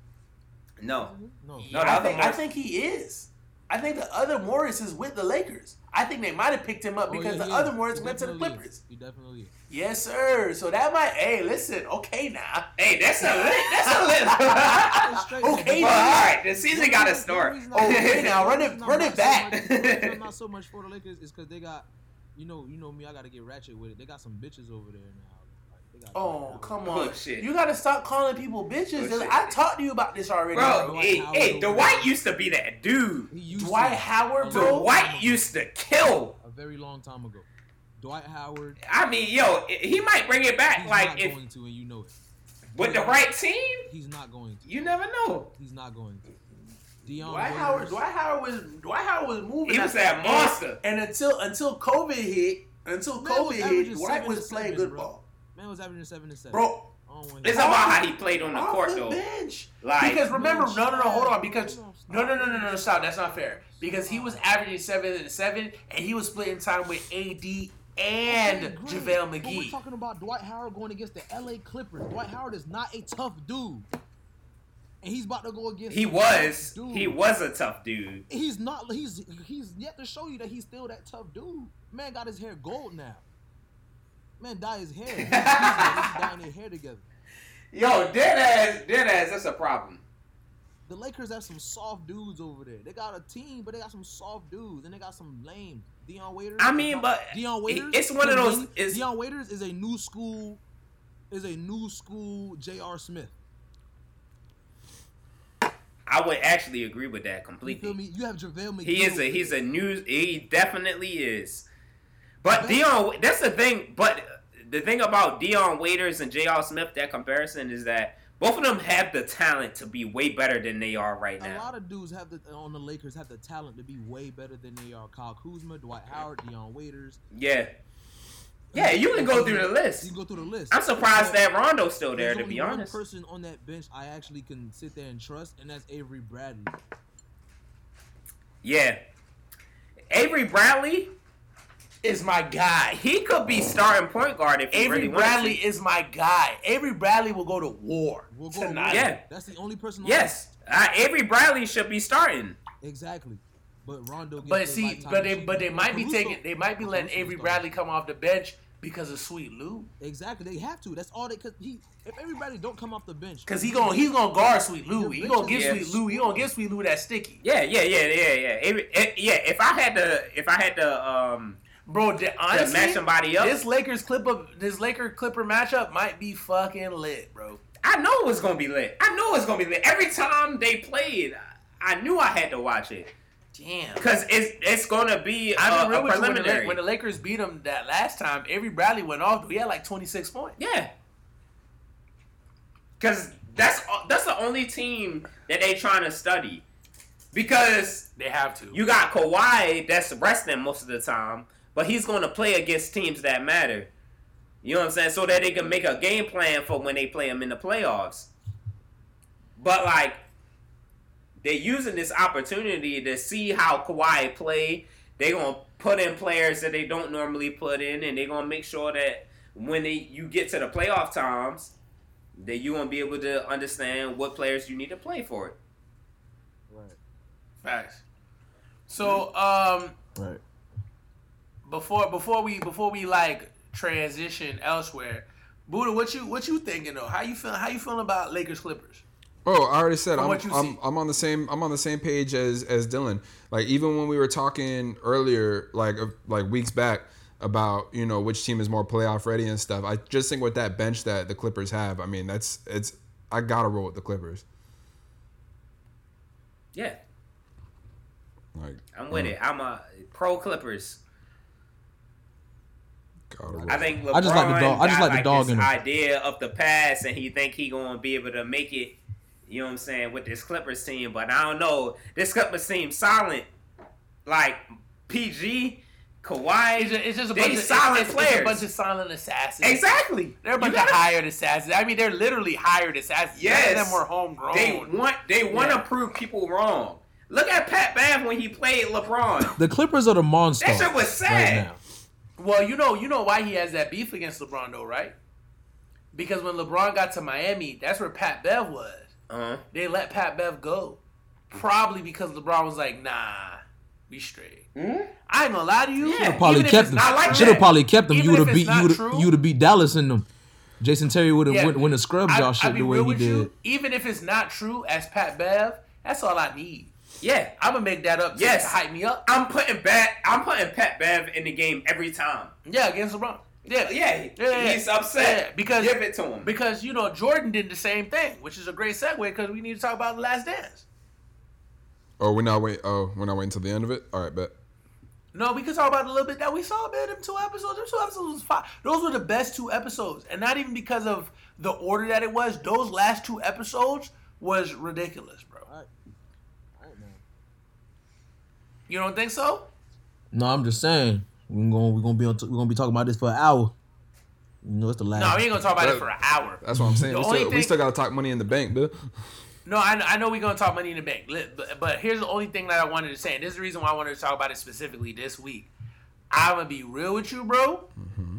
No. No. Yeah, no I, think, I think he is. I think the other Morris is with the Lakers. I think they might have picked him up because oh, yeah, the other Morris he went to the Clippers. Is. He definitely is. Yes, sir. So that might. Hey, listen. Okay, now. Hey, that's a lit. That's a lit. Okay, now. All right, the season got a start. Okay, now run it, run it back. So not so much for the Lakers is because they got, you know, you know me. I gotta get ratchet with it. They got some bitches over there now. Oh, come on. Oh, shit. You got to stop calling people bitches. Oh, I talked to you about this already. Bro, bro. hey, hey Dwight used to be that dude. Dwight Howard, bro. Dwight used to kill. A very long time ago. Dwight Howard. I mean, yo, he might bring it back. He's like not if, going to, and you know it. With the right team? He's not going to. You never know. He's not going to. Deion Dwight Williams. Howard Dwight Howard was Dwight Howard was moving. He was that monster. And until until COVID hit, until Man, COVID hit, Dwight was playing good bro. ball. Man was averaging seven and seven. Bro, it's about how he played on the court though. Like, because remember, no, no, no, hold on. Because no, no, no, no, no, stop. That's not fair. Because he was averaging seven and seven, and he was splitting time with A D and JaVale McGee. But we're talking about Dwight Howard going against the L A Clippers. Dwight Howard is not a tough dude, and he's about to go against. He was. He was a tough dude. He's not. He's he's yet to show you that he's still that tough dude. Man got his hair gold now. Man, dye his hair. He's dyeing their hair together. Yo, dead ass, dead ass, that's a problem. The Lakers have some soft dudes over there. They got a team, but they got some soft dudes, and they got some lame. Deion Waiters. I mean, not, but Deion Waiters. It's one of those. Is, Deion Waiters is a new school, is a new school J R. Smith. I would actually agree with that completely. You feel me? You have JaVale McGee. He is a. He's a new. He definitely is. But Deion, that's the thing. But the thing about Deion Waiters and J R. Smith, that comparison is that both of them have the talent to be way better than they are right now. A lot of dudes have the on the Lakers have the talent to be way better than they are. Kyle Kuzma, Dwight Howard, Deion Waiters. Yeah, yeah. You can go through the list. You can go through the list. I'm surprised that Rondo's still there. To be honest, there's only one person on that bench I actually can sit there and trust, and that's Avery Bradley. Yeah, Avery Bradley. Is my guy. He could be starting point guard if he Avery really Bradley wants to. Is my guy. Avery Bradley will go to war we'll go tonight. To war. Yeah, that's the only person. Yes, uh, Avery Bradley should be starting. Exactly, but Rondo. Gets but see, but they, but they might be taking. They might be letting Avery Bradley come off the bench because of Sweet Lou. Exactly, they have to. That's all they. Cause he, if Avery Bradley don't come off the bench, cause he gonna he's gonna guard Sweet Lou. He gonna give yeah. Sweet Lou. He gonna give Sweet Lou that sticky. Yeah, yeah, yeah, yeah, yeah. Avery, yeah, if I had to, if I had to, um. Bro, honestly, match somebody up. This Lakers clip up, this Laker Clipper matchup might be fucking lit, bro. I know it's gonna be lit. I know it's gonna be lit. Every time they played, I knew I had to watch it. Damn, because it's it's gonna be. I mean, uh, real preliminary. When the, when the Lakers beat them that last time, Avery Bradley went off. He had like twenty-six points. Yeah, because that's that's the only team that they trying to study because they have to. You got Kawhi that's resting most of the time. But he's going to play against teams that matter. You know what I'm saying? So that they can make a game plan for when they play him in the playoffs. But, like, they're using this opportunity to see how Kawhi play. They're going to put in players that they don't normally put in, and they're going to make sure that when they you get to the playoff times, that you're going to be able to understand what players you need to play for it. Right. Facts. So, um... Right. Before before we before we like transition elsewhere, Buddha, what you what you thinking though? How you feel? How you feeling about Lakers Clippers? Oh, I already said I'm I'm, I'm on the same I'm on the same page as as Dylan. Like even when we were talking earlier, like like weeks back about you know which team is more playoff ready and stuff. I just think with that bench that the Clippers have, I mean that's it's I gotta roll with the Clippers. Yeah, like I'm with um, it. I'm a pro Clippers. God, I, I think LeBron I just like the dog. I just like the dog in him. Idea of the pass, and he think he gonna be able to make it. You know what I'm saying with this Clippers team, but I don't know. This Clippers team silent, like P G, Kawhi. It's just, it's just a bunch of silent it's, players. It's a bunch of silent assassins. Exactly. They're a bunch gotta, of hired assassins. I mean, they're literally hired assassins. Yes, none of them were homegrown. They want. They want to yeah. prove people wrong. Look at Pat Bev when he played LeBron. The Clippers are the monster. That shit was sad. Right now. Well, you know, you know why he has that beef against LeBron, though, right? Because when LeBron got to Miami, that's where Pat Bev was. Uh-huh. They let Pat Bev go, probably because LeBron was like, "Nah, be straight. Mm-hmm. I ain't gonna lie to you. Yeah. Should have probably kept them. Like Should have probably kept them. You would have beat. You would. You would have beat Dallas in them. Jason Terry would have yeah. went, went to scrubs y'all shit the way he did. You, even if it's not true, as Pat Bev, that's all I need. Yeah, I'm gonna make that up. Yes, to hype me up. I'm putting Bev, I'm putting Pat Bev in the game every time. Yeah, against LeBron. Yeah, yeah, yeah, he's upset. Yeah, because give it to him. Because you know Jordan did the same thing, which is a great segue because we need to talk about The Last Dance. Oh, we're not wait. Oh, we're not waiting until the end of it. All right, bet. No, we can talk about it a little bit that we saw, man. Them two episodes, them two episodes was fire. Those were the best two episodes, and not even because of the order that it was. Those last two episodes was ridiculous, bro. All right, all right, man. You don't think so? No, I'm just saying we're gonna we're gonna be on t- we're gonna be talking about this for an hour. You know, it's the last. No, we ain't gonna talk about that, it for an hour. That's what I'm saying. we, still, thing- we still gotta talk Money in the Bank, dude. No, I, I know we're going to talk Money in the Bank, but, but here's the only thing that I wanted to say, and this is the reason why I wanted to talk about it specifically this week. I'm going to be real with you, bro. Mm-hmm.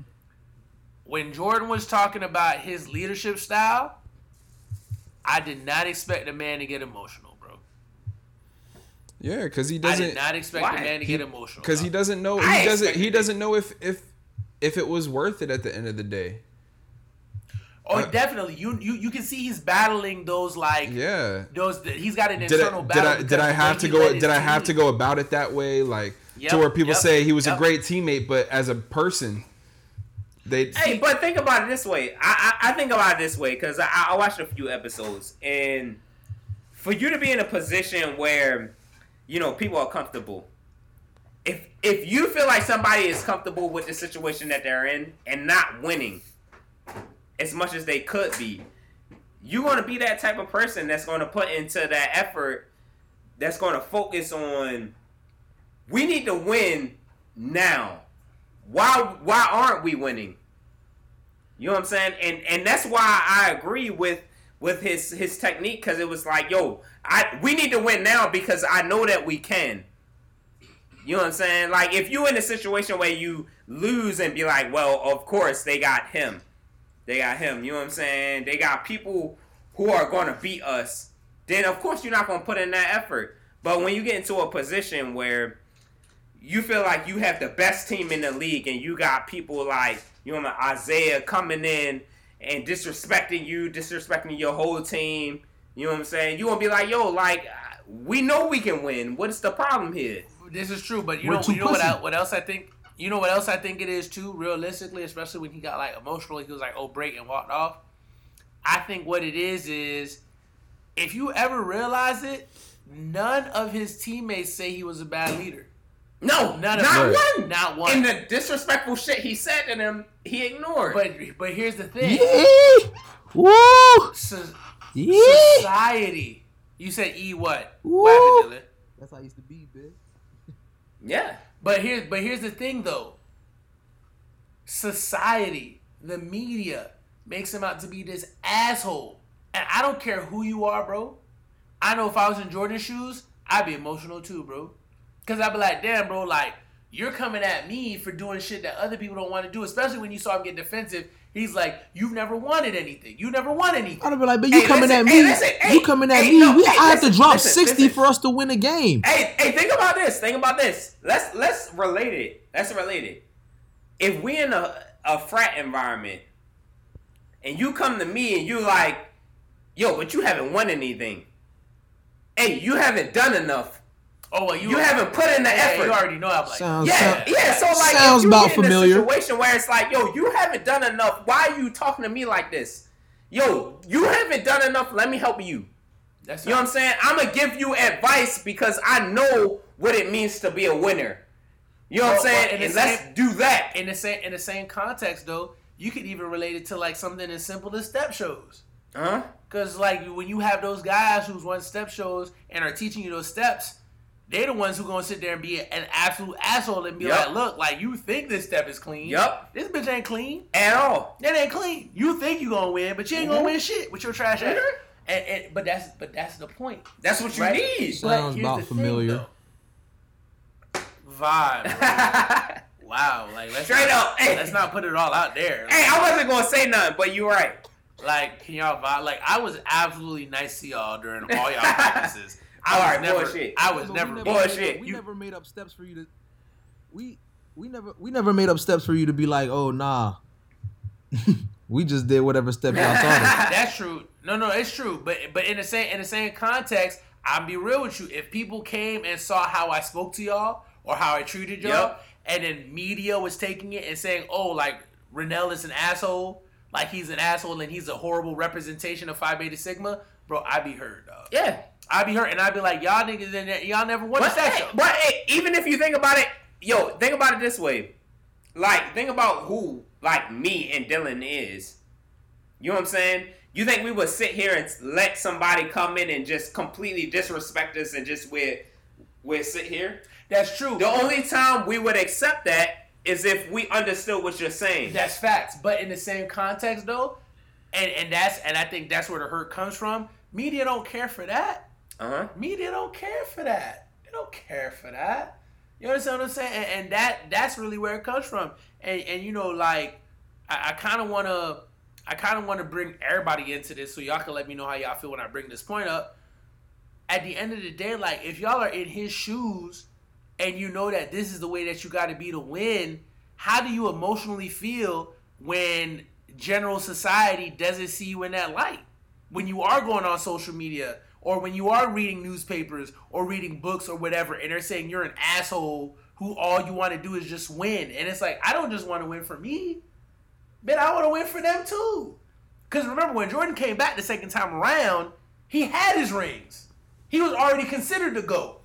When Jordan was talking about his leadership style, I did not expect the man to get emotional, bro. Yeah, because he doesn't... I did not expect why? the man to he, get emotional. Because he doesn't know He doesn't. He doesn't know if, if if it was worth it at the end of the day. Oh, uh, definitely. You, you you can see he's battling those like yeah. Those he's got an did internal I, battle. Did I did I have to go? Did I team. have to go about it that way? Like yep, to where people yep, say he was yep. a great teammate, but as a person, they. Hey, but think about it this way. I I, I think about it this way because I, I watched a few episodes, and for you to be in a position where you know people are comfortable, if if you feel like somebody is comfortable with the situation that they're in and not winning as much as they could be, you want to be that type of person that's going to put into that effort, that's going to focus on, we need to win now. Why why aren't we winning? You know what I'm saying? And and that's why I agree with with his his technique, because it was like, yo, I we need to win now because I know that we can. You know what I'm saying? Like, if you're in a situation where you lose and be like, well, of course they got him. They got him, you know what I'm saying? They got people who are going to beat us. Then, of course, you're not going to put in that effort. But when you get into a position where you feel like you have the best team in the league and you got people like, you know, Isaiah coming in and disrespecting you, disrespecting your whole team, you know what I'm saying? You're going to be like, yo, like, we know we can win. What's the problem here? This is true, but you We're know, you know what, I, what else I think? You know what else I think it is, too, realistically, especially when he got, like, emotional. He was like, oh, break, and walked off. I think what it is is, if you ever realize it, none of his teammates say he was a bad leader. No, none of not them. one. Not one. And the disrespectful shit he said to them, he ignored. But but here's the thing. Yeah. Woo. So, yeah. Society. You said E what? Woo. What happened, Dylan? That's how I used to be, bitch. Yeah. But here's but here's the thing though. Society, the media makes him out to be this asshole, and I don't care who you are, bro. I know if I was in Jordan's shoes, I'd be emotional too, bro. Cause I'd be like, damn, bro, like you're coming at me for doing shit that other people don't want to do. Especially when you saw him get defensive. He's like, you've never wanted anything. You never won anything. I'd be like, but you hey, coming listen, at me. Hey, listen, hey, you coming at hey, me. No, we, hey, I have listen, to drop listen, sixty listen. for us to win a game. Hey, hey, think about this. Think about this. Let's let's relate it. Let's relate it. If we in a, a frat environment and you come to me and you like, yo, but you haven't won anything. Hey, you haven't done enough. Oh, well, you, you haven't put in the effort. Yeah, you already know. I'm like, sounds, yeah, sounds, yeah. So like, sounds if you get in familiar. a situation where it's like, yo, you haven't done enough. Why are you talking to me like this? Yo, you haven't done enough. Let me help you. That's you right. know what I'm saying? I'm gonna give you advice because I know what it means to be a winner. You know well, what I'm saying? Well, and let's same, do that in the same in the same context though. You could even relate it to like something as simple as step shows. Huh? Because like when you have those guys who's won step shows and are teaching you those steps. They the ones who gonna sit there and be an absolute asshole and be yep. like, look, like you think this step is clean. Yep. This bitch ain't clean at all. That ain't clean. You think you gonna win, but you ain't mm-hmm. gonna win shit with your trash mm-hmm. ass. And, and but that's but that's the point. That's what you right? need. Sounds about familiar. Thing, Vibe. Wow. Like let's straight not, up. Hey. Let's not put it all out there. Like, hey, I wasn't gonna say nothing, but you're right. Like, can y'all vibe? Like I was absolutely nice to y'all during all y'all practices. I All was right, never. Bullshit. I was no, never. never bullshit. Up, we you, never made up steps for you to. We we never we never made up steps for you to be like, oh nah. We just did whatever step y'all thought of. That's true. No, no, it's true. But but in the same in the same context, I'll be real with you. If people came and saw how I spoke to y'all or how I treated y'all, yep. and then media was taking it and saying, oh, like Ronell is an asshole, like he's an asshole and he's a horrible representation of Phi Beta Sigma, bro, I'd be hurt, dog. Yeah. I'd be hurt and I'd be like, y'all niggas in there, y'all never watched that show. But hey, even if you think about it, yo, think about it this way. Like, think about who, like, me and Dylan is. You know what I'm saying? You think we would sit here and let somebody come in and just completely disrespect us and just we'd, we'd sit here? That's true. The only time we would accept that is if we understood what you're saying. That's facts. But in the same context, though, and, and that's and I think that's where the hurt comes from, media don't care for that. Uh-huh. Media don't care for that. They don't care for that. You understand what I'm saying? And, and that that's really where it comes from. And, and you know, like, I, I kind of want to... I kind of want to bring everybody into this so y'all can let me know how y'all feel when I bring this point up. At the end of the day, like, if y'all are in his shoes and you know that this is the way that you got to be to win, how do you emotionally feel when general society doesn't see you in that light? When you are going on social media or when you are reading newspapers or reading books or whatever and they're saying you're an asshole who all you want to do is just win. And it's like, I don't just want to win for me. Man, I want to win for them too. Because remember, when Jordan came back the second time around, he had his rings. He was already considered the GOAT.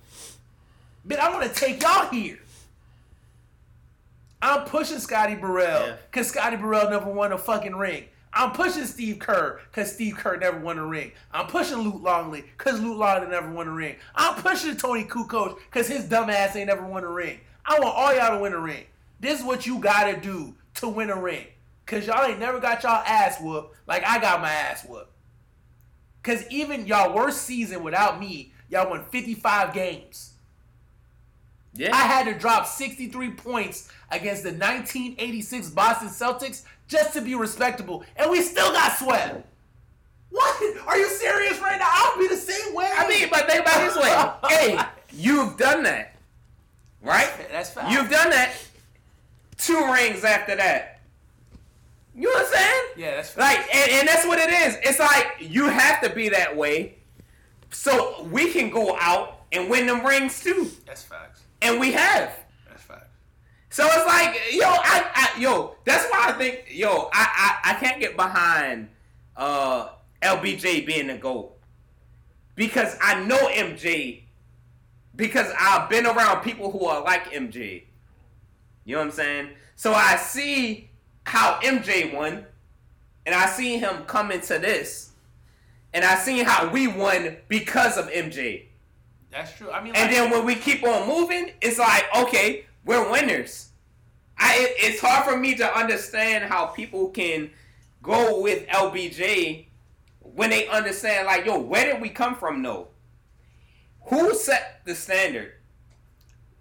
Man, I want to take y'all here. I'm pushing Scotty Burrell because yeah. Scotty Burrell never won a fucking ring. I'm pushing Steve Kerr because Steve Kerr never won a ring. I'm pushing Luke Longley because Luke Longley never won a ring. I'm pushing Tony Kukoc because his dumb ass ain't never won a ring. I want all y'all to win a ring. This is what you got to do to win a ring. Because y'all ain't never got y'all ass whooped like I got my ass whooped. Because even y'all worst season without me, y'all won fifty-five games. Yeah. I had to drop sixty-three points against the nineteen eighty-six Boston Celtics just to be respectable. And we still got swept. What? Are you serious right now? I'll be the same way. I mean, but think about it this way. Hey, you've done that. Right? That's fine. You've done that. Two rings after that. You know what I'm saying? Yeah, that's fair. Like, and, and that's what it is. It's like, you have to be that way so we can go out and win them rings, too. That's facts. And we have. That's facts. So it's like, yo, I, I yo, that's why I think, yo, I, I, I can't get behind uh, L B J being the GOAT. Because I know M J, because I've been around people who are like M J. You know what I'm saying? So I see how M J won, and I seen him come into this, and I seen how we won because of M J. That's true. I mean, like, and then when we keep on moving, it's like, okay, we're winners. I it, it's hard for me to understand how people can go with L B J when they understand, like, yo, where did we come from, though? Who set the standard?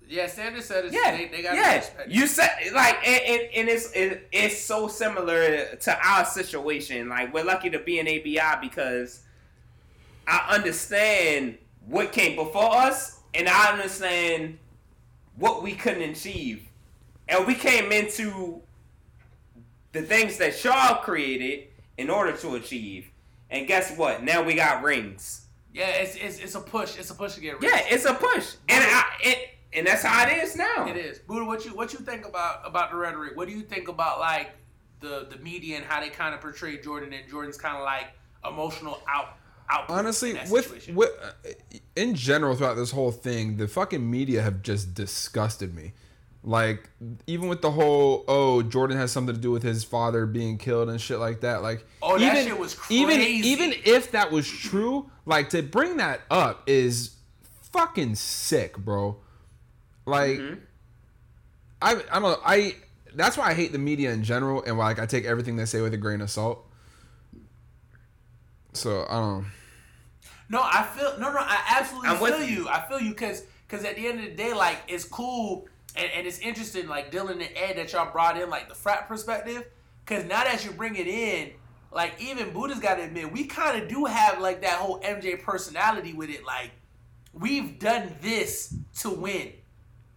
Yeah, Sanders said it's, yeah, they, they got yeah. respect. You said, like, and, and, and it's it, it's so similar to our situation. Like, we're lucky to be in A B I because I understand what came before us, and I understand what we couldn't achieve. And we came into the things that Shaw created in order to achieve. And guess what? Now we got rings. Yeah, it's it's, it's a push. It's a push to get rings. Yeah, it's a push. And I... It, And that's how it is now. It is. Buddha, what you what you think about, about the rhetoric? What do you think about, like, the, the media and how they kind of portray Jordan and Jordan's kind of, like, emotional out output? Honestly, in, with, with, uh, in general throughout this whole thing, the fucking media have just disgusted me. Like, even with the whole, oh, Jordan has something to do with his father being killed and shit like that. Like, oh, that even, shit was crazy. Even, even if that was true, like, to bring that up is fucking sick, bro. Like, mm-hmm. I I don't I that's why I hate the media in general and why, like, I take everything they say with a grain of salt. So I don't know. No, I feel no no I absolutely I'm feel you. you. I feel you because because at the end of the day, like, it's cool and, and it's interesting, like, Dylan and Ed, that y'all brought in, like, the frat perspective, because now that you bring it in, like, even Buddha's got to admit we kind of do have, like, that whole M J personality with it, like. We've done this to win.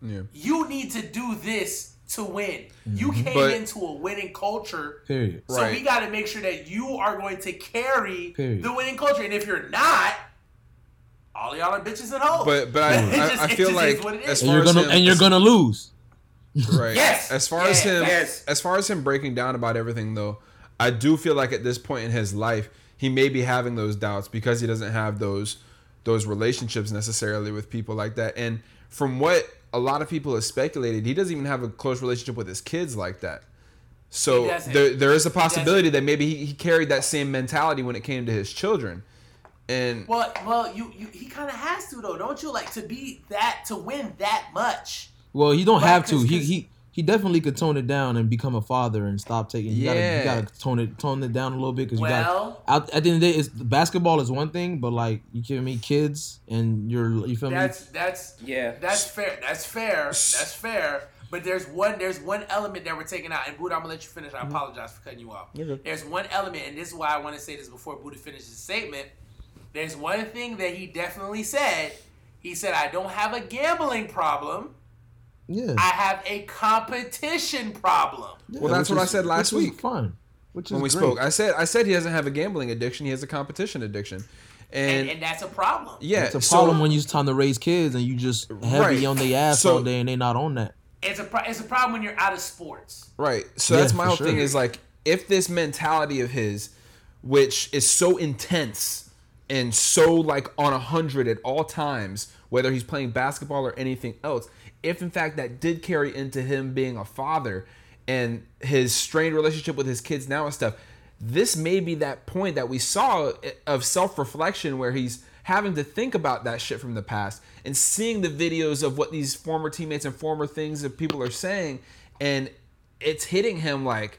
Yeah. You need to do this to win. You came but, into a winning culture. Period. So right. we got to make sure that you are going to carry period. the winning culture. And if you're not, all y'all are bitches at home. But but I, just, I, I feel like as far and you're gonna, as him, and you're gonna lose. Right. Yes. As far yeah, as him yes. as far as him breaking down about everything though, I do feel like at this point in his life, he may be having those doubts because he doesn't have those those relationships necessarily with people like that. And from what a lot of people have speculated, he doesn't even have a close relationship with his kids like that. So there there is a possibility that maybe he, he carried that same mentality when it came to his children. And well, well, you, you he kind of has to though, don't you? Like to be that to win that much. Well, he don't right? have to. Cause, he cause, he he definitely could tone it down and become a father and stop taking. You yeah, gotta, you gotta tone it tone it down a little bit because well, you got at the end of the day, it's basketball is one thing, but like you feel me, kids and you're you feel that's, me. That's that's yeah, that's fair. That's fair. That's fair. But there's one there's one element that we're taking out, and Buddha, I'm gonna let you finish. I apologize for cutting you off. Yeah. There's one element, and this is why I want to say this before Buddha finishes his statement. There's one thing that he definitely said. He said, I don't have a gambling problem. Yeah. I have a competition problem. Yeah, well, that's what is, I said last which week. Fun. Which is when we great. spoke. I said I said he doesn't have a gambling addiction. He has a competition addiction. And, and, and that's a problem. Yeah. It's a problem so, when you're trying to raise kids and you just heavy right. on their ass so, all day and they're not on that. It's a, pro- it's a problem when you're out of sports. Right. So yeah, that's my whole sure. thing is like, if this mentality of his, which is so intense and so like on a hundred at all times, whether he's playing basketball or anything else, if in fact that did carry into him being a father and his strained relationship with his kids now and stuff, this may be that point that we saw of self-reflection where he's having to think about that shit from the past and seeing the videos of what these former teammates and former things that people are saying, and it's hitting him like,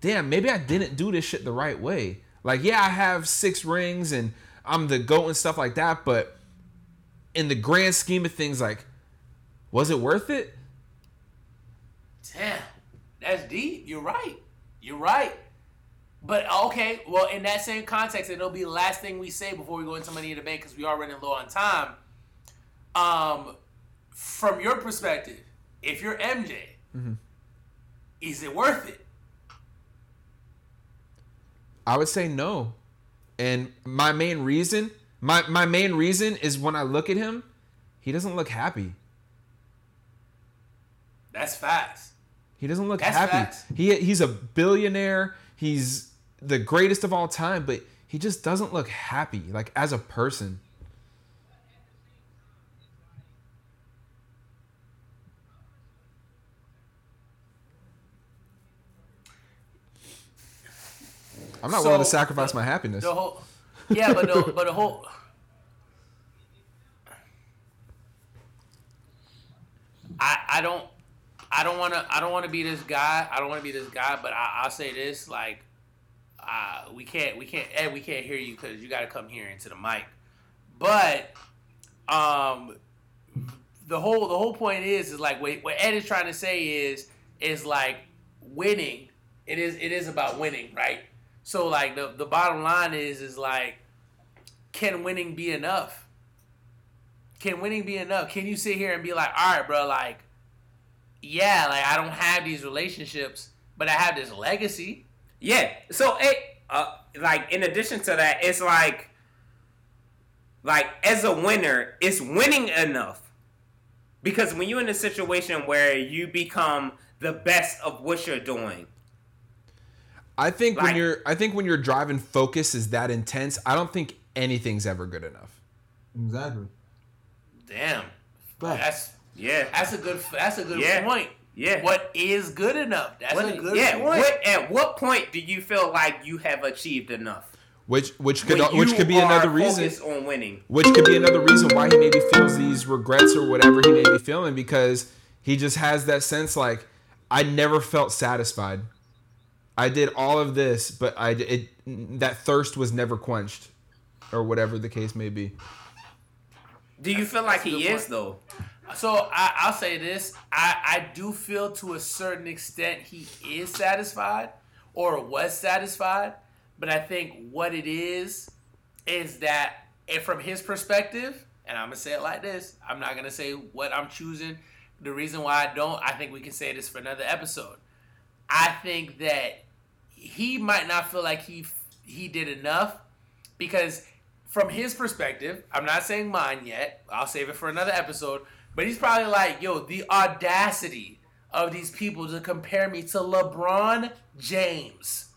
damn, maybe I didn't do this shit the right way. Like, yeah, I have six rings and I'm the GOAT and stuff like that, but in the grand scheme of things, like, was it worth it? Damn, that's deep. You're right. You're right. But, okay, well, in that same context, and it'll be the last thing we say before we go into Money in the Bank because we are running low on time. Um, from your perspective, if you're M J, mm-hmm. is it worth it? I would say no. And my main reason, my, my main reason is when I look at him, he doesn't look happy. That's facts. He doesn't look That's happy. Facts. He he's a billionaire. He's the greatest of all time, but he just doesn't look happy, like as a person. I'm not so, willing to sacrifice the, my happiness. The whole, yeah, but the, but the whole. I I don't I don't want to I don't want to be this guy. I don't want to be this guy. But I, I'll say this: like, uh, we can't we can't Ed, we can't hear you because you got to come here into the mic. But um, the whole the whole point is is like what, what Ed is trying to say is is like winning. It is it is about winning, right? So, like, the, the bottom line is, is, like, can winning be enough? Can winning be enough? Can you sit here and be like, all right, bro, like, yeah, like, I don't have these relationships, but I have this legacy. Yeah. So, it, uh, like, in addition to that, it's like, like, as a winner, it's winning enough. Because when you're in a situation where you become the best of what you're doing, I think like, when you're, I think when your drive and focus is that intense, I don't think anything's ever good enough. Exactly. Damn. But that's yeah. That's a good. That's a good yeah. point. Yeah. What is good enough? That's what, a good yeah. point. What, at what point do you feel like you have achieved enough? Which which could which could be another reason on winning. Which could be another reason why he maybe feels these regrets or whatever he may be feeling, because he just has that sense like, I never felt satisfied. I did all of this, but I it, that thirst was never quenched, or whatever the case may be. Do you feel like he is, though? So I, I'll say this: I, I do feel to a certain extent he is satisfied, or was satisfied. But I think what it is is that, and from his perspective, and I'm going to say it like this. I'm not going to say what I'm choosing. The reason why I don't, I think we can say this for another episode. I think that he might not feel like he he did enough because from his perspective, I'm not saying mine yet. I'll save it for another episode. But he's probably like, yo, the audacity of these people to compare me to LeBron James.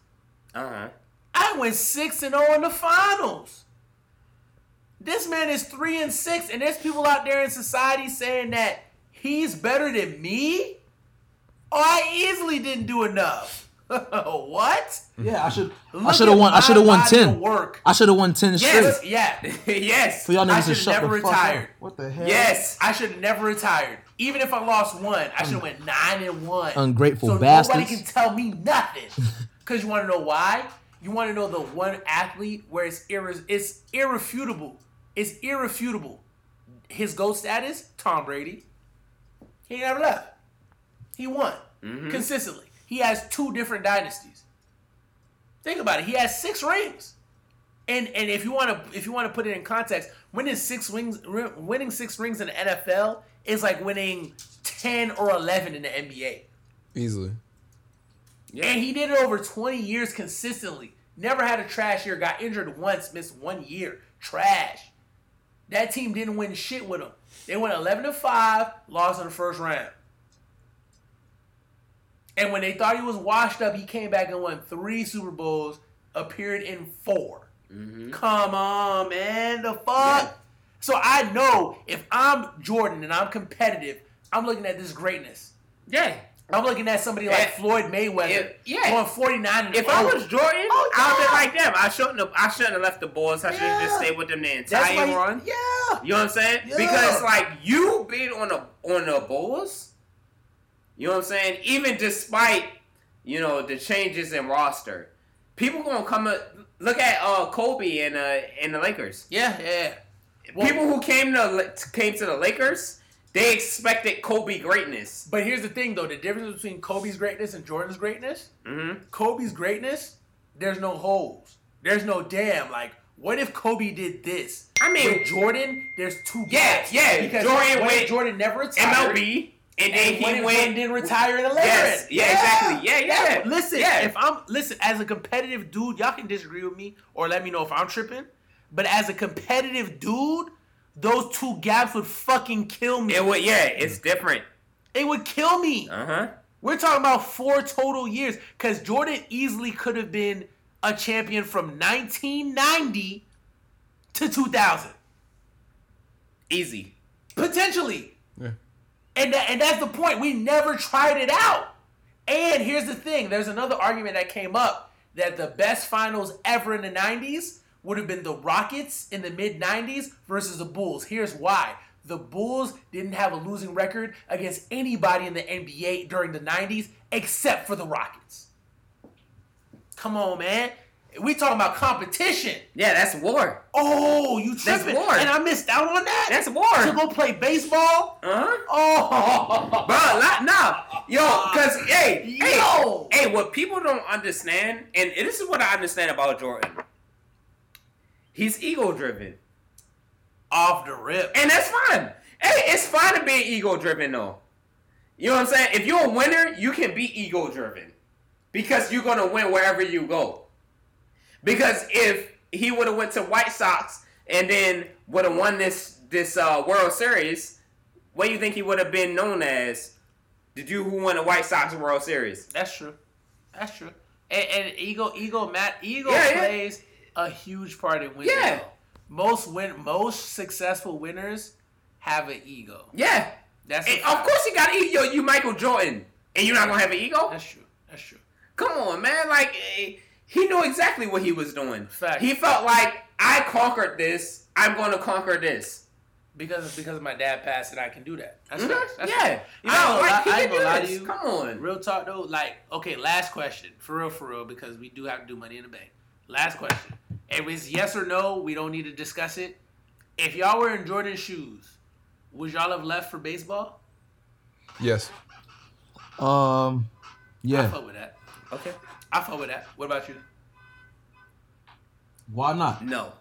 Uh-huh. I went six and oh in the finals. This man is three and six, and there's people out there in society saying that he's better than me? Oh, I easily didn't do enough. What? Yeah, I should. I should have won. I should have won ten. I should have won ten yes, straight. Yeah, yes. So y'all niggas should shut the fuck up. What the hell? Yes, I should have never retired. Even if I lost one, I should have went nine and one. Ungrateful so bastards. So nobody can tell me nothing. Cause you want to know why? You want to know the one athlete where it's irre- it's irrefutable. It's irrefutable. His GOAT status: Tom Brady. He never left. He won mm-hmm. consistently. He has two different dynasties. Think about it. He has six rings, and and if you want to if you want to put it in context, winning six rings winning six rings in the N F L is like winning ten or eleven in the N B A. Easily. Yeah. And he did it over twenty years consistently. Never had a trash year. Got injured once. Missed one year. Trash. That team didn't win shit with him. They went eleven to five, lost in the first round. And when they thought he was washed up, he came back and won three Super Bowls, appeared in four. Mm-hmm. Come on, man. The fuck? Yeah. So I know if I'm Jordan and I'm competitive, I'm looking at this greatness. Yeah. I'm looking at somebody like if, Floyd Mayweather if, yeah. going forty-nine. If I was Jordan, oh, yeah. I would be like them. I shouldn't have I shouldn't have left the Bulls. I should have yeah. just stayed with them the entire like, run. Yeah. You know what I'm saying? Yeah. Because like you being on the on the Bulls, you know what I'm saying? Even despite, you know, the changes in roster, people gonna come up, look at uh, Kobe and uh and the Lakers. Yeah, yeah. Well, people who came to came to the Lakers. They expected Kobe greatness. But here's the thing, though. The difference between Kobe's greatness and Jordan's greatness, mm-hmm. Kobe's greatness, there's no holes. There's no damn. Like, what if Kobe did this? I mean, with Jordan, there's two Yeah, guys. Yeah. Because Jordan, went, Jordan never retired. M L B. And then and he went and didn't retire in the Lakers. Yes, yeah, yeah, exactly. Yeah, yeah. yeah. Listen, yeah. if I'm listen, as a competitive dude, y'all can disagree with me or let me know if I'm tripping. But as a competitive dude, those two gaps would fucking kill me. It would, yeah, it's different. It would kill me. Uh-huh. We're talking about four total years because Jordan easily could have been a champion from nineteen ninety to two thousand. Easy. Potentially. Yeah. And, that, and that's the point. We never tried it out. And here's the thing. There's another argument that came up that the best finals ever in the nineties would have been the Rockets in the mid-nineties versus the Bulls. Here's why. The Bulls didn't have a losing record against anybody in the N B A during the nineties except for the Rockets. Come on, man. We talking about competition. Yeah, that's war. Oh, you tripping. That's war. And I missed out on that? That's war. To go play baseball? Uh-huh. Oh. Bro, nah. Yo, because, hey, Yo. hey, hey, what people don't understand, and this is what I understand about Jordan. He's ego-driven. Off the rip. And that's fine. Hey, it's fine to be ego-driven, though. You know what I'm saying? If you're a winner, you can be ego-driven. Because you're going to win wherever you go. Because if he would have went to White Sox and then would have won this, this uh, World Series, what do you think he would have been known as? The dude who won the White Sox World Series. That's true. That's true. And, and ego, ego, Matt, ego yeah, plays... Yeah. A huge part in winning. Yeah. Most win, most successful winners have an ego. Yeah. That's and of course you got an ego. You Michael Jordan, and you're not gonna have an ego. That's true. That's true. Come on, man. Like he knew exactly what he was doing. Fact. He felt like I conquered this. I'm gonna conquer this. Because because my dad passed, and I can do that. That's mm-hmm. right. That's yeah. Right. You know, I ain't like, gonna lie to you. Come on. Real talk though. Like okay, last question for real, for real, because we do have to do Money in the Bank. Last question. If it's yes or no, we don't need to discuss it. If y'all were in Jordan's shoes, would y'all have left for baseball? Yes. Um, yeah. I fuck with that. Okay. I fuck with that. What about you? Why not? No.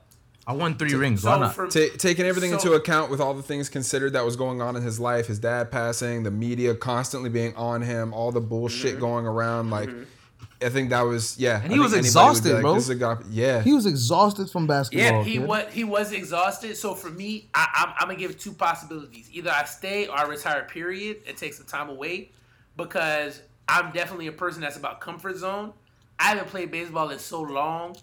I won three Take, rings. So Why not? For, T- taking everything so, into account with all the things considered that was going on in his life, his dad passing, the media constantly being on him, all the bullshit mm-hmm. going around. Like, mm-hmm. I think that was, yeah. And I he was exhausted, like, bro. This is a guy, yeah. He was exhausted from basketball. Yeah, he, was, he was exhausted. So for me, I, I'm, I'm going to give two possibilities. Either I stay or I retire, period, and take some time away, because I'm definitely a person that's about comfort zone. I haven't played baseball in so long.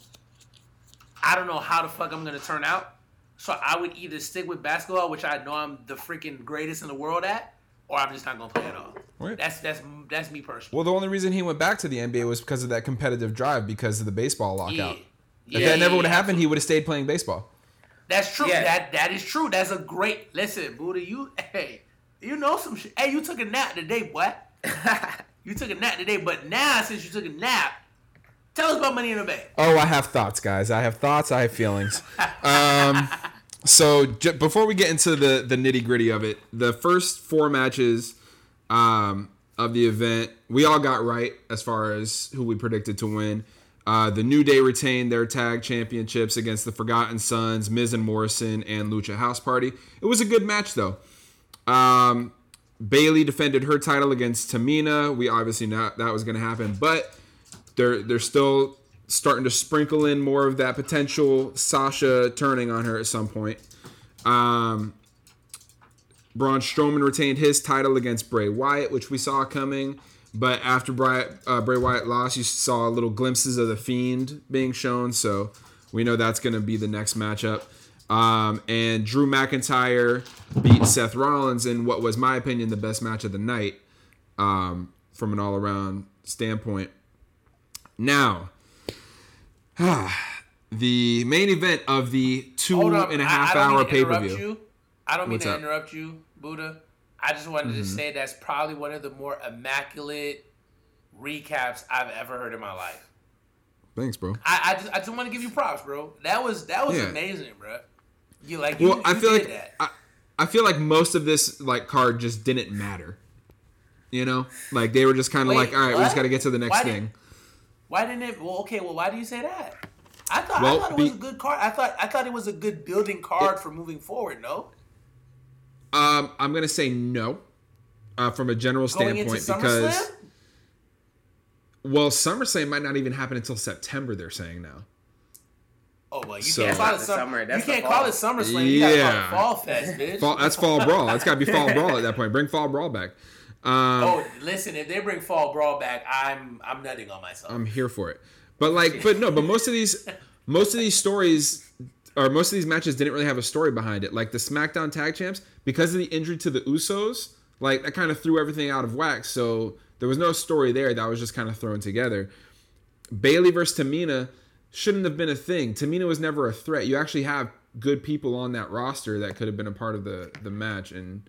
I don't know how the fuck I'm going to turn out. So I would either stick with basketball, which I know I'm the freaking greatest in the world at, or I'm just not going to play at all. Right. That's that's that's me personally. Well, the only reason he went back to the N B A was because of that competitive drive, because of the baseball lockout. Yeah. If yeah, that never would have yeah, happened, absolutely. He would have stayed playing baseball. That's true. Yeah. That That is true. That's a great... Listen, Buddha, you... Hey, you know some shit. Hey, you took a nap today, boy. You took a nap today, but now since you took a nap, tell us about Money in the Bank. Oh, I have thoughts, guys. I have thoughts. I have feelings. um, so j- before we get into the, the nitty-gritty of it, the first four matches um, of the event, we all got right as far as who we predicted to win. Uh, the New Day retained their tag championships against the Forgotten Sons, Miz and Morrison, and Lucha House Party. It was a good match, though. Um, Bayley defended her title against Tamina. We obviously knew that was going to happen, but... They're they're still starting to sprinkle in more of that potential Sasha turning on her at some point. Um, Braun Strowman retained his title against Bray Wyatt, which we saw coming. But after Bray, uh, Bray Wyatt lost, you saw little glimpses of The Fiend being shown. So we know that's going to be the next matchup. Um, and Drew McIntyre beat Seth Rollins in what was, my opinion, the best match of the night um, from an all-around standpoint. Now, ah, the main event of the two and a half I, I hour pay-per-view. I don't mean What's to up? interrupt you, Buddha. I just wanted mm-hmm. to say that's probably one of the more immaculate recaps I've ever heard in my life. Thanks, bro. I, I just I just want to give you props, bro. That was that was yeah. amazing, bro. You like you, well, you I feel did like that. I, I feel like most of this like card just didn't matter. You know, like they were just kind of like, all right, what? we just got to get to the next Why thing. Did, Why didn't it? Well, okay. Well, why do you say that? I thought well, I thought it was be, a good card. I thought I thought it was a good building card it, for moving forward. No. Um, I'm gonna say no, uh, from a general Going standpoint into because. SummerSlam? Well, SummerSlam might not even happen until September. They're saying now. Oh well, you so, can't call it summer. That's you can't call it SummerSlam. You yeah. gotta call it Fall Fest, bitch. Fall, that's Fall Brawl. That's gotta be Fall Brawl at that point. Bring Fall Brawl back. Um, oh, listen! If they bring Fall Brawl back, I'm I'm nutting on myself. I'm here for it, but like, but no, but most of these, most of these stories or most of these matches didn't really have a story behind it. Like the SmackDown Tag Champs, because of the injury to the Usos, like that kind of threw everything out of whack. So there was no story there. That was just kind of thrown together. Bayley versus Tamina shouldn't have been a thing. Tamina was never a threat. You actually have good people on that roster that could have been a part of the the match and.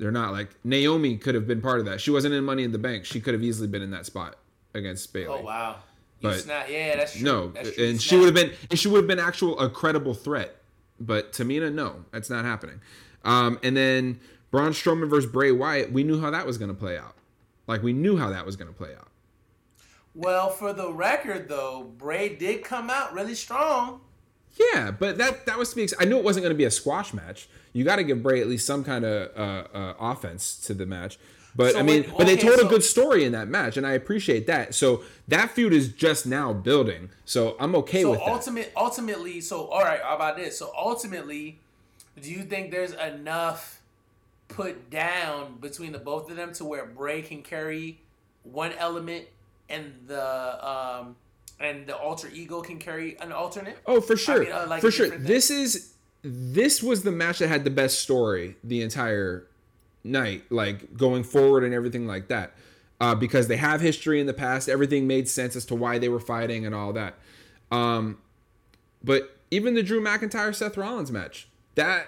They're not like Naomi could have been part of that. She wasn't in Money in the Bank. She could have easily been in that spot against Bayley. Oh wow! You but snap. Yeah, that's true. No, that's true. and she would have been, and she would have been actual a credible threat. But Tamina, no, that's not happening. Um, and then Braun Strowman versus Bray Wyatt, we knew how that was going to play out. Like we knew how that was going to play out. Well, for the record though, Bray did come out really strong. Yeah, but that that was to be. Ex- I knew it wasn't going to be a squash match. You got to give Bray at least some kind of uh, uh, offense to the match. But so I mean, when, but okay, they told so, a good story in that match, and I appreciate that. So that feud is just now building. So I'm okay so with ultimate, that. So ultimately, so all right, how about this? So ultimately, do you think there's enough put down between the both of them to where Bray can carry one element and the? Um, And the alter ego can carry an alternate? Oh, for sure. I mean, uh, like for sure. Thing. This is this was the match that had the best story the entire night, like going forward and everything like that. Uh, because they have history in the past. Everything made sense as to why they were fighting and all that. Um, but even the Drew McIntyre-Seth Rollins match, that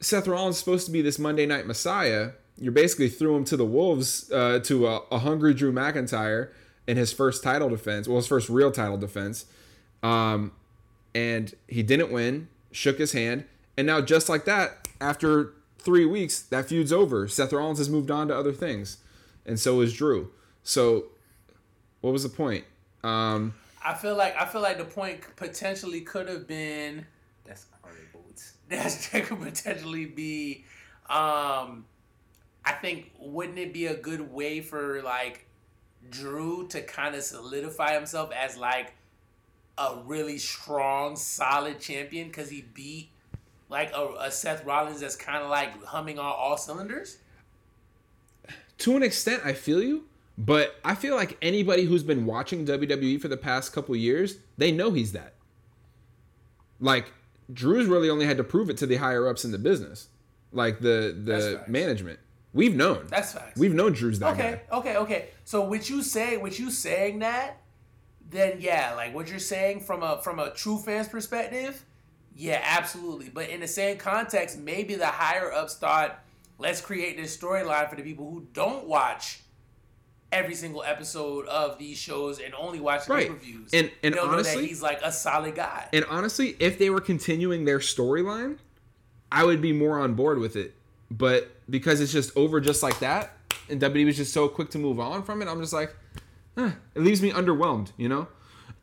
Seth Rollins is supposed to be this Monday Night Messiah. You basically threw him to the wolves, uh, to a, a hungry Drew McIntyre. In his first title defense, well, his first real title defense, um, and he didn't win, shook his hand, and now just like that, after three weeks, that feud's over. Seth Rollins has moved on to other things, and so is Drew. So, what was the point? Um, I feel like I feel like the point potentially could have been That's R J Boots. That's that could potentially be. Um, I think wouldn't it be a good way for like Drew to kind of solidify himself as like a really strong, solid champion because he beat like a, a Seth Rollins that's kind of like humming on all cylinders? To an extent, I feel you. But I feel like anybody who's been watching W W E for the past couple years, they know he's that. Like, Drew's really only had to prove it to the higher-ups in the business. Like, the the management. We've known. That's facts. We've known Drew's that okay, guy. Okay, okay, okay. So, what you say, what you saying that, then, yeah, like, what you're saying from a from a true fan's perspective, yeah, absolutely. But in the same context, maybe the higher-ups thought, let's create this storyline for the people who don't watch every single episode of these shows and only watch right. pay-per-views. And and They'll honestly, know that he's like a solid guy. And honestly, if they were continuing their storyline, I would be more on board with it. But because it's just over just like that, and W W E was just so quick to move on from it, I'm just like, eh, it leaves me underwhelmed, you know.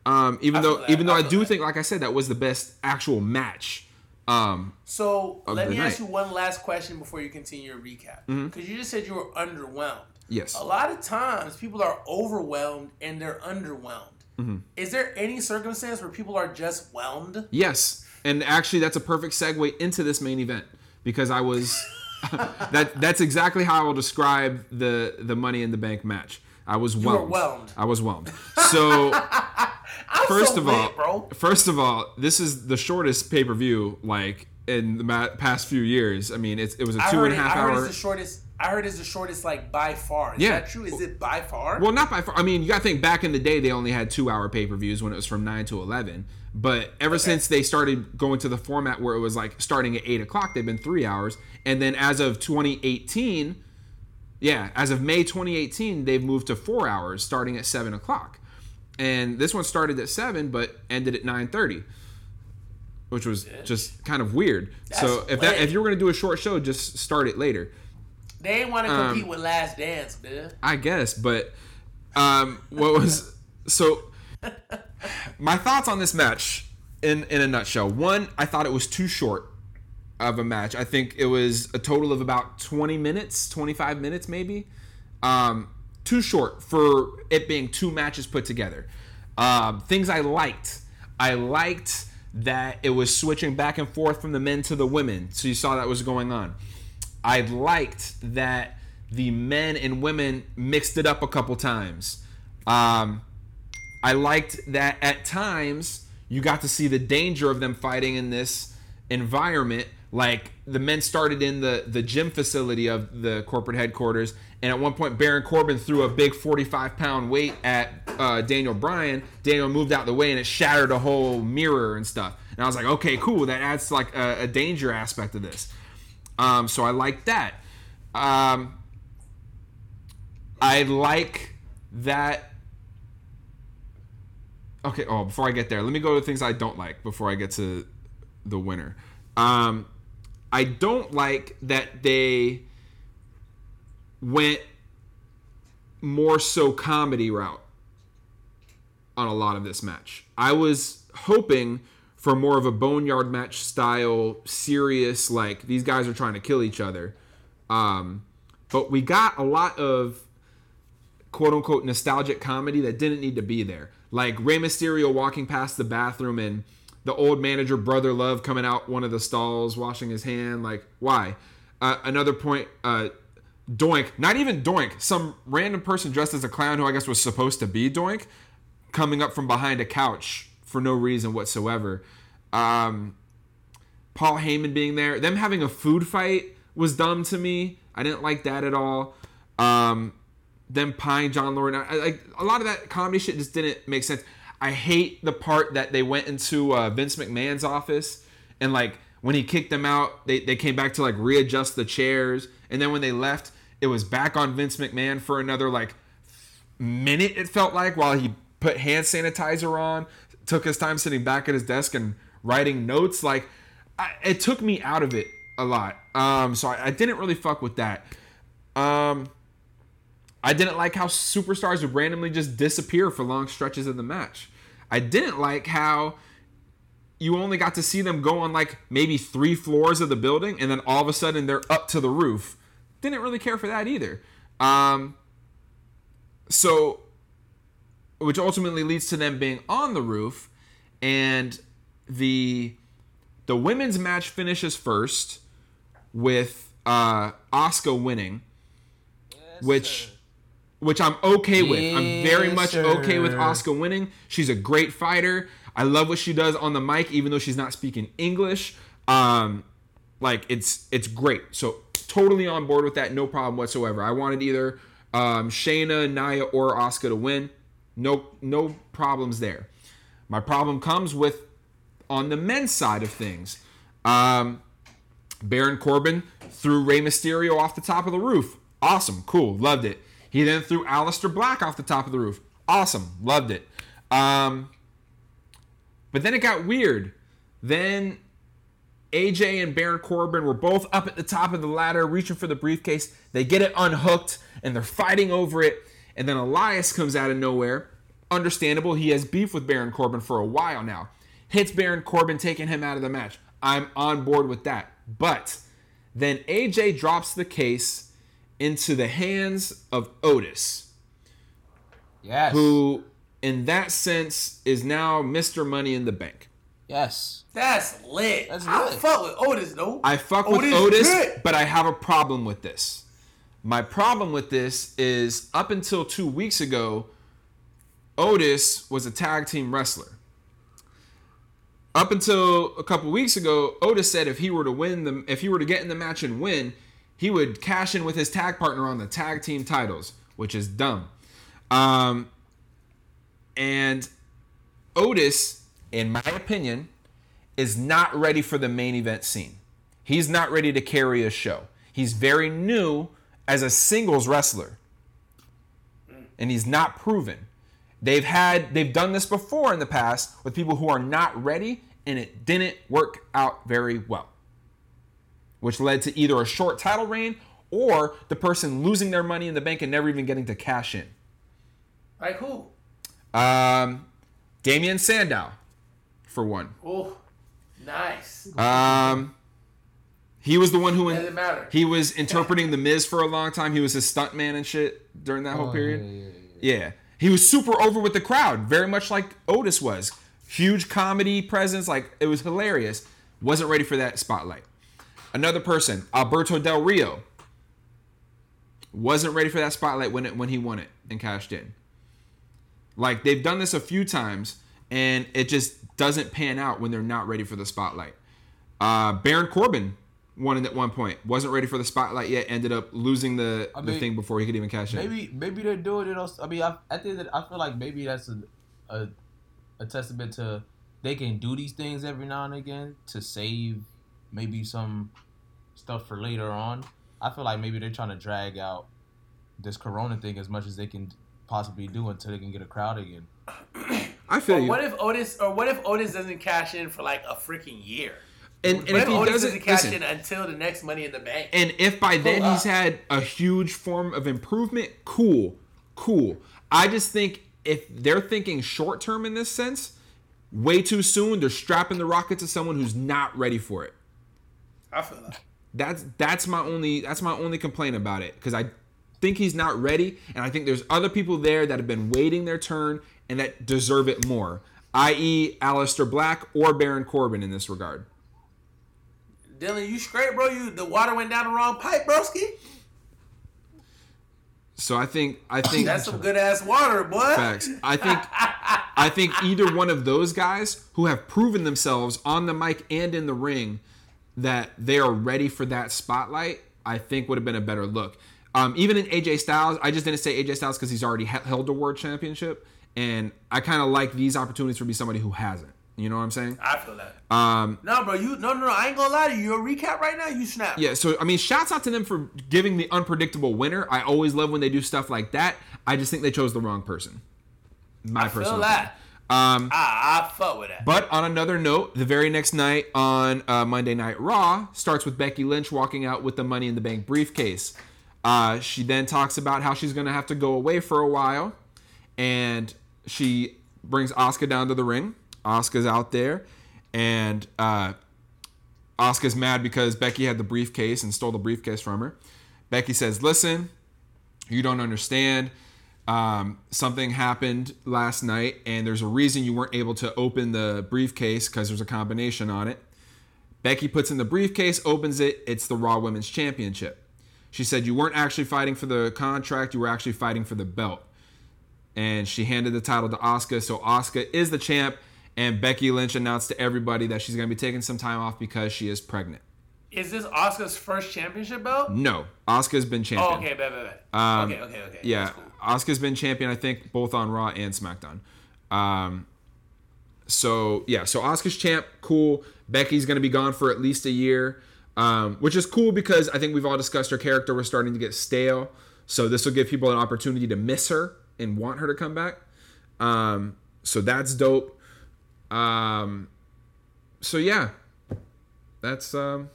Um, even though, that. even though I, I do that. think, like I said, that was the best actual match. Um, so let me night. ask you one last question before you continue your recap, because mm-hmm. you just said you were underwhelmed. Yes. A lot of times people are overwhelmed and they're underwhelmed. Mm-hmm. Is there any circumstance where people are just whelmed? Yes. And actually that's a perfect segue into this main event because I was that that's exactly how I will describe the the Money in the Bank match. I was whelmed. You were whelmed. I was whelmed. So first so of all, bro. first of all, this is the shortest pay-per-view like in the ma- past few years. I mean, it's it was a I two and a half it, hour. I heard it's the shortest I heard it's the shortest, like, by far. Is yeah. that true? Is it by far? Well, not by far. I mean, you got to think back in the day, they only had two-hour pay-per-views when it was from nine to eleven. But ever okay. since they started going to the format where it was, like, starting at eight o'clock, they've been three hours. And then as of twenty eighteen, yeah, as of May twenty eighteen, they've moved to four hours, starting at seven o'clock. And this one started at seven, but ended at nine thirty. Which was Good. just kind of weird. That's so if that, if you were going to do a short show, just start it later. They ain't want to compete um, with Last Dance, man. I guess, but um, what was so? My thoughts on this match in in a nutshell. One, I thought it was too short of a match. I think it was a total of about twenty minutes, twenty-five minutes, maybe. Um, too short for it being two matches put together. Um, things I liked. I liked that it was switching back and forth from the men to the women, so you saw that was going on. I liked that the men and women mixed it up a couple times. Um, I liked that at times you got to see the danger of them fighting in this environment. Like the men started in the, the gym facility of the corporate headquarters. And at one point, Baron Corbin threw a big forty-five pound weight at uh, Daniel Bryan. Daniel moved out the way and it shattered a whole mirror and stuff. And I was like, okay, cool. That adds like a, a danger aspect of this. Um, so I like that. Um, I like that. Okay. Oh, before I get there, let me go to the things I don't like before I get to the winner. Um, I don't like that they went more so comedy route on a lot of this match. I was hoping for more of a boneyard match style, serious, like, these guys are trying to kill each other. Um, but we got a lot of, quote-unquote, nostalgic comedy that didn't need to be there. Like, Rey Mysterio walking past the bathroom and the old manager, Brother Love, coming out one of the stalls, washing his hand. Like, why? Uh, another point, uh, Doink. Not even Doink. Some random person dressed as a clown who I guess was supposed to be Doink coming up from behind a couch for no reason whatsoever. Um, Paul Heyman being there. Them having a food fight was dumb to me. I didn't like that at all. Um, them pieing John Lauren. I, I, a lot of that comedy shit just didn't make sense. I hate the part that they went into uh, Vince McMahon's office. And like when he kicked them out, they, they came back to like readjust the chairs. And then when they left, it was back on Vince McMahon for another like minute, it felt like, while he put hand sanitizer on. Took his time sitting back at his desk and writing notes. Like, I, it took me out of it a lot. Um, so I, I didn't really fuck with that. Um, I didn't like how superstars would randomly just disappear for long stretches of the match. I didn't like how you only got to see them go on like maybe three floors of the building, and then all of a sudden they're up to the roof. Didn't really care for that either. Um, so, which ultimately leads to them being on the roof, and the the women's match finishes first with uh, Asuka winning, yes, which. Sir. Which I'm okay with. Yes, I'm very much sir. okay with Asuka winning. She's a great fighter. I love what she does on the mic, even though she's not speaking English. Um, like, it's it's great. So, totally on board with that. No problem whatsoever. I wanted either um, Shayna, Naya, or Asuka to win. No, no problems there. My problem comes with, on the men's side of things, um, Baron Corbin threw Rey Mysterio off the top of the roof. Awesome. Cool. Loved it. He then threw Aleister Black off the top of the roof. Awesome. Loved it. Um, but then it got weird. Then A J and Baron Corbin were both up at the top of the ladder, reaching for the briefcase. They get it unhooked, and they're fighting over it. And then Elias comes out of nowhere. Understandable. He has beef with Baron Corbin for a while now. Hits Baron Corbin, taking him out of the match. I'm on board with that. But then A J drops the case into the hands of Otis. Yes. Who, in that sense, is now Mister Money in the Bank. Yes. That's lit. That's lit. I don't fuck with Otis, though. I fuck Otis with Otis, lit. But I have a problem with this. My problem with this is, up until two weeks ago, Otis was a tag team wrestler. Up until a couple weeks ago, Otis said if he were to win the, if he were to get in the match and win, he would cash in with his tag partner on the tag team titles, which is dumb. Um, and Otis, in my opinion, is not ready for the main event scene. He's not ready to carry a show. He's very new as a singles wrestler, and he's not proven. They've had they've done this before in the past with people who are not ready, and it didn't work out very well, which led to either a short title reign or the person losing their money in the bank and never even getting to cash in. Like who? Um, Damian Sandow, for one. Oh, nice. Um, he was the one who... Doesn't in, matter. He was interpreting The Miz for a long time. He was his stuntman and shit during that whole oh, period. Yeah, yeah, yeah. yeah. He was super over with the crowd, very much like Otis was. Huge comedy presence. Like, it was hilarious. Wasn't ready for that spotlight. Another person, Alberto Del Rio, wasn't ready for that spotlight when it, when he won it and cashed in. Like, they've done this a few times, and it just doesn't pan out when they're not ready for the spotlight. Uh, Baron Corbin won it at one point, wasn't ready for the spotlight yet, ended up losing the, I mean, the thing before he could even cash maybe, in. Maybe maybe they're doing it. Also, I mean, I, I think that I feel like maybe that's a, a a testament to they can do these things every now and again to save maybe some stuff for later on. I feel like maybe they're trying to drag out this Corona thing as much as they can possibly do until they can get a crowd again. I feel or you. What if Otis or what if Otis doesn't cash in for like a freaking year? And, and if, if he Otis doesn't, doesn't cash listen, in until the next Money in the Bank? And if by then Pull he's up. had a huge form of improvement, cool, cool. I just think if they're thinking short term in this sense, way too soon, they're strapping the rocket to someone who's not ready for it. I feel that. That's that's my only that's my only complaint about it, because I think he's not ready, and I think there's other people there that have been waiting their turn and that deserve it more, that is. Aleister Black or Baron Corbin in this regard. Dylan, you straight, bro? You the water went down the wrong pipe, broski. So I think I think that's some good ass water, boy. Facts. I think I think either one of those guys who have proven themselves on the mic and in the ring that they are ready for that spotlight, I think would have been a better look. Um, even in A J Styles, I just didn't say A J Styles because he's already held a world championship, and I kind of like these opportunities for be somebody who hasn't. You know what I'm saying? I feel that. Um, no, bro, you no, no, no. I ain't gonna lie to you. Your recap right now, you snap. Yeah. So I mean, shouts out to them for giving the unpredictable winner. I always love when they do stuff like that. I just think they chose the wrong person. My I personal feel that. Opinion. Um, I, I fuck with that. But on another note, the very next night on uh, Monday Night Raw starts with Becky Lynch walking out with the Money in the Bank briefcase. Uh, she then talks about how she's going to have to go away for a while, and she brings Asuka down to the ring. Asuka's out there, and uh, Asuka's mad because Becky had the briefcase and stole the briefcase from her. Becky says, listen, you don't understand. Um, something happened last night, and there's a reason you weren't able to open the briefcase because there's a combination on it. Becky puts in the briefcase, opens it. It's the Raw Women's Championship. She said, you weren't actually fighting for the contract. You were actually fighting for the belt. And she handed the title to Asuka. So Asuka is the champ. And Becky Lynch announced to everybody that she's going to be taking some time off because she is pregnant. Is this Asuka's first championship belt? No. Asuka's been champion. Oh, okay. Bad, bad, bad. Um, okay, okay, okay. Yeah. Cool. Asuka's been champion, I think, both on Raw and SmackDown. Um, so, yeah. So Asuka's champ. Cool. Becky's going to be gone for at least a year, um, which is cool because I think we've all discussed her character was starting to get stale. So this will give people an opportunity to miss her and want her to come back. Um, so that's dope. Um, so, yeah. That's... Um,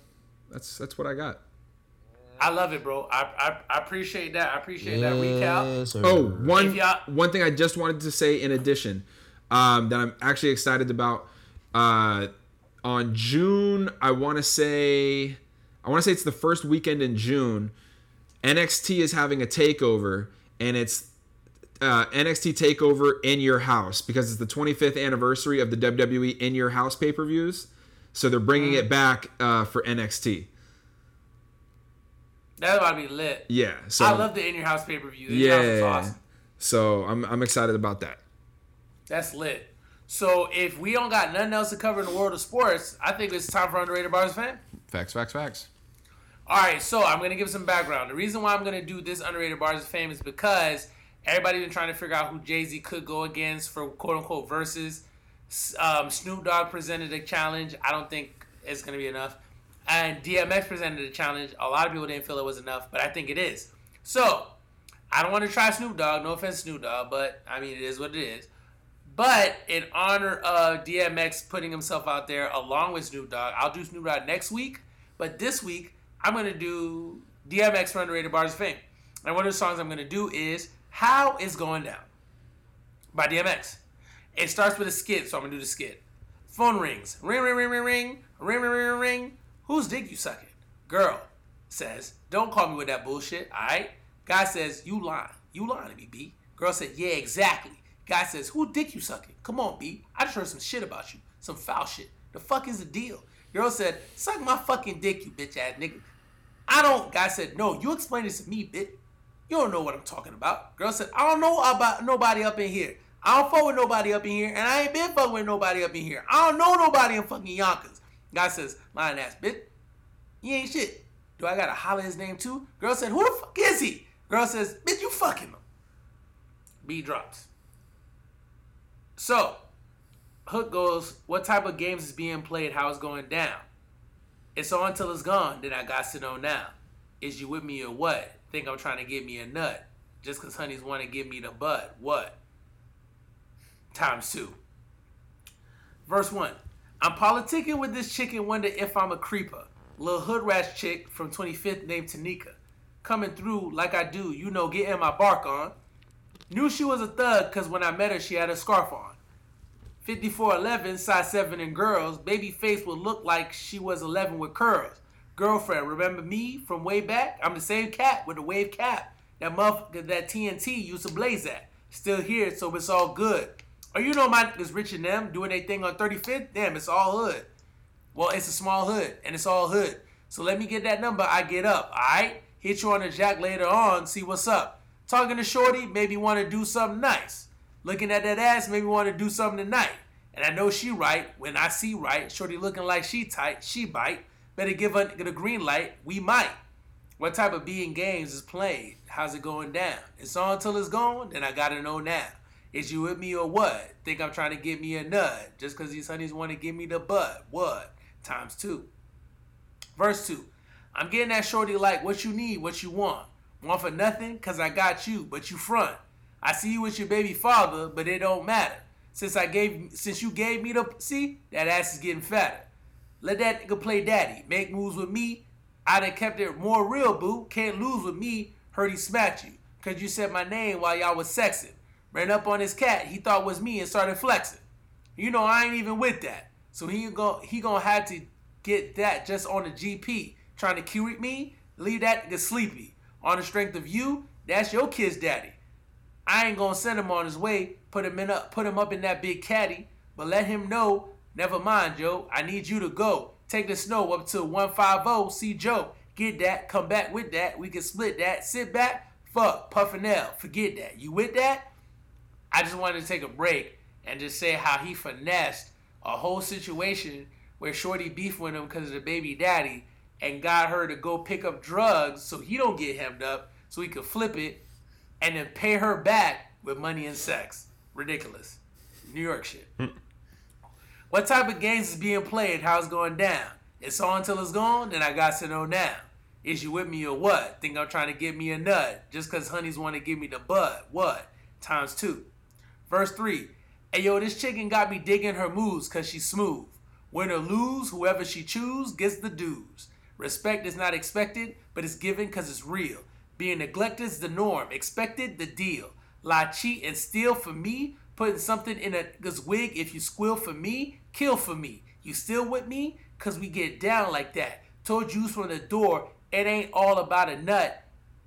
That's that's what I got. I love it, bro. I I, I appreciate that. I appreciate yeah, that recap. Sir. Oh, one one thing I just wanted to say in addition um, that I'm actually excited about. Uh, on June, I want to say I want to say it's the first weekend in June. N X T is having a takeover, and it's uh, N X T Takeover In Your House because it's the twenty-fifth anniversary of the W W E In Your House pay-per-views. So they're bringing it back uh, for N X T. That's about to be lit. Yeah. So I love the In Your House pay-per-view. In yeah. House is awesome. So I'm I'm excited about that. That's lit. So if we don't got nothing else to cover in the world of sports, I think it's time for Underrated Bars of Fame. Facts, facts, facts. All right. So I'm going to give some background. The reason why I'm going to do this Underrated Bars of Fame is because everybody's been trying to figure out who Jay-Z could go against for quote-unquote versus. Um, Snoop Dogg presented a challenge. I don't think it's going to be enough. And D M X presented a challenge. A lot of people didn't feel it was enough, but I think it is. So, I don't want to try Snoop Dogg. No offense, Snoop Dogg, but, I mean, it is what it is. But, in honor of D M X putting himself out there along with Snoop Dogg, I'll do Snoop Dogg next week. But this week, I'm going to do D M X for Underrated Bars of Fame. And one of the songs I'm going to do is How It's Going Down by D M X. It starts with a skit, so I'm going to do the skit. Phone rings. Ring, ring, ring, ring, ring. Ring, ring, ring, ring. Whose dick you sucking? Girl says, don't call me with that bullshit, all right? Guy says, you lying. You lying to me, B. Girl said, yeah, exactly. Guy says, who dick you sucking? Come on, B. I just heard some shit about you. Some foul shit. The fuck is the deal? Girl said, suck my fucking dick, you bitch-ass nigga. I don't. Guy said, no, you explain this to me, bitch. You don't know what I'm talking about. Girl said, I don't know about nobody up in here. I don't fuck with nobody up in here, and I ain't been fucking with nobody up in here. I don't know nobody in fucking Yonkers. Guy says, lying ass bitch. You ain't shit. Do I gotta holler his name too? Girl said, who the fuck is he? Girl says, bitch, you fucking him. B drops. So, hook goes, what type of games is being played, how it's going down? It's on till it's gone, then I got to know now. Is you with me or what? Think I'm trying to get me a nut. Just cause honeys wanna give me the butt. What? Times two. Verse one. I'm politicking with this chick and wonder if I'm a creeper. Little hood rash chick from twenty-fifth named Tanika. Coming through like I do, you know, getting my bark on. Knew she was a thug because when I met her, she had a scarf on. fifty-four eleven, size seven in girls. Baby face would look like she was eleven with curls. Girlfriend, remember me from way back? I'm the same cat with the wave cap. That motherfucker that T N T used to blaze at. Still here, so it's all good. Or you know my niggas Rich and them doing their thing on thirty-fifth? Damn, it's all hood. Well, it's a small hood, and it's all hood. So let me get that number, I get up, all right? Hit you on the jack later on, see what's up. Talking to shorty, maybe want to do something nice. Looking at that ass, maybe want to do something tonight. And I know she right, when I see right, shorty looking like she tight, she bite. Better give her the green light, we might. What type of being games is played? How's it going down? It's on till it's gone, then I got to know now. Is you with me or what? Think I'm trying to get me a nut. Just because these honeys want to give me the butt. What? Times two. Verse two. I'm getting that shorty like what you need, what you want. Want for nothing? Because I got you, but you front. I see you with your baby father, but it don't matter. Since I gave, since you gave me the... See? That ass is getting fatter. Let that nigga play daddy. Make moves with me. I done kept it more real, boo. Can't lose with me. Heard he smacked you. Because you said my name while y'all was sexing. Ran up on his cat he thought was me and started flexing. You know I ain't even with that. So he go he gonna have to get that just on the G P. Trying to cure me? Leave that to get sleepy. On the strength of you, that's your kid's daddy. I ain't gonna send him on his way. Put him in up, put him up in that big caddy, but let him know. Never mind, Joe. I need you to go take the snow up to one fifty. See Joe. Get that. Come back with that. We can split that. Sit back. Fuck Puffinell. Forget that. You with that? I just wanted to take a break and just say how he finessed a whole situation where Shorty beefed with him because of the baby daddy and got her to go pick up drugs so he don't get hemmed up, so he could flip it and then pay her back with money and sex. Ridiculous. New York shit. What type of games is being played? How it's going down? It's on until it's gone, then I got to know now. Is you with me or what? Think I'm trying to give me a nut just because honeys want to give me the bud. What? Times two. Verse three. Ayo, this chicken got me digging her moves because she's smooth. Win or lose, whoever she choose gets the dues. Respect is not expected, but it's given because it's real. Being neglected is the norm. Expected, the deal. Lie, cheat, and steal for me. Putting something in a this wig if you squeal for me. Kill for me. You still with me? Because we get down like that. Told you from the door, it ain't all about a nut.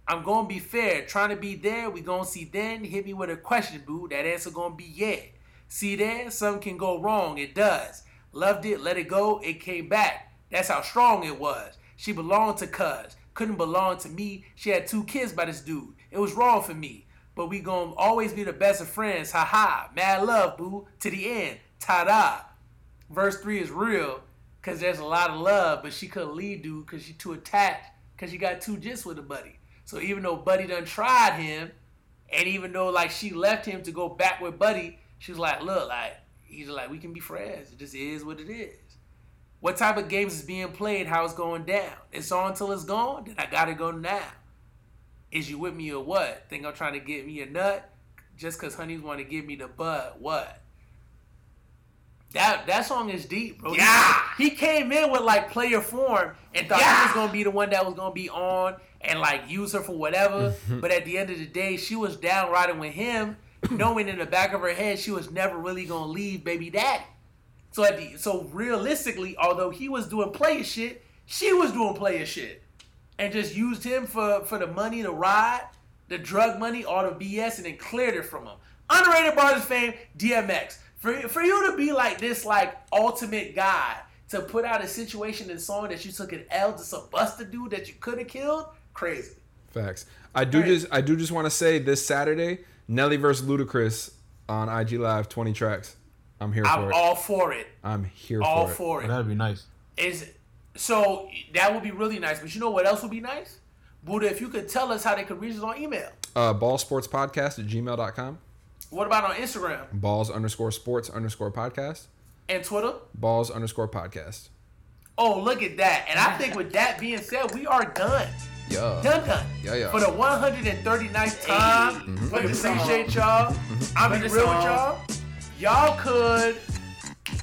I'm going to be fair. Trying to be there, we going to see then. Hit me with a question, boo. That answer going to be yeah. See there? Something can go wrong. It does. Loved it. Let it go. It came back. That's how strong it was. She belonged to cuz. Couldn't belong to me. She had two kids by this dude. It was wrong for me. But we going to always be the best of friends. Ha ha. Mad love, boo. To the end. Ta-da. Verse three is real because there's a lot of love, but she couldn't leave dude because she too attached because she got two jits with a buddy. So even though buddy done tried him, and even though like she left him to go back with buddy, she was like, look, like he's like, we can be friends. It just is what it is. What type of games is being played? How it's going down? It's on until it's gone? Then I got to go now. Is you with me or what? Think I'm trying to get me a nut just because honeys want to give me the bud? What? That that song is deep, bro. Yeah. He came in with like player form and thought yeah. he was gonna be the one that was gonna be on and like use her for whatever. But at the end of the day, she was down riding with him, knowing in the back of her head she was never really gonna leave baby daddy. So at the, so realistically, although he was doing player shit, she was doing player shit, and just used him for for the money, the ride, the drug money, all the B S, and then cleared it from him. Underrated artist fame, D M X. For, for you to be like this, like, ultimate guy, to put out a situation and song that you took an L to some buster dude that you could have killed, crazy. Facts. I do crazy. just I do just want to say this Saturday, Nelly versus Ludacris on I G Live, twenty tracks. I'm here I'm for it. I'm all for it. I'm here all for it. All for it. That'd be nice. Is So that would be really nice. But you know what else would be nice? Buddha, if you could tell us how they could reach us on email. Uh, ballsportspodcast at gmail dot com. What about on Instagram? Balls underscore sports underscore podcast. And Twitter? Balls underscore podcast. Oh, look at that. And I think with that being said, we are done. Yeah. Done, done. Yeah, yeah. For the one hundred thirty-ninth time. Mm-hmm. We appreciate y'all. Mm-hmm. I'll be real with y'all. Y'all could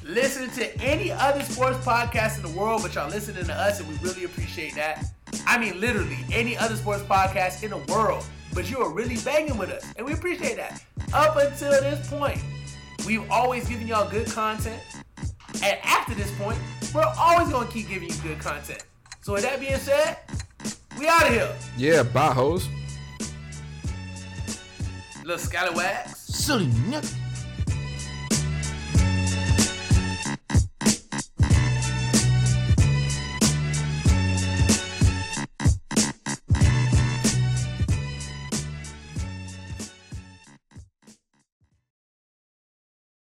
listen to any other sports podcast in the world, but y'all listening to us, and we really appreciate that. I mean, literally, any other sports podcast in the world. But you are really banging with us, and we appreciate that. Up until this point, we've always given y'all good content. And after this point, we're always going to keep giving you good content. So with that being said, we out of here. Yeah, bye, hoes. Little scallywags. Silly nigga.